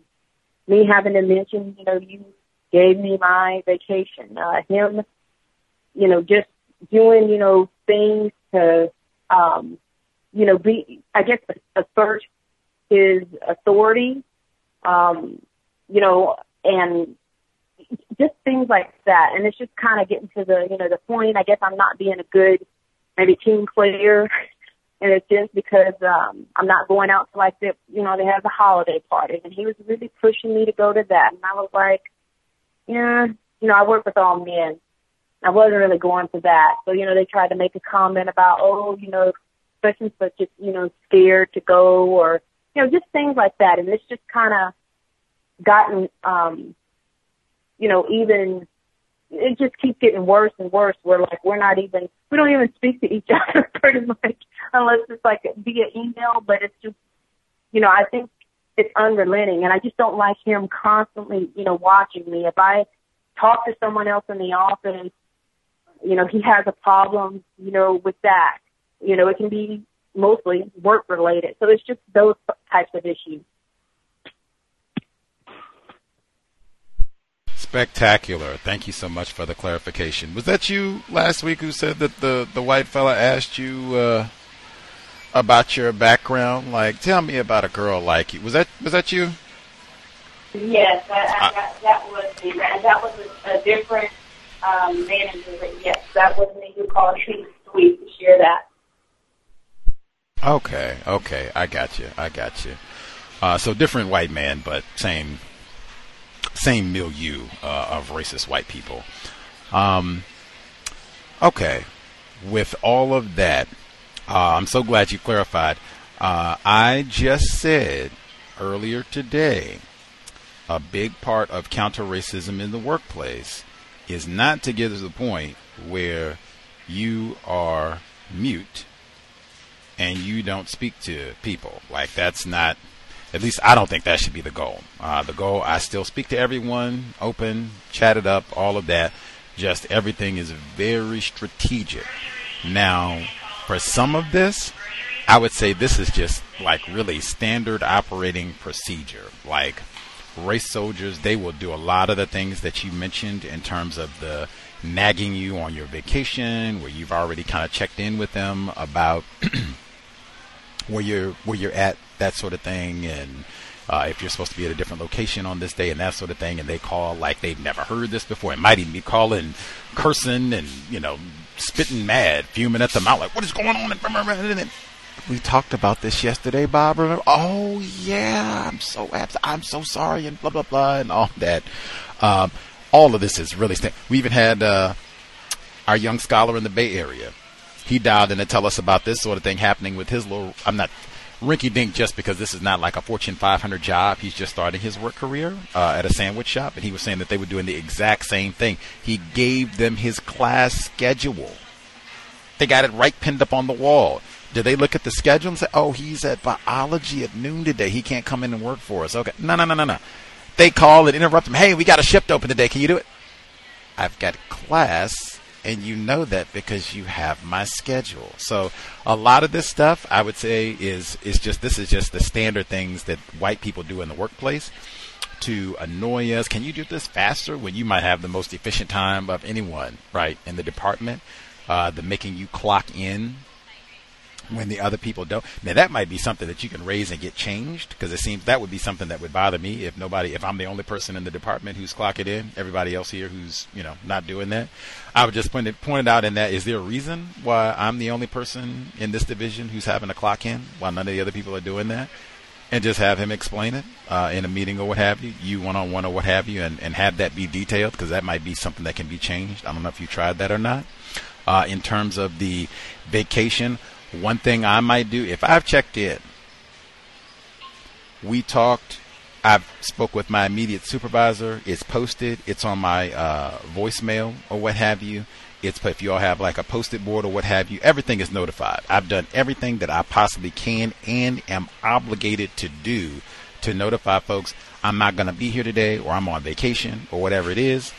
me having to mention, you know, you gave me my vacation. Him, you know, just doing, you know, things to, you know, be, I guess, assert his authority, you know, and just things like that. And it's just kind of getting to the, you know, the point, I guess I'm not being a good, maybe team player in a sense, because I'm not going out to, like, the, you know, they have the holiday party. And he was really pushing me to go to that. And I was like, yeah, you know, I work with all men. I wasn't really going for that. So, you know, they tried to make a comment about, oh, you know, such and such is, you know, scared to go, or, you know, just things like that. And it's just kind of gotten, you know, even, it just keeps getting worse and worse. We're like, we're not even, we don't even speak to each other pretty much, unless it's like via email. But it's just, you know, I think it's unrelenting. And I just don't like him constantly, you know, watching me. If I talk to someone else in the office, you know, he has a problem, you know, with that. You know, it can be mostly work-related. So it's just those types of issues. Spectacular. Thank you so much for the clarification. Was that you last week who said that the white fella asked you about your background? Like, tell me about a girl like you. Was that you? Yes, that was a different manager. But yes, that was me who called you this week to share that. Okay, I got you. So different white man, but same milieu of racist white people. Okay, with all of that, I'm so glad you clarified. I just said earlier today, a big part of counter-racism in the workplace is not to get to the point where you are mute and you don't speak to people. Like, that's not, at least I don't think that should be the goal. The goal, I still speak to everyone, open, chat it up, all of that. Just everything is very strategic. Now, for some of this, I would say this is just like really standard operating procedure. Like, race soldiers, they will do a lot of the things that you mentioned in terms of the nagging you on your vacation, where you've already kind of checked in with them about where you're at, that sort of thing, and if you're supposed to be at a different location on this day and that sort of thing, and they call like they've never heard this before, and might even be calling, cursing, and, you know, spitting mad, fuming at the mouth, like, what is going on? We talked about this yesterday, Bob, remember? Oh, yeah, I'm so sorry, and blah, blah, blah, and all that. All of this is really... We even had our young scholar in the Bay Area. He dialed in to tell us about this sort of thing happening with his little... I'm not rinky-dink just because this is not like a Fortune 500 job. He's just starting his work career at a sandwich shop, and he was saying that they were doing the exact same thing. He gave them his class schedule. They got it right pinned up on the wall. Did they look at the schedule and say, oh, he's at biology at noon today. He can't come in and work for us. Okay. No. They call and interrupt them. Hey, we got a shift open today. Can you do it? I've got class, and you know that because you have my schedule. So a lot of this stuff, I would say, is just the standard things that white people do in the workplace to annoy us. Can you do this faster when you might have the most efficient time of anyone, right, in the department? The making you clock in when the other people don't. Now, that might be something that you can raise and get changed, because it seems that would be something that would bother me if I'm the only person in the department who's clocking in, everybody else here who's, you know, not doing that. I would just point it out in that, is there a reason why I'm the only person in this division who's having a clock in while none of the other people are doing that? And just have him explain it in a meeting or what have you, you one-on-one or what have you, and have that be detailed, because that might be something that can be changed. I don't know if you tried that or not. In terms of the vacation, one thing I might do, if I've checked in, we talked, I've spoke with my immediate supervisor, it's posted, it's on my voicemail or what have you. It's if you all have like a post-it board or what have you, everything is notified. I've done everything that I possibly can and am obligated to do to notify folks I'm not going to be here today, or I'm on vacation or whatever it is.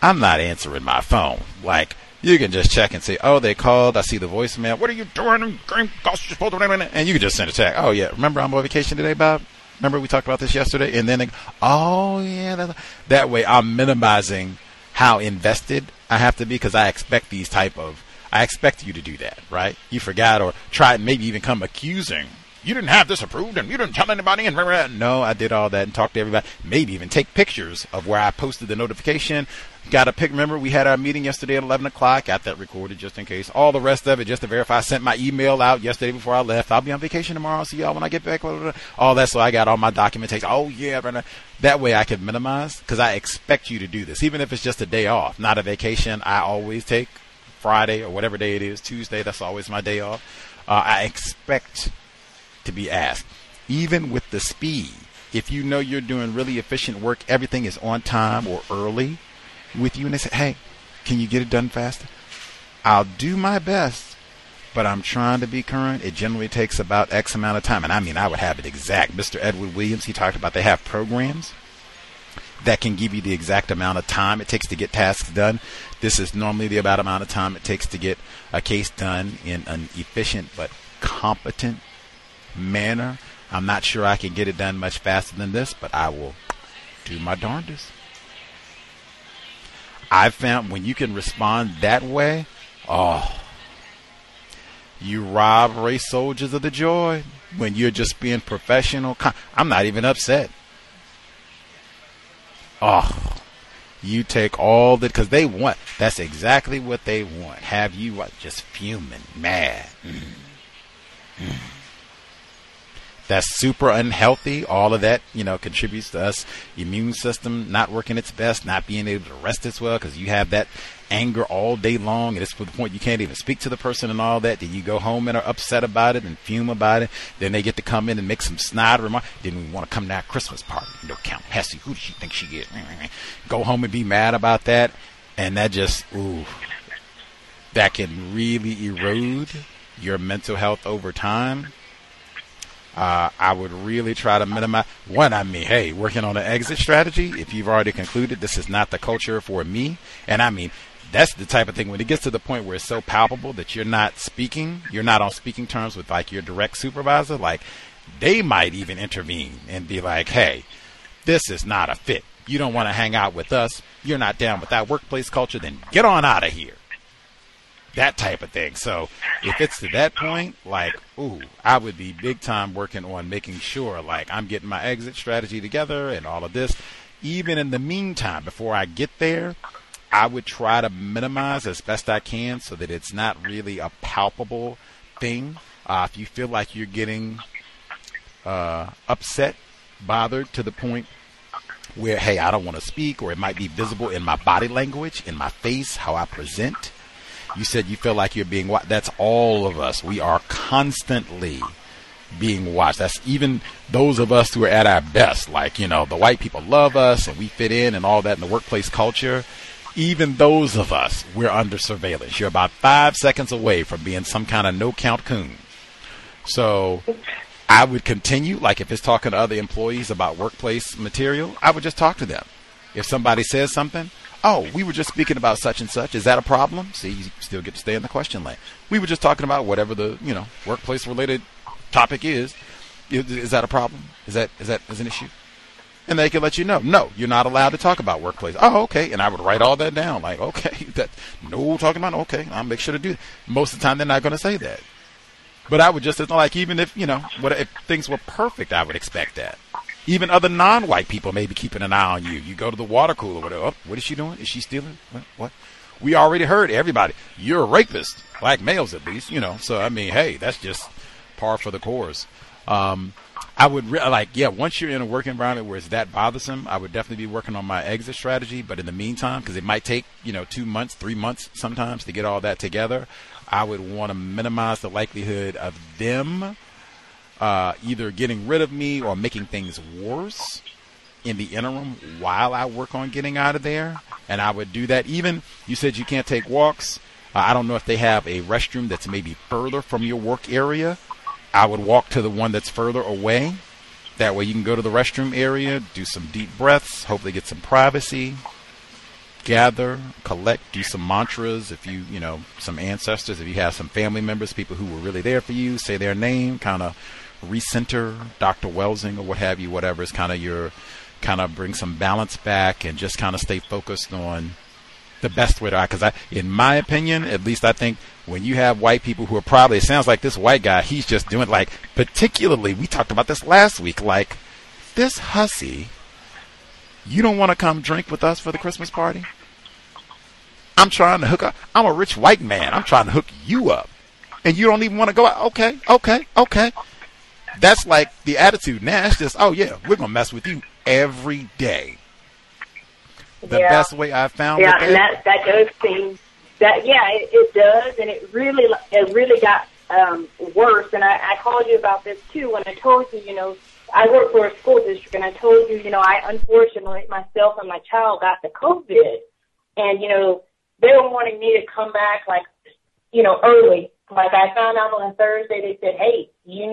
I'm not answering my phone. Like, you can just check and say, oh, they called. I see the voicemail. What are you doing? And you can just send a text. Oh, yeah. Remember, I'm on vacation today, Bob. Remember, we talked about this yesterday. And then, oh, yeah. That way, I'm minimizing how invested I have to be, because I expect you to do that, right? You forgot, or tried, maybe even come accusing. You didn't have this approved, and you didn't tell anybody. And no, I did all that and talked to everybody. Maybe even take pictures of where I posted the notification. Got a pic. Remember, we had our meeting yesterday at 11 o'clock. Got that recorded just in case. All the rest of it, just to verify. I sent my email out yesterday before I left. I'll be on vacation tomorrow. I'll see y'all when I get back. Blah, blah, blah. All that. So I got all my documentation. Oh, yeah. Blah, blah. That way I can minimize, because I expect you to do this. Even if it's just a day off, not a vacation. I always take Friday or whatever day it is, Tuesday. That's always my day off. I expect to be asked. Even with the speed, if you know you're doing really efficient work, everything is on time or early with you, and they say, hey, can you get it done faster? I'll do my best, but I'm trying to be current. It generally takes about X amount of time. And I mean, I would have it exact. Mr. Edward Williams, he talked about they have programs that can give you the exact amount of time it takes to get tasks done. This is normally the about amount of time it takes to get a case done in an efficient but competent manner. I'm not sure I can get it done much faster than this, but I will do my darndest. I've found when you can respond that way, oh, you rob race soldiers of the joy when you're just being professional. I'm not even upset. Oh, you take all that, because they want, that's exactly what they want. Have you just fuming, mad. That's super unhealthy. All of that, you know, contributes to us immune system not working its best, not being able to rest as well, because you have that anger all day long, and it's to the point you can't even speak to the person and all that. Then you go home and are upset about it and fume about it. Then they get to come in and make some snide remarks. Didn't even want to come to our Christmas party. No count, Hesse. Who does she think she is? Go home and be mad about that, and that just that can really erode your mental health over time. I would really try to minimize. Working on an exit strategy, if you've already concluded this is not the culture for me. And I mean, that's the type of thing when it gets to the point where it's so palpable that you're not on speaking terms with like your direct supervisor, like they might even intervene and be like, hey, this is not a fit. You don't want to hang out with us. You're not down with that workplace culture. Then get on out of here. that type of thing. So if it's to that point, like, ooh, I would be big time working on making sure, like, I'm getting my exit strategy together and all of this. Even in the meantime, before I get there, I would try to minimize as best I can so that it's not really a palpable thing. If you feel like you're getting upset, bothered to the point where, hey, I don't want to speak, or it might be visible in my body language, in my face, how I present. You said you feel like you're being watched. That's all of us. We are constantly being watched. That's even those of us who are at our best. Like, you know, the white people love us and we fit in and all that in the workplace culture. Even those of us, we're under surveillance. You're about 5 seconds away from being some kind of no-count coon. So I would continue, like if it's talking to other employees about workplace material, I would just talk to them. If somebody says something, oh, we were just speaking about such and such. Is that a problem? See, you still get to stay in the question lane. We were just talking about whatever the, you know, workplace-related topic is. Is that a problem? Is that an issue? And they can let you know, no, you're not allowed to talk about workplace. Oh, okay. And I would write all that down. Like, okay, that no talking about. Okay, I'll make sure to do that. Most of the time, they're not going to say that. But I would just, like, even if, you know, what if things were perfect, I would expect that. Even other non-white people may be keeping an eye on you. You go to the water cooler, whatever. Oh, what is she doing? Is she stealing? What? We already heard everybody. You're a rapist, black males at least, you know. So I mean, hey, that's just par for the course. I would once you're in a work environment where it's that bothersome, I would definitely be working on my exit strategy. But in the meantime, because it might take, 2 months, 3 months sometimes to get all that together, I would want to minimize the likelihood of them either getting rid of me or making things worse in the interim while I work on getting out of there. And I would do that. Even you said you can't take walks. I don't know if they have a restroom that's maybe further from your work area. I would walk to the one that's further away. That way you can go to the restroom area, do some deep breaths, hopefully get some privacy, gather, collect, do some mantras. If you, some ancestors, if you have some family members, people who were really there for you, say their name, kind of recenter, Dr. Welsing or what have you, whatever is kind of your, bring some balance back and just kind of stay focused on the best way to, in my opinion, at least I think, when you have white people who are probably, it sounds like this white guy, he's just doing, like, particularly, we talked about this last week, like, this hussy, you don't want to come drink with us for the Christmas party? I'm trying to hook up. I'm a rich white man. I'm trying to hook you up. And you don't even want to go out. Okay. That's like the attitude. Now it's just, oh, yeah, we're going to mess with you every day. The best way I found it. Yeah, and that does seem... It does, and it really got worse. And I called you about this too when I told you, I work for a school district, and I told you, I unfortunately myself and my child got the COVID, and they were wanting me to come back early. Like I found out on a Thursday, they said, hey, you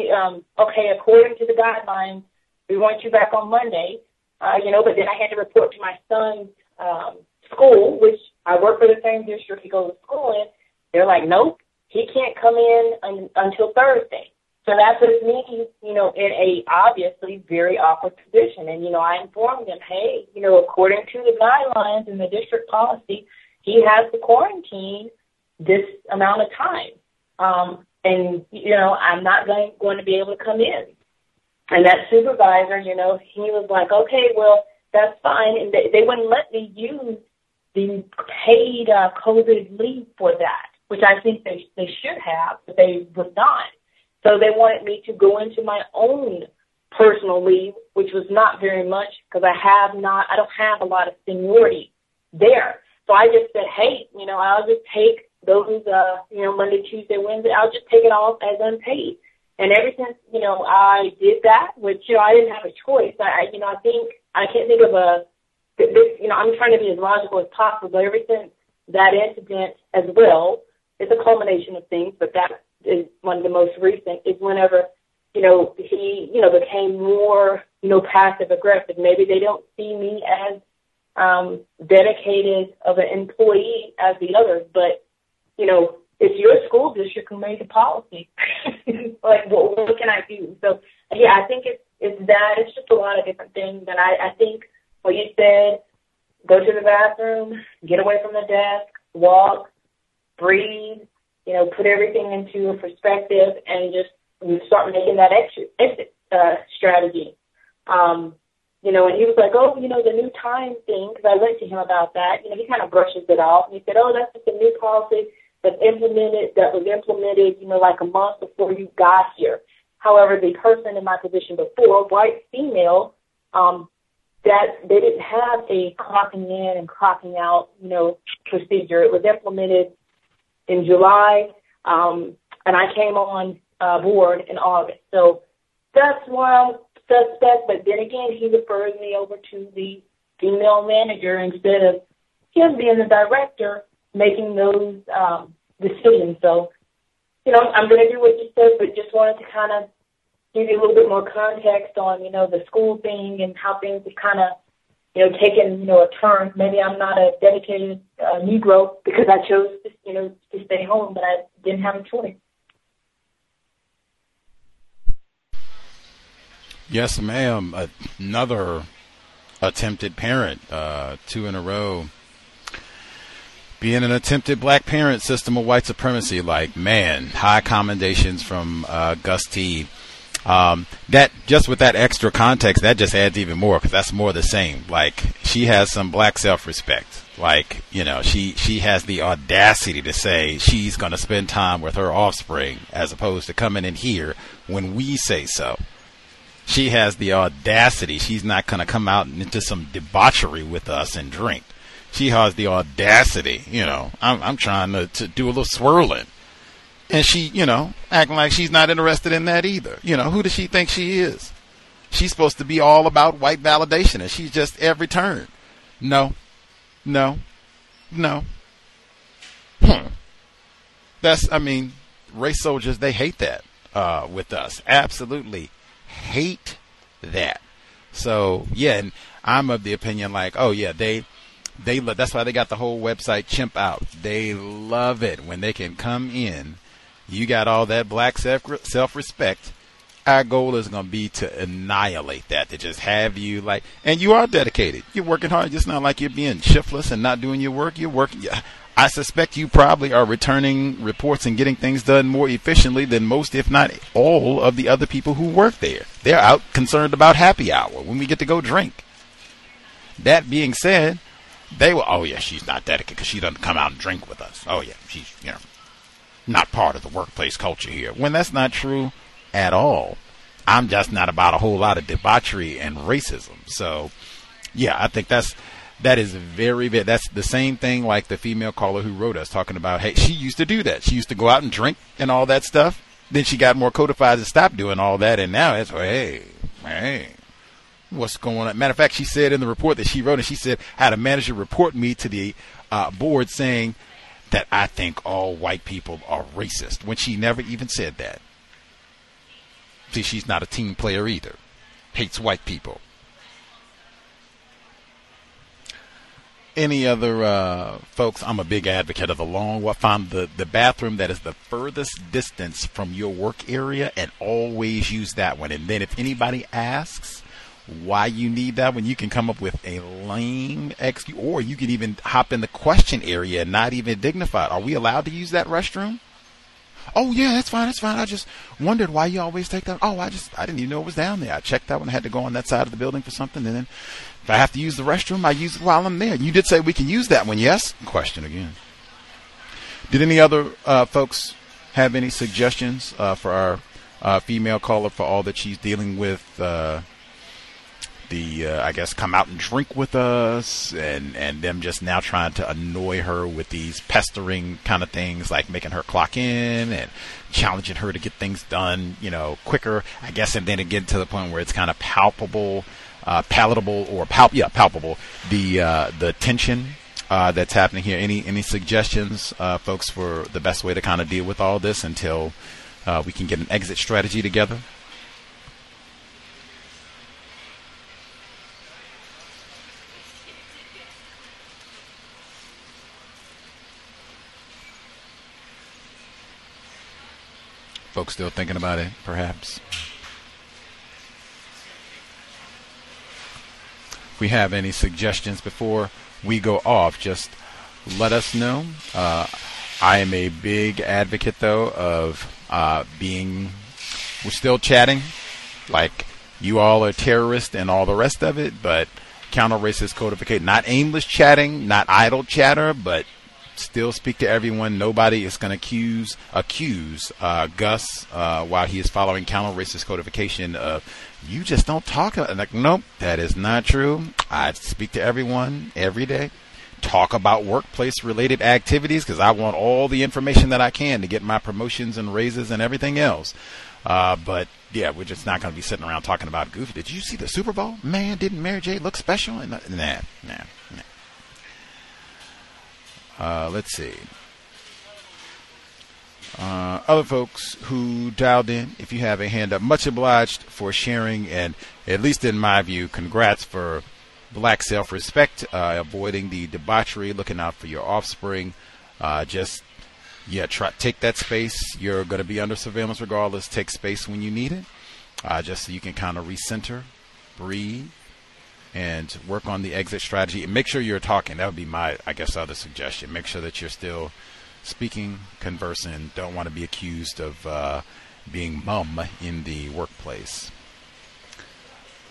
okay, according to the guidelines, we want you back on Monday, But then I had to report to my son's school, which I work for the same district he goes to school in. They're like, nope, he can't come in until Thursday. So that puts me, in a obviously very awkward position. And, I informed them, hey, according to the guidelines and the district policy, he has to quarantine this amount of time. I'm not going to be able to come in. And that supervisor, he was like, okay, well, that's fine. And they wouldn't let me use the paid COVID leave for that, which I think they should have, but they would not. So they wanted me to go into my own personal leave, which was not very much because I don't have a lot of seniority there. So I just said, hey, I'll just take those, Monday, Tuesday, Wednesday, I'll just take it off as unpaid. And ever since, I did that, which, I didn't have a choice. I can't think of I'm trying to be as logical as possible, but ever since that incident as well, it's a culmination of things, but that is one of the most recent, is whenever, he, became more, passive aggressive. Maybe they don't see me as dedicated of an employee as the others, but, it's your school district who made the policy. Like, what can I do? So, yeah, I think it's that. It's just a lot of different things, and I think what you said, go to the bathroom, get away from the desk, walk, breathe, you know, put everything into a perspective and just start making that exit strategy. You know, and he was like, oh, you know, the new time thing, because I went to him about that. You know, he kind of brushes it off. And he said, oh, that's just a new policy that was implemented, you know, like a month before you got here. However, the person in my position before, white female, that they didn't have a clocking in and clocking out, you know, procedure. It was implemented in July, and I came on board in August. So that's why I'm suspect. But then again, he referred me over to the female manager instead of him being the director making those decisions. So, you know, I'm going to do what you said, but just wanted to kind of give you a little bit more context on, you know, the school thing and how things have kind of, you know, taken, you know, a turn. Maybe I'm not a dedicated Negro because I chose, you know, to stay home, but I didn't have a choice. Yes, ma'am. Another attempted parent, two in a row. Being an attempted black parent, system of white supremacy, like, man, high commendations from Gus T. That just with that extra context, that just adds even more, because that's more the same. Like, she has some black self-respect. Like, you know, she has the audacity to say she's going to spend time with her offspring as opposed to coming in here when we say so. She has the audacity. She's not going to come out into some debauchery with us and drink. She has the audacity, you know, I'm trying to do a little swirling. And she, you know, acting like she's not interested in that either. You know, who does she think she is? She's supposed to be all about white validation, and she's just every turn. No. That's, I mean, race soldiers, they hate that with us. Absolutely hate that. So, yeah, and I'm of the opinion like, oh, yeah, they love, that's why they got the whole website chimp out. They love it when they can come in. You got all that black self-respect. Our goal is going to be to annihilate that, to just have you like, and you are dedicated. You're working hard. It's not like you're being shiftless and not doing your work. You're working. I suspect you probably are returning reports and getting things done more efficiently than most, if not all, of the other people who work there. They're out concerned about happy hour when we get to go drink. That being said, they were, oh, yeah, she's not dedicated because she doesn't come out and drink with us. Oh, yeah, she's, you know, not part of the workplace culture here. When that's not true at all. I'm just not about a whole lot of debauchery and racism. So, yeah, I think that is very, very, that's the same thing like the female caller who wrote us talking about, hey, she used to do that. She used to go out and drink and all that stuff. Then she got more codified and stopped doing all that. And now it's, hey. What's going on? Matter of fact, she said in the report that she wrote, and she said, I had a manager report me to the board saying that I think all white people are racist, when she never even said that. See, she's not a team player either. Hates white people. Any other folks? I'm a big advocate of the long walk. Find the bathroom that is the furthest distance from your work area and always use that one. And then if anybody asks why you need that when you can come up with a lame excuse, or you can even hop in the question area and not even dignified. Are we allowed to use that restroom? Oh, yeah, that's fine. I just wondered why you always take that. Oh, I didn't even know it was down there. I checked out when I had to go on that side of the building for something. And then if I have to use the restroom, I use it while I'm there. You did say we can use that one, yes? Question again. Did any other folks have any suggestions for our female caller for all that she's dealing with? I guess come out and drink with us and them just now trying to annoy her with these pestering kind of things, like making her clock in and challenging her to get things done, you know, quicker, I guess. And then again, to the point where it's kind of palpable, the tension that's happening here. Any suggestions, folks, for the best way to kind of deal with all this until we can get an exit strategy together? Folks still thinking about it, perhaps. If we have any suggestions before we go off, just let us know. I am a big advocate, though, of we're still chatting, like, you all are terrorists and all the rest of it, but counter-racist codification, not aimless chatting, not idle chatter, but still speak to everyone. Nobody is going to accuse Gus while he is following counter-racist codification of, you just don't talk. Like, nope, that is not true. I speak to everyone every day. Talk about workplace-related activities because I want all the information that I can to get my promotions and raises and everything else. But, yeah, we're just not going to be sitting around talking about goofy. Did you see the Super Bowl? Man, didn't Mary J. look special? Nah. Let's see. Other folks who dialed in, if you have a hand up, much obliged for sharing, and at least in my view, congrats for black self-respect, avoiding the debauchery, looking out for your offspring. Take that space. You're going to be under surveillance regardless. Take space when you need it, just so you can kind of recenter, breathe, and work on the exit strategy. And make sure you're talking. That would be my, I guess, other suggestion. Make sure that you're still speaking, conversing. Don't want to be accused of being mum in the workplace.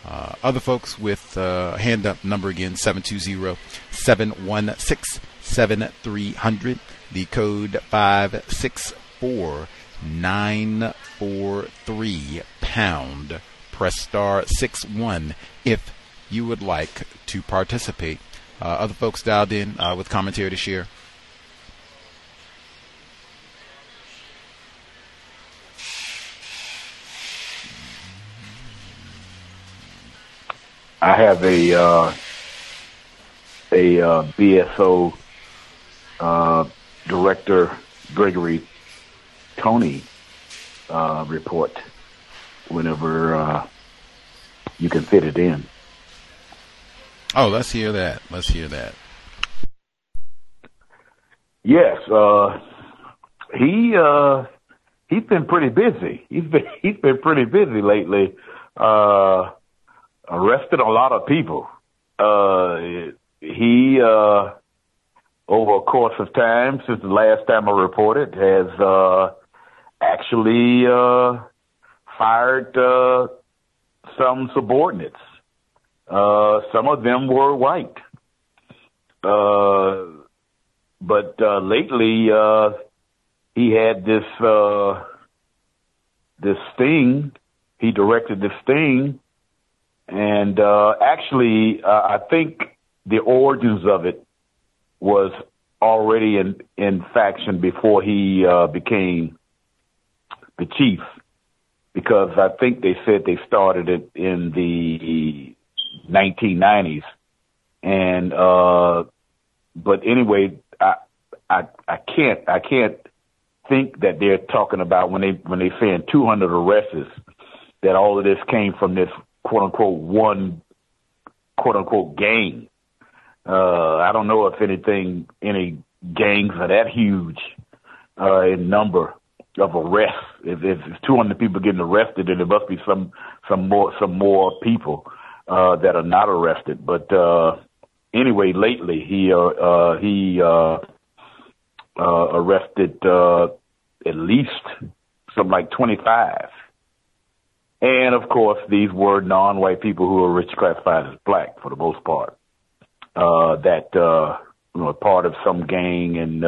Other folks with hand up, number again, 720-716-7300. The code 564-943#. Press *61 if you would like to participate. Other folks dialed in with commentary to share. I have a BSO Director Gregory Tony report whenever you can fit it in. Oh, let's hear that. Yes, he's been pretty busy. He's been pretty busy lately. Arrested a lot of people. He over a course of time since the last time I reported has actually fired some subordinates. Some of them were white. But lately he had this sting. He directed this sting. And I think the origins of it was already in faction before he became the chief, because I think they said they started it in the 1990s. And but anyway, I can't think that they're talking about when they saying 200 arrests that all of this came from this quote unquote one quote unquote gang. I don't know if any gangs are that huge in number of arrests. If 200 people getting arrested, then there must be some more people that are not arrested. But anyway, lately he arrested at least something like 25. And of course, these were non-white people who were classified as black for the most part. Part of some gang, and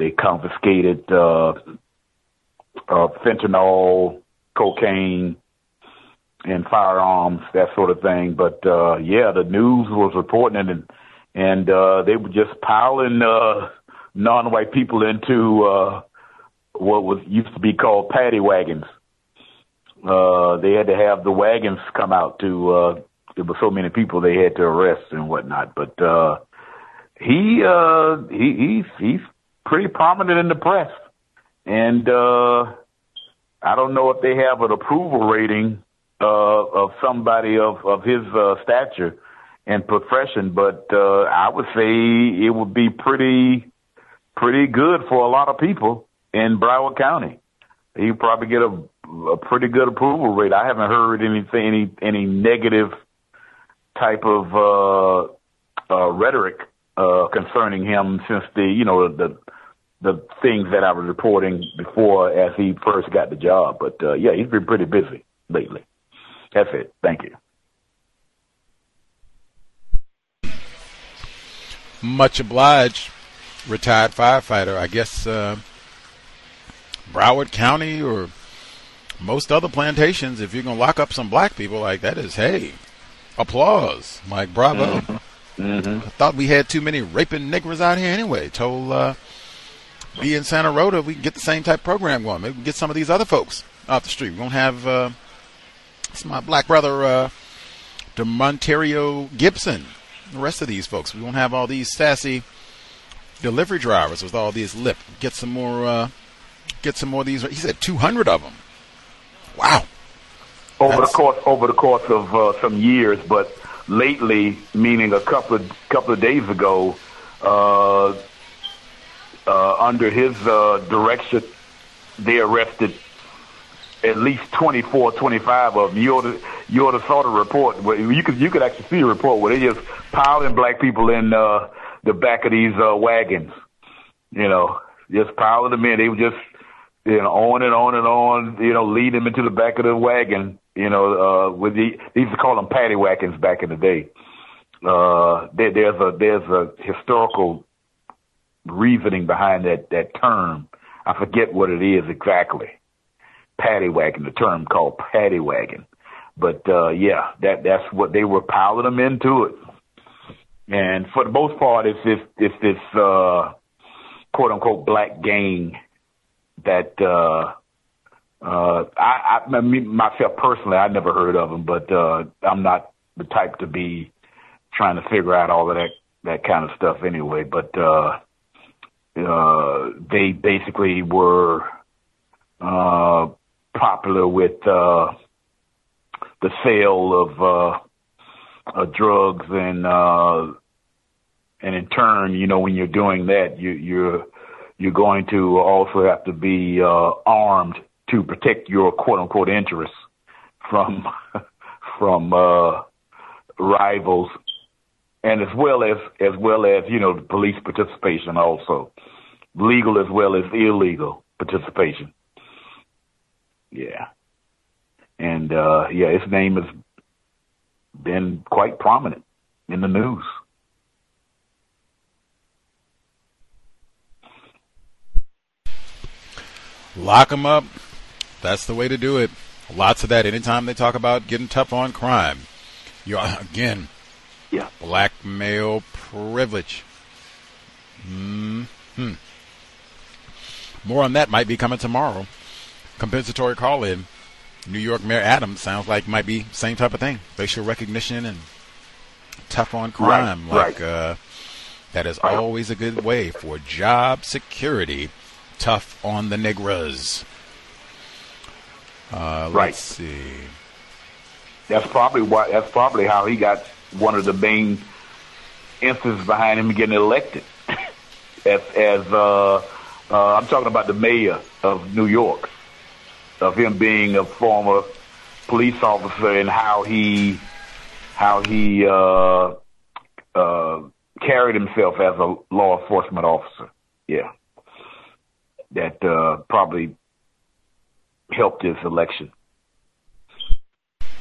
they confiscated fentanyl, cocaine, and firearms, that sort of thing. But the news was reporting it, and they were just piling non-white people into what used to be called paddy wagons. They had to have the wagons come out to. There were so many people they had to arrest and whatnot, but he's pretty prominent in the press, and I don't know if they have an approval rating of somebody of his stature and profession, but I would say it would be pretty good for a lot of people in Broward County. He'd probably get a pretty good approval rate. I haven't heard any negative type of rhetoric concerning him since the things that I was reporting before as he first got the job. But, yeah, he's been pretty busy lately. That's it. Thank you. Much obliged, retired firefighter. I guess Broward County or most other plantations, if you're going to lock up some black people like that is, hey, applause. Like, bravo. Mm-hmm. Mm-hmm. I thought we had too many raping Negroes out here anyway. Told be in Santa Rosa, we can get the same type of program going. Maybe we can get some of these other folks off the street. We won't have it's my black brother D'Monterrio Gibson. The rest of these folks, we won't have all these sassy delivery drivers with all these lip. Get some more of these. He said 200 of them. Wow. Over the course of some years, but lately, meaning a couple of days ago, under his direction, they arrested at least 24, 25 of them. You ought to saw the report. You could actually see a report where they just piling black people in the back of these wagons. You know, just piling them in. They were just, you know, on and on and on. You know, lead them into the back of the wagon. You know, with they used to call them paddy whackings back in the day. There's a historical reasoning behind that term. I forget what it is exactly. Paddy wagon, the term called paddy wagon. But, yeah, that's what they were piling them into it. And for the most part, it's this quote-unquote black gang that myself personally, I never heard of them, but I'm not the type to be trying to figure out all of that kind of stuff anyway. But they basically were popular with the sale of drugs, and in turn, you know, when you're doing that, you're going to also have to be armed to protect your quote unquote interests from rivals, and as well as you know, the police participation also, legal as well as illegal participation. Yeah. And, yeah, his name has been quite prominent in the news. Lock them up. That's the way to do it. Lots of that. Anytime they talk about getting tough on crime, black male privilege. Mm-hmm. More on that might be coming tomorrow. Compensatory call-in. New York Mayor Adams sounds like might be same type of thing. Facial recognition and tough on crime. Right, like right. That is always a good way for job security. Tough on the Negras. Let's see. That's probably how he got one of the main instances behind him getting elected. as I'm talking about the mayor of New York. Of him being a former police officer and how he carried himself as a law enforcement officer. Yeah. That probably helped his election.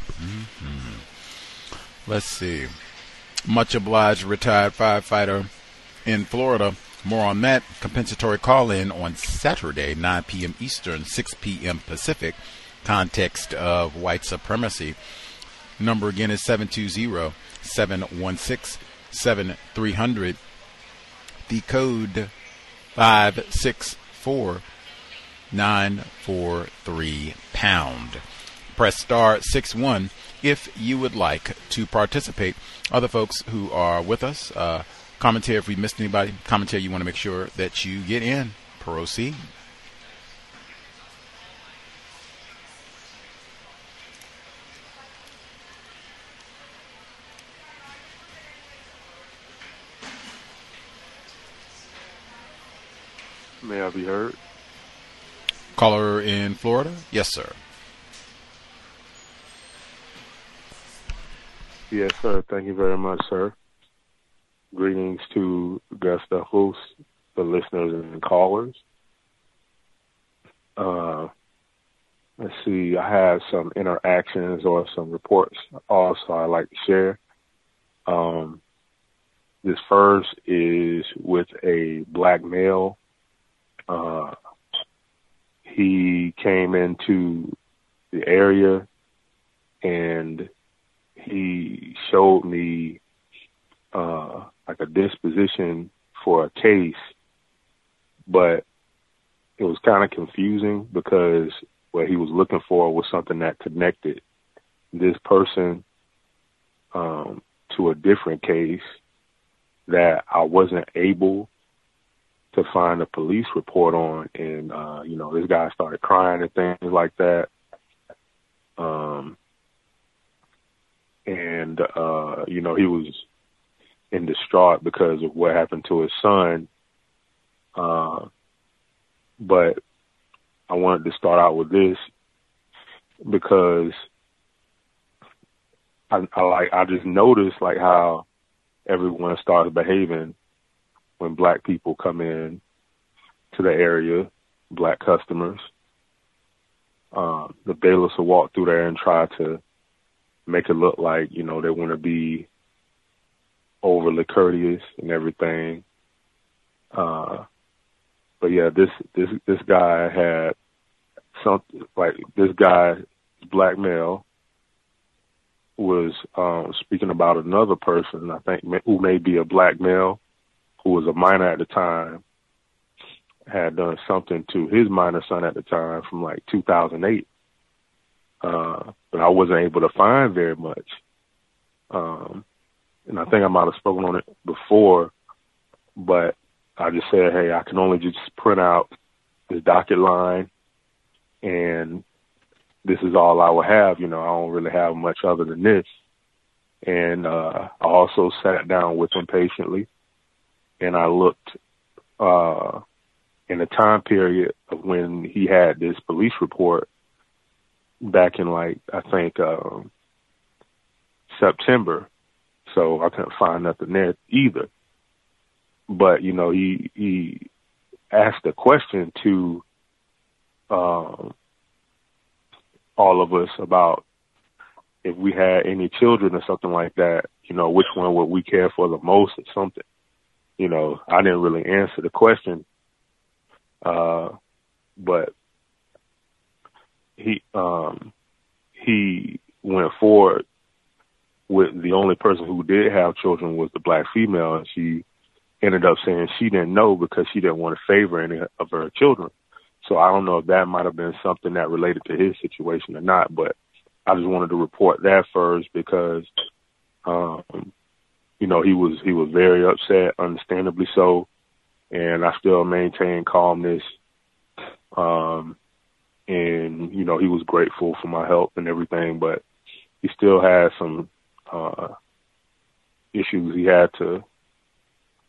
Mm-hmm. Let's see. Much obliged, retired firefighter in Florida. More on that. Compensatory call-in on Saturday, 9 p.m. Eastern, 6 p.m. Pacific. Context of White Supremacy. Number again is 720-716-7300. The code 564-943#. Press *61 if you would like to participate. Other folks who are with us, commentary if we missed anybody. Commentary you want to make sure that you get in. Proceed. May I be heard? Caller in Florida? Yes, sir. Yes, sir. Thank you very much, sir. Greetings to Gus, the host, the listeners, and callers. Let's see, I have some interactions or some reports also I'd like to share. This first is with a black male. He came into the area and he showed me like a disposition for a case, but it was kind of confusing because what he was looking for was something that connected this person to a different case that I wasn't able to find a police report on. And, you know, this guy started crying and things like that. You know, he was in distraught because of what happened to his son. But I wanted to start out with this because I just noticed like how everyone starts behaving when black people come in to the area, black customers. The bailiffs will walk through there and try to make it look like, you know, they want to be overly courteous and everything. But yeah, this guy had something like this guy, black male, was speaking about another person, I think, who may be a black male, who was a minor at the time, had done something to his minor son at the time from like 2008. But I wasn't able to find very much. And I think I might have spoken on it before, but I just said, hey, I can only just print out this docket line, and this is all I will have. You know, I don't really have much other than this. And I also sat down with him patiently, and I looked in the time period of when he had this police report back in, like, I think September. So I couldn't find nothing there either. But, you know, he asked a question to all of us about if we had any children or something like that, you know, which one would we care for the most or something. You know, I didn't really answer the question. But he went forward with the only person who did have children was the black female, and she ended up saying she didn't know because she didn't want to favor any of her children. So I don't know if that might have been something that related to his situation or not, but I just wanted to report that first because, you know, he was very upset, understandably so, and I still maintained calmness. And, you know, he was grateful for my help and everything, but he still had some issues he had to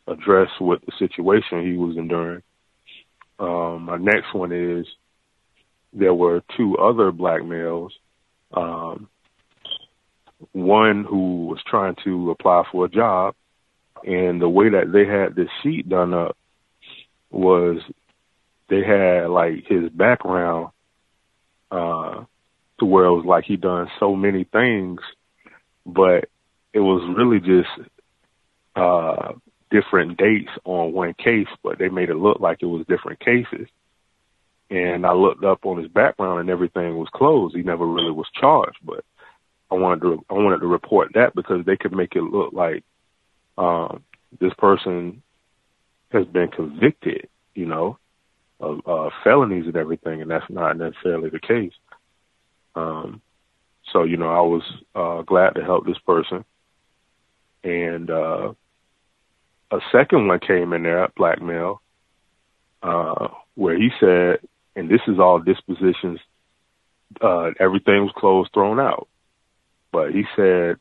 address with the situation he was enduring. My next one is there were two other black males, one who was trying to apply for a job, and the way that they had this sheet done up was they had like his background to where it was like he done so many things, but it was really just different dates on one case, but they made it look like it was different cases. And I looked up on his background and everything was closed. He never really was charged, but I wanted to report that because they could make it look like this person has been convicted, you know, of felonies and everything, and that's not necessarily the case. So, you know, I was glad to help this person. And a second one came in there, black male, where he said, and this is all dispositions, everything was closed, thrown out. But he said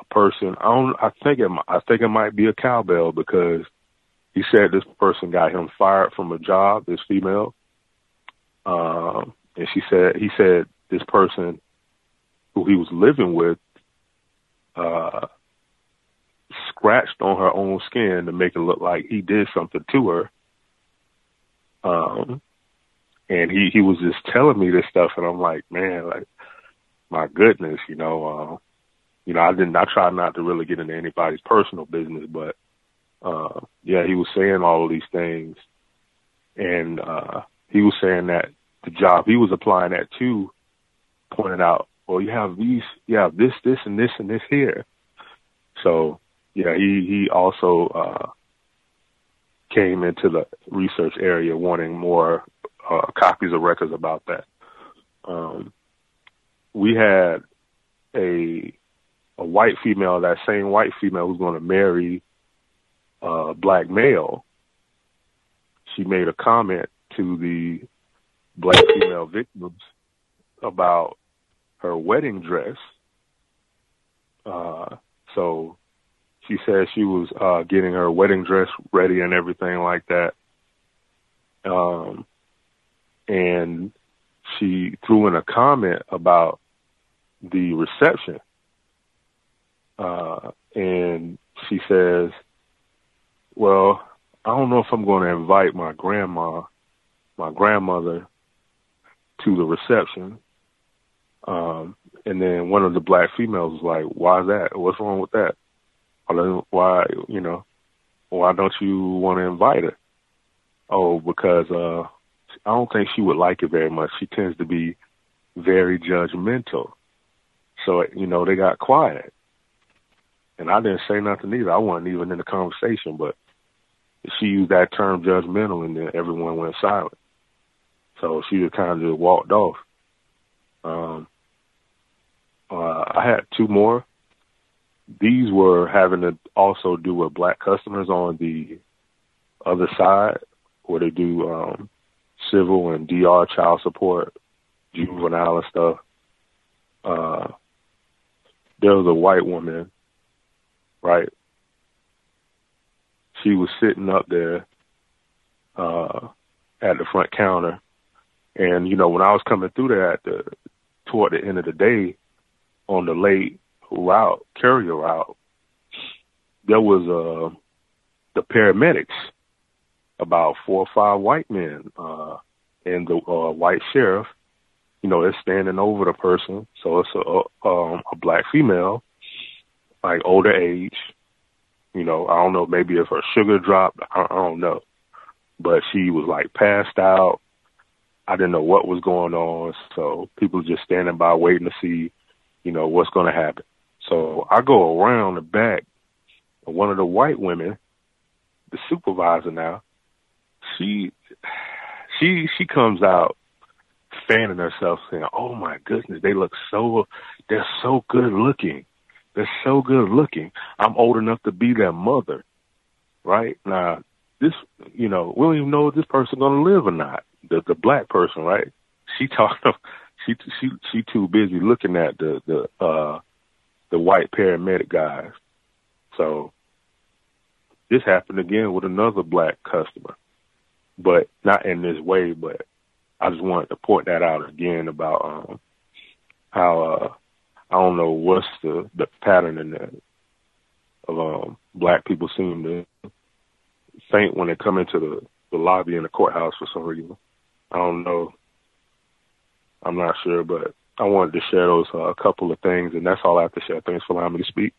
a person, I think it might be a cowbell, because he said this person got him fired from a job, this female. And he said this person who he was living with scratched on her own skin to make it look like he did something to her. And he was just telling me this stuff, and I'm like, man, like, my goodness, I try not to really get into anybody's personal business, but yeah, he was saying all of these things, and he was saying that the job he was applying at too pointed out, well, you have this and this here. So yeah, he also came into the research area wanting more copies of records about that. We had a white female, that same white female was going to marry a black male. She made a comment to the black female victims about her wedding dress. So she said she was getting her wedding dress ready and everything like that. And she threw in a comment about the reception. And she says, well, I don't know if I'm going to invite my grandmother to the reception. And then one of the black females was like, why that? What's wrong with that? Why don't you want to invite her? Oh, because, I don't think she would like it very much. She tends to be very judgmental. So, they got quiet. And I didn't say nothing either. I wasn't even in the conversation, but she used that term judgmental, and then everyone went silent. So she just kind of just walked off. I had two more. These were having to also do with black customers on the other side, where they do civil and DR child support, juvenile and stuff. There was a white woman, right? She was sitting up there at the front counter. And, when I was coming through there toward the end of the day on the late route, courier route, there was the paramedics, about 4 or 5 white men and the white sheriff. They're standing over the person. So it's a black female, like older age. I don't know, maybe if her sugar dropped, I don't know. But she was like passed out. I didn't know what was going on. So people just standing by waiting to see, what's going to happen. So I go around the back, and one of the white women, the supervisor now, she comes out fanning herself saying, oh my goodness, they're so good looking. They're so good looking. I'm old enough to be their mother. Right? Now, this, we don't even know if this person's going to live or not. The black person, right? She too busy looking at the white paramedic guys. So this happened again with another black customer, but not in this way. But I just wanted to point that out again about how I don't know what's the pattern in that of black people seem to faint when they come into the lobby in the courthouse for some reason. I don't know. I'm not sure, but I wanted to share those a couple of things, and that's all I have to share. Thanks for allowing me to speak.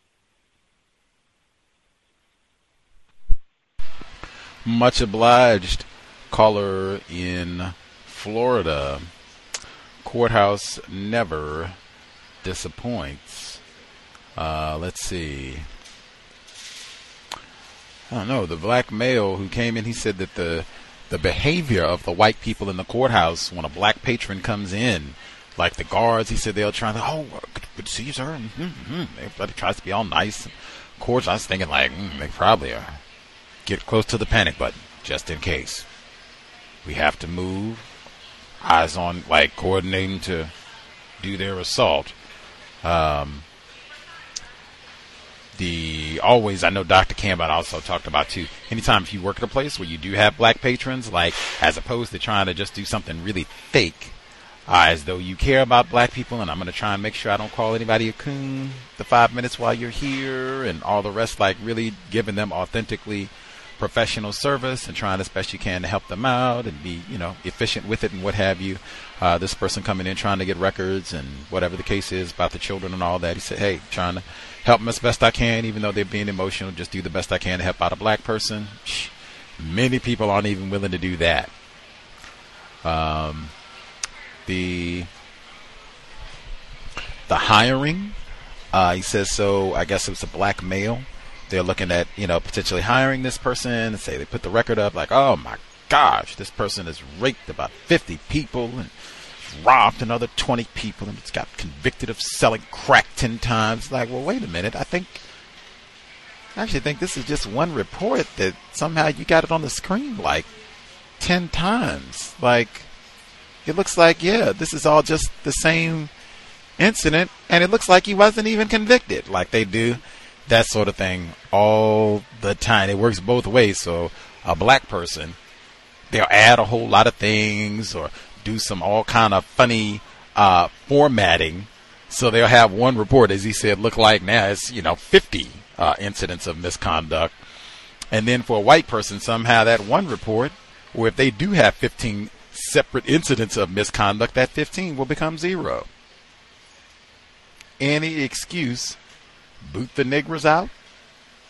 Much obliged, caller in Florida. Courthouse never disappoints. Let's see. I don't know. The black male who came in, he said that the behavior of the white people in the courthouse when a black patron comes in, like the guards, he said they'll try to, oh, good to see you, sir. Everybody tries to be all nice. Of course, I was thinking like, they probably are. Get close to the panic button, just in case. We have to move. Eyes on, like, coordinating to do their assault. I know Dr. Campbell also talked about, too, anytime if you work at a place where you do have black patrons, like, as opposed to trying to just do something really fake, As though you care about black people, and I'm going to try and make sure I don't call anybody a coon, the 5 minutes while you're here, and all the rest, like really giving them authentically professional service and trying as best you can to help them out and be, you know, efficient with it and what have you. This person coming in trying to get records and whatever the case is about the children and all that. He said, hey, trying to help them as best I can, even though they're being emotional, just do the best I can to help out a black person. Many people aren't even willing to do that. The hiring, he says, so I guess it was a black male. They're looking at, you know, potentially hiring this person, and say they put the record up like, oh my gosh, this person has raped about 50 people and robbed another 20 people and it's got convicted of selling crack 10 times. Like, well, wait a minute. I actually think this is just one report that somehow you got it on the screen like 10 times. Like, it looks like, yeah, this is all just the same incident, and it looks like he wasn't even convicted. Like, they do that sort of thing all the time. It works both ways. So a black person, they'll add a whole lot of things or do some all kind of funny formatting. So they'll have one report, as he said, look like now it's, you know, 50 incidents of misconduct. And then for a white person, somehow that one report, or if they do have 15 separate incidents of misconduct, that 15 will become zero. Any excuse, boot the niggers out,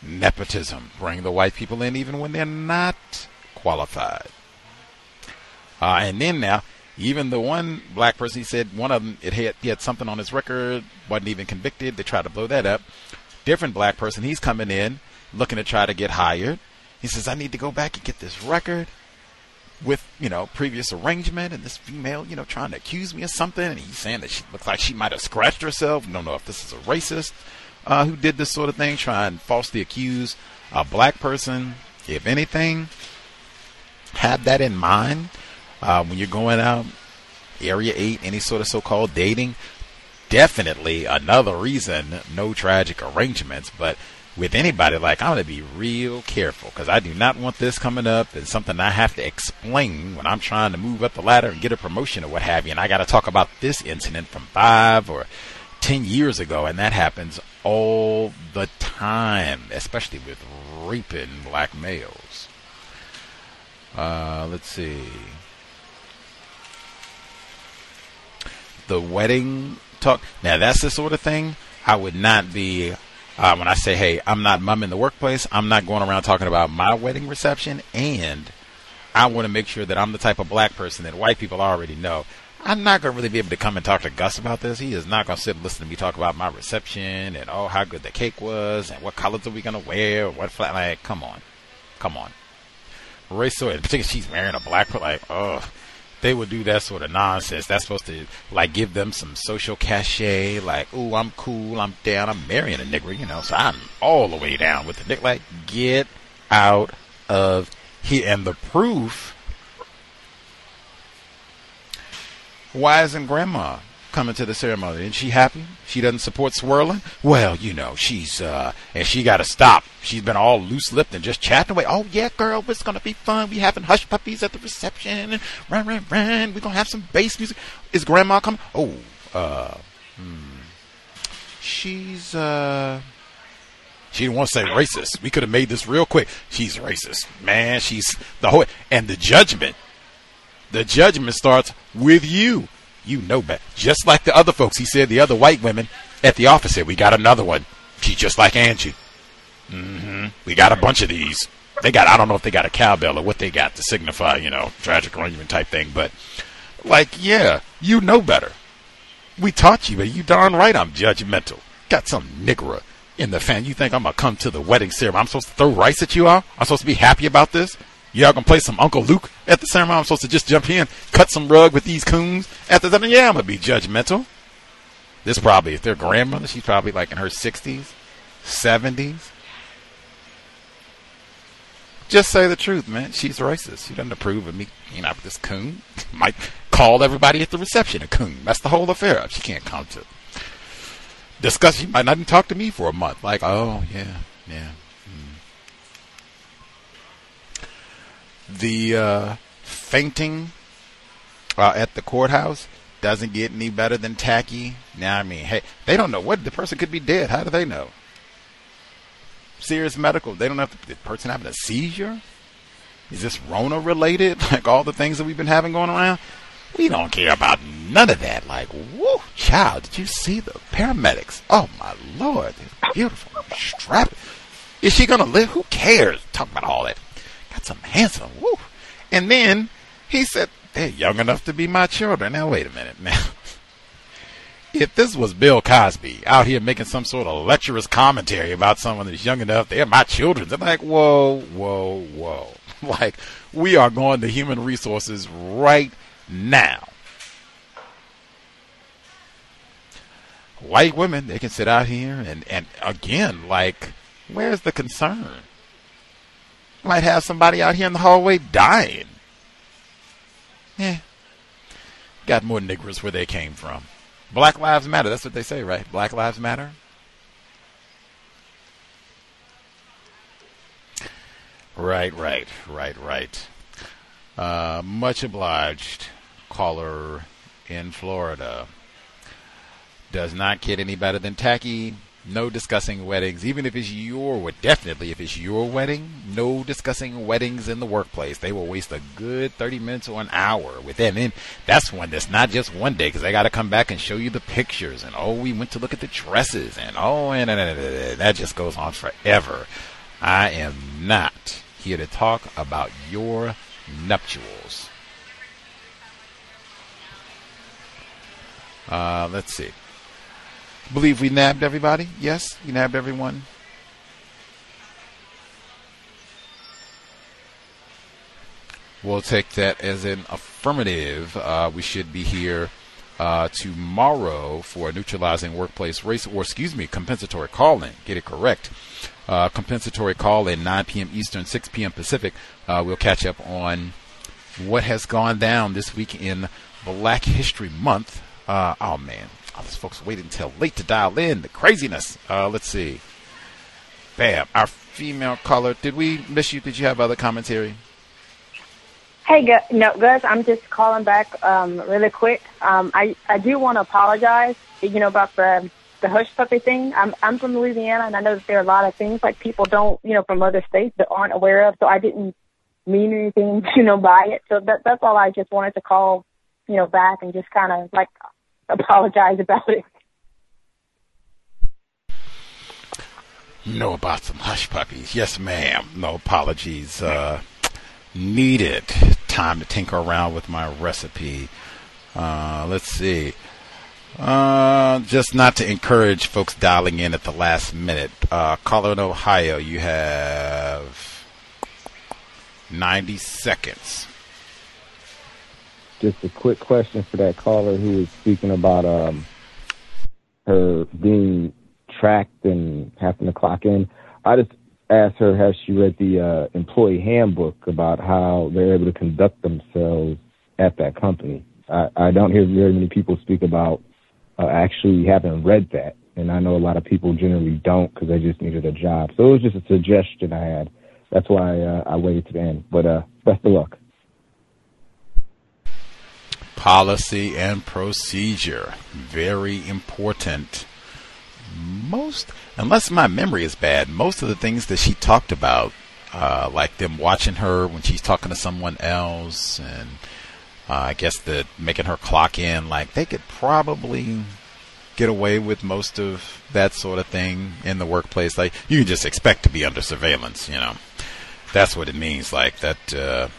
nepotism, bring the white people in even when they're not qualified. And then now, even the one black person, he said one of them, he had something on his record, wasn't even convicted, they tried to blow that up. Different black person, he's coming in looking to try to get hired. He says, I need to go back and get this record with, you know, previous arrangement, and this female, you know, trying to accuse me of something, and he's saying that she looks like she might have scratched herself. We don't know if this is a racist who did this sort of thing, try and falsely accuse a black person. If anything, have that in mind when you're going out, Area 8, any sort of so-called dating. Definitely another reason, no tragic arrangements, but with anybody, like, I'm going to be real careful, because I do not want this coming up as something I have to explain when I'm trying to move up the ladder and get a promotion or what have you. And I got to talk about this incident from 5 or 10 years ago. And that happens all the time, especially with raping black males. Let's see. The wedding talk. Now, that's the sort of thing I would not be... when I say, hey, I'm not mum in the workplace, I'm not going around talking about my wedding reception, and I want to make sure that I'm the type of black person that white people already know. I'm not going to really be able to come and talk to Gus about this. He is not going to sit and listen to me talk about my reception and, oh, how good the cake was and what colors are we going to wear or what flat. Like, come on. Racial, in particular, she's marrying a black person. Like, oh, they would do that sort of nonsense. That's supposed to, like, give them some social cachet. Like, ooh, I'm cool, I'm down, I'm marrying a nigger, you know, so I'm all the way down with the nigger. Like, get out of here. And the proof, why isn't Grandma coming to the ceremony? Isn't she happy? She doesn't support swirling? Well, you know, she's, and she got to stop. She's been all loose-lipped and just chatting away. Oh, yeah, girl, it's going to be fun. We having hush puppies at the reception. And run. We're going to have some bass music. Is Grandma coming? Oh, she's, she didn't want to say racist. We could have made this real quick. She's racist. Man, she's the whole, and the judgment. The judgment starts with you. You know better. Just like the other folks. He said the other white women at the office said, we got another one. She's just like Angie. Mm-hmm. We got a bunch of these. They got, I don't know if they got a cowbell or what they got to signify, you know, tragic arrangement type thing. But, like, yeah, you know better. We taught you, but you darn right I'm judgmental. Got some nigger in the fan. You think I'm going to come to the wedding ceremony? I'm supposed to throw rice at you all? I'm supposed to be happy about this? Y'all gonna play some Uncle Luke at the ceremony? I'm supposed to just jump in, cut some rug with these coons? After that, yeah, I'm gonna be judgmental. This probably, if their grandmother, she's probably like in her 60s, 70s. Just say the truth, man. She's racist. She doesn't approve of me hanging out with this coon. Might call everybody at the reception a coon. That's the whole affair. She can't come to discuss. She might not even talk to me for a month. Like, oh, yeah. The fainting at the courthouse, doesn't get any better than tacky. Now, I mean, hey, they don't know what the person could be dead. How do they know? Serious medical. They don't know if the person having a seizure. Is this Rona related? Like all the things that we've been having going around? We don't care about none of that. Like, whoa, child, did you see the paramedics? Oh, my Lord. They're beautiful. Strap. Is she going to live? Who cares? Talk about all that. Got some handsome. Woo. And then he said, they're young enough to be my children. Now, wait a minute. Now, if this was Bill Cosby out here making some sort of lecherous commentary about someone that's young enough, they're my children. They're like, whoa, whoa, whoa. Like, we are going to human resources right now. White women, they can sit out here and again, like, where's the concern? Might have somebody out here in the hallway dying. Yeah. Got more Negroes where they came from. Black Lives Matter. That's what they say, right? Black Lives Matter. Right. Much obliged, caller in Florida. Does not get any better than tacky. No discussing weddings, even if it's definitely if it's your wedding, no discussing weddings in the workplace. They will waste a good 30 minutes or an hour with them. And that's one that's not just one day, because they got to come back and show you the pictures. And, oh, we went to look at the dresses. And, oh, and that just goes on forever. I am not here to talk about your nuptials. Let's see. Believe we nabbed everybody? Yes, we nabbed everyone. We'll take that as an affirmative. We should be here tomorrow for neutralizing workplace race, or excuse me, compensatory call-in. Get it correct. Compensatory call-in, 9 p.m. Eastern, 6 p.m. Pacific. We'll catch up on what has gone down this week in Black History Month. Oh, man. All these folks waited until late to dial in. The craziness. Let's see. Bam. Our female caller. Did we miss you? Did you have other commentary? Hey, no, Gus. I'm just calling back really quick. I do want to apologize, you know, about the hush puppy thing. I'm from Louisiana, and I know that there are a lot of things like people don't, you know, from other states that aren't aware of. So I didn't mean anything, you know, by it. So that's all. I just wanted to call, you know, back and just kind of like apologize about it. You know about some hush puppies. Yes, ma'am. No apologies needed. Time to tinker around with my recipe. Let's see. Just not to encourage folks dialing in at the last minute. Caller in Ohio, you have 90 seconds. Just a quick question for that caller who was speaking about her being tracked and having to clock in. I just asked her, has she read the employee handbook about how they're able to conduct themselves at that company? I don't hear very many people speak about actually having read that. And I know a lot of people generally don't because they just needed a job. So it was just a suggestion I had. That's why I waited to the end. But best of luck. Policy and procedure, very important. Most, unless my memory is bad, most of the things that she talked about, like them watching her when she's talking to someone else, and I guess that making her clock in, like they could probably get away with most of that sort of thing in the workplace. Like you can just expect to be under surveillance, you know. That's what it means. Like that.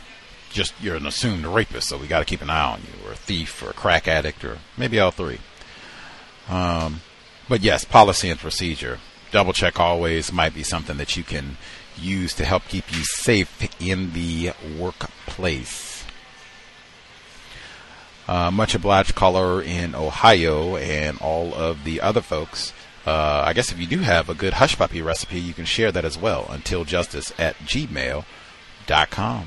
Just you're an assumed rapist, so we got to keep an eye on you, or a thief, or a crack addict, or maybe all three. But yes, policy and procedure. Double check always might be something that you can use to help keep you safe in the workplace. Much obliged, caller in Ohio, and all of the other folks. I guess if you do have a good hush puppy recipe, you can share that as well. untiljustice@gmail.com.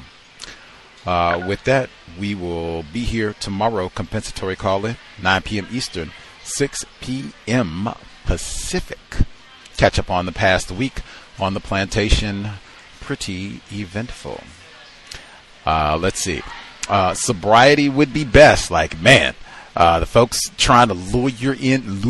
With that, we will be here tomorrow. Compensatory call-in, 9 p.m. Eastern, 6 p.m. Pacific. Catch up on the past week on the plantation. Pretty eventful. Let's see. Sobriety would be best. Like, man, The folks trying to lure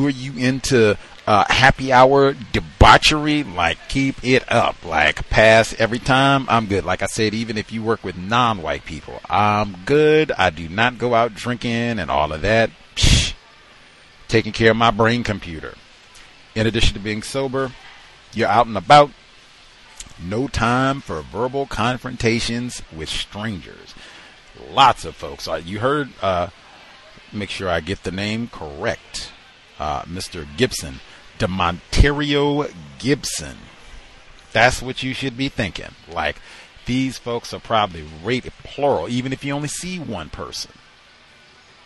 you into happy hour debauchery, like, keep it up. Like, pass every time, I'm good. Like I said, even if you work with non-white people, I'm good. I do not go out drinking and all of that. Psh, taking care of my brain computer. In addition to being sober, you're out and about. No time for verbal confrontations with strangers. Lots of folks. You heard, make sure I get the name correct, Mr. Gibson. D'Monterrio Gibson. That's what you should be thinking. Like, these folks are probably rated plural, even if you only see one person.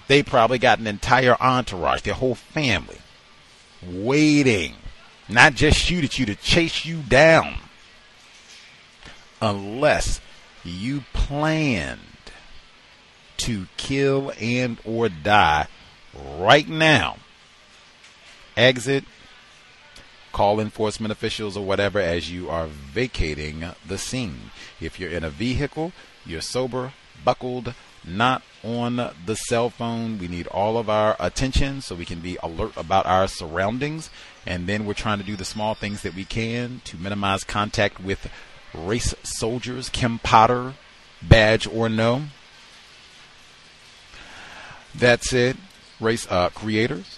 They probably got an entire entourage, their whole family, waiting. Not just shoot at you, to chase you down. Unless you planned to kill and or die right now. Exit, call enforcement officials or whatever as you are vacating the scene. If you're in a vehicle, you're sober, buckled, not on the cell phone. We need all of our attention so we can be alert about our surroundings. And then we're trying to do the small things that we can to minimize contact with race soldiers, Kim Potter, badge or no. That's it, race creators.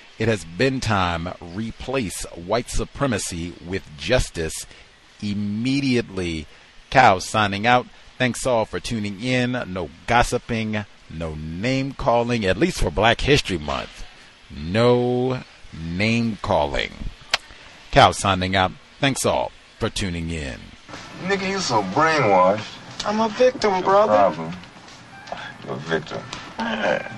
It has been time. Replace white supremacy with justice immediately. Cow signing out. Thanks all for tuning in. No gossiping, no name calling, at least for Black History Month. No name calling. Cow signing out. Thanks all for tuning in. Nigga, you so brainwashed. I'm a victim, your brother. Problem. You're a victim. Man,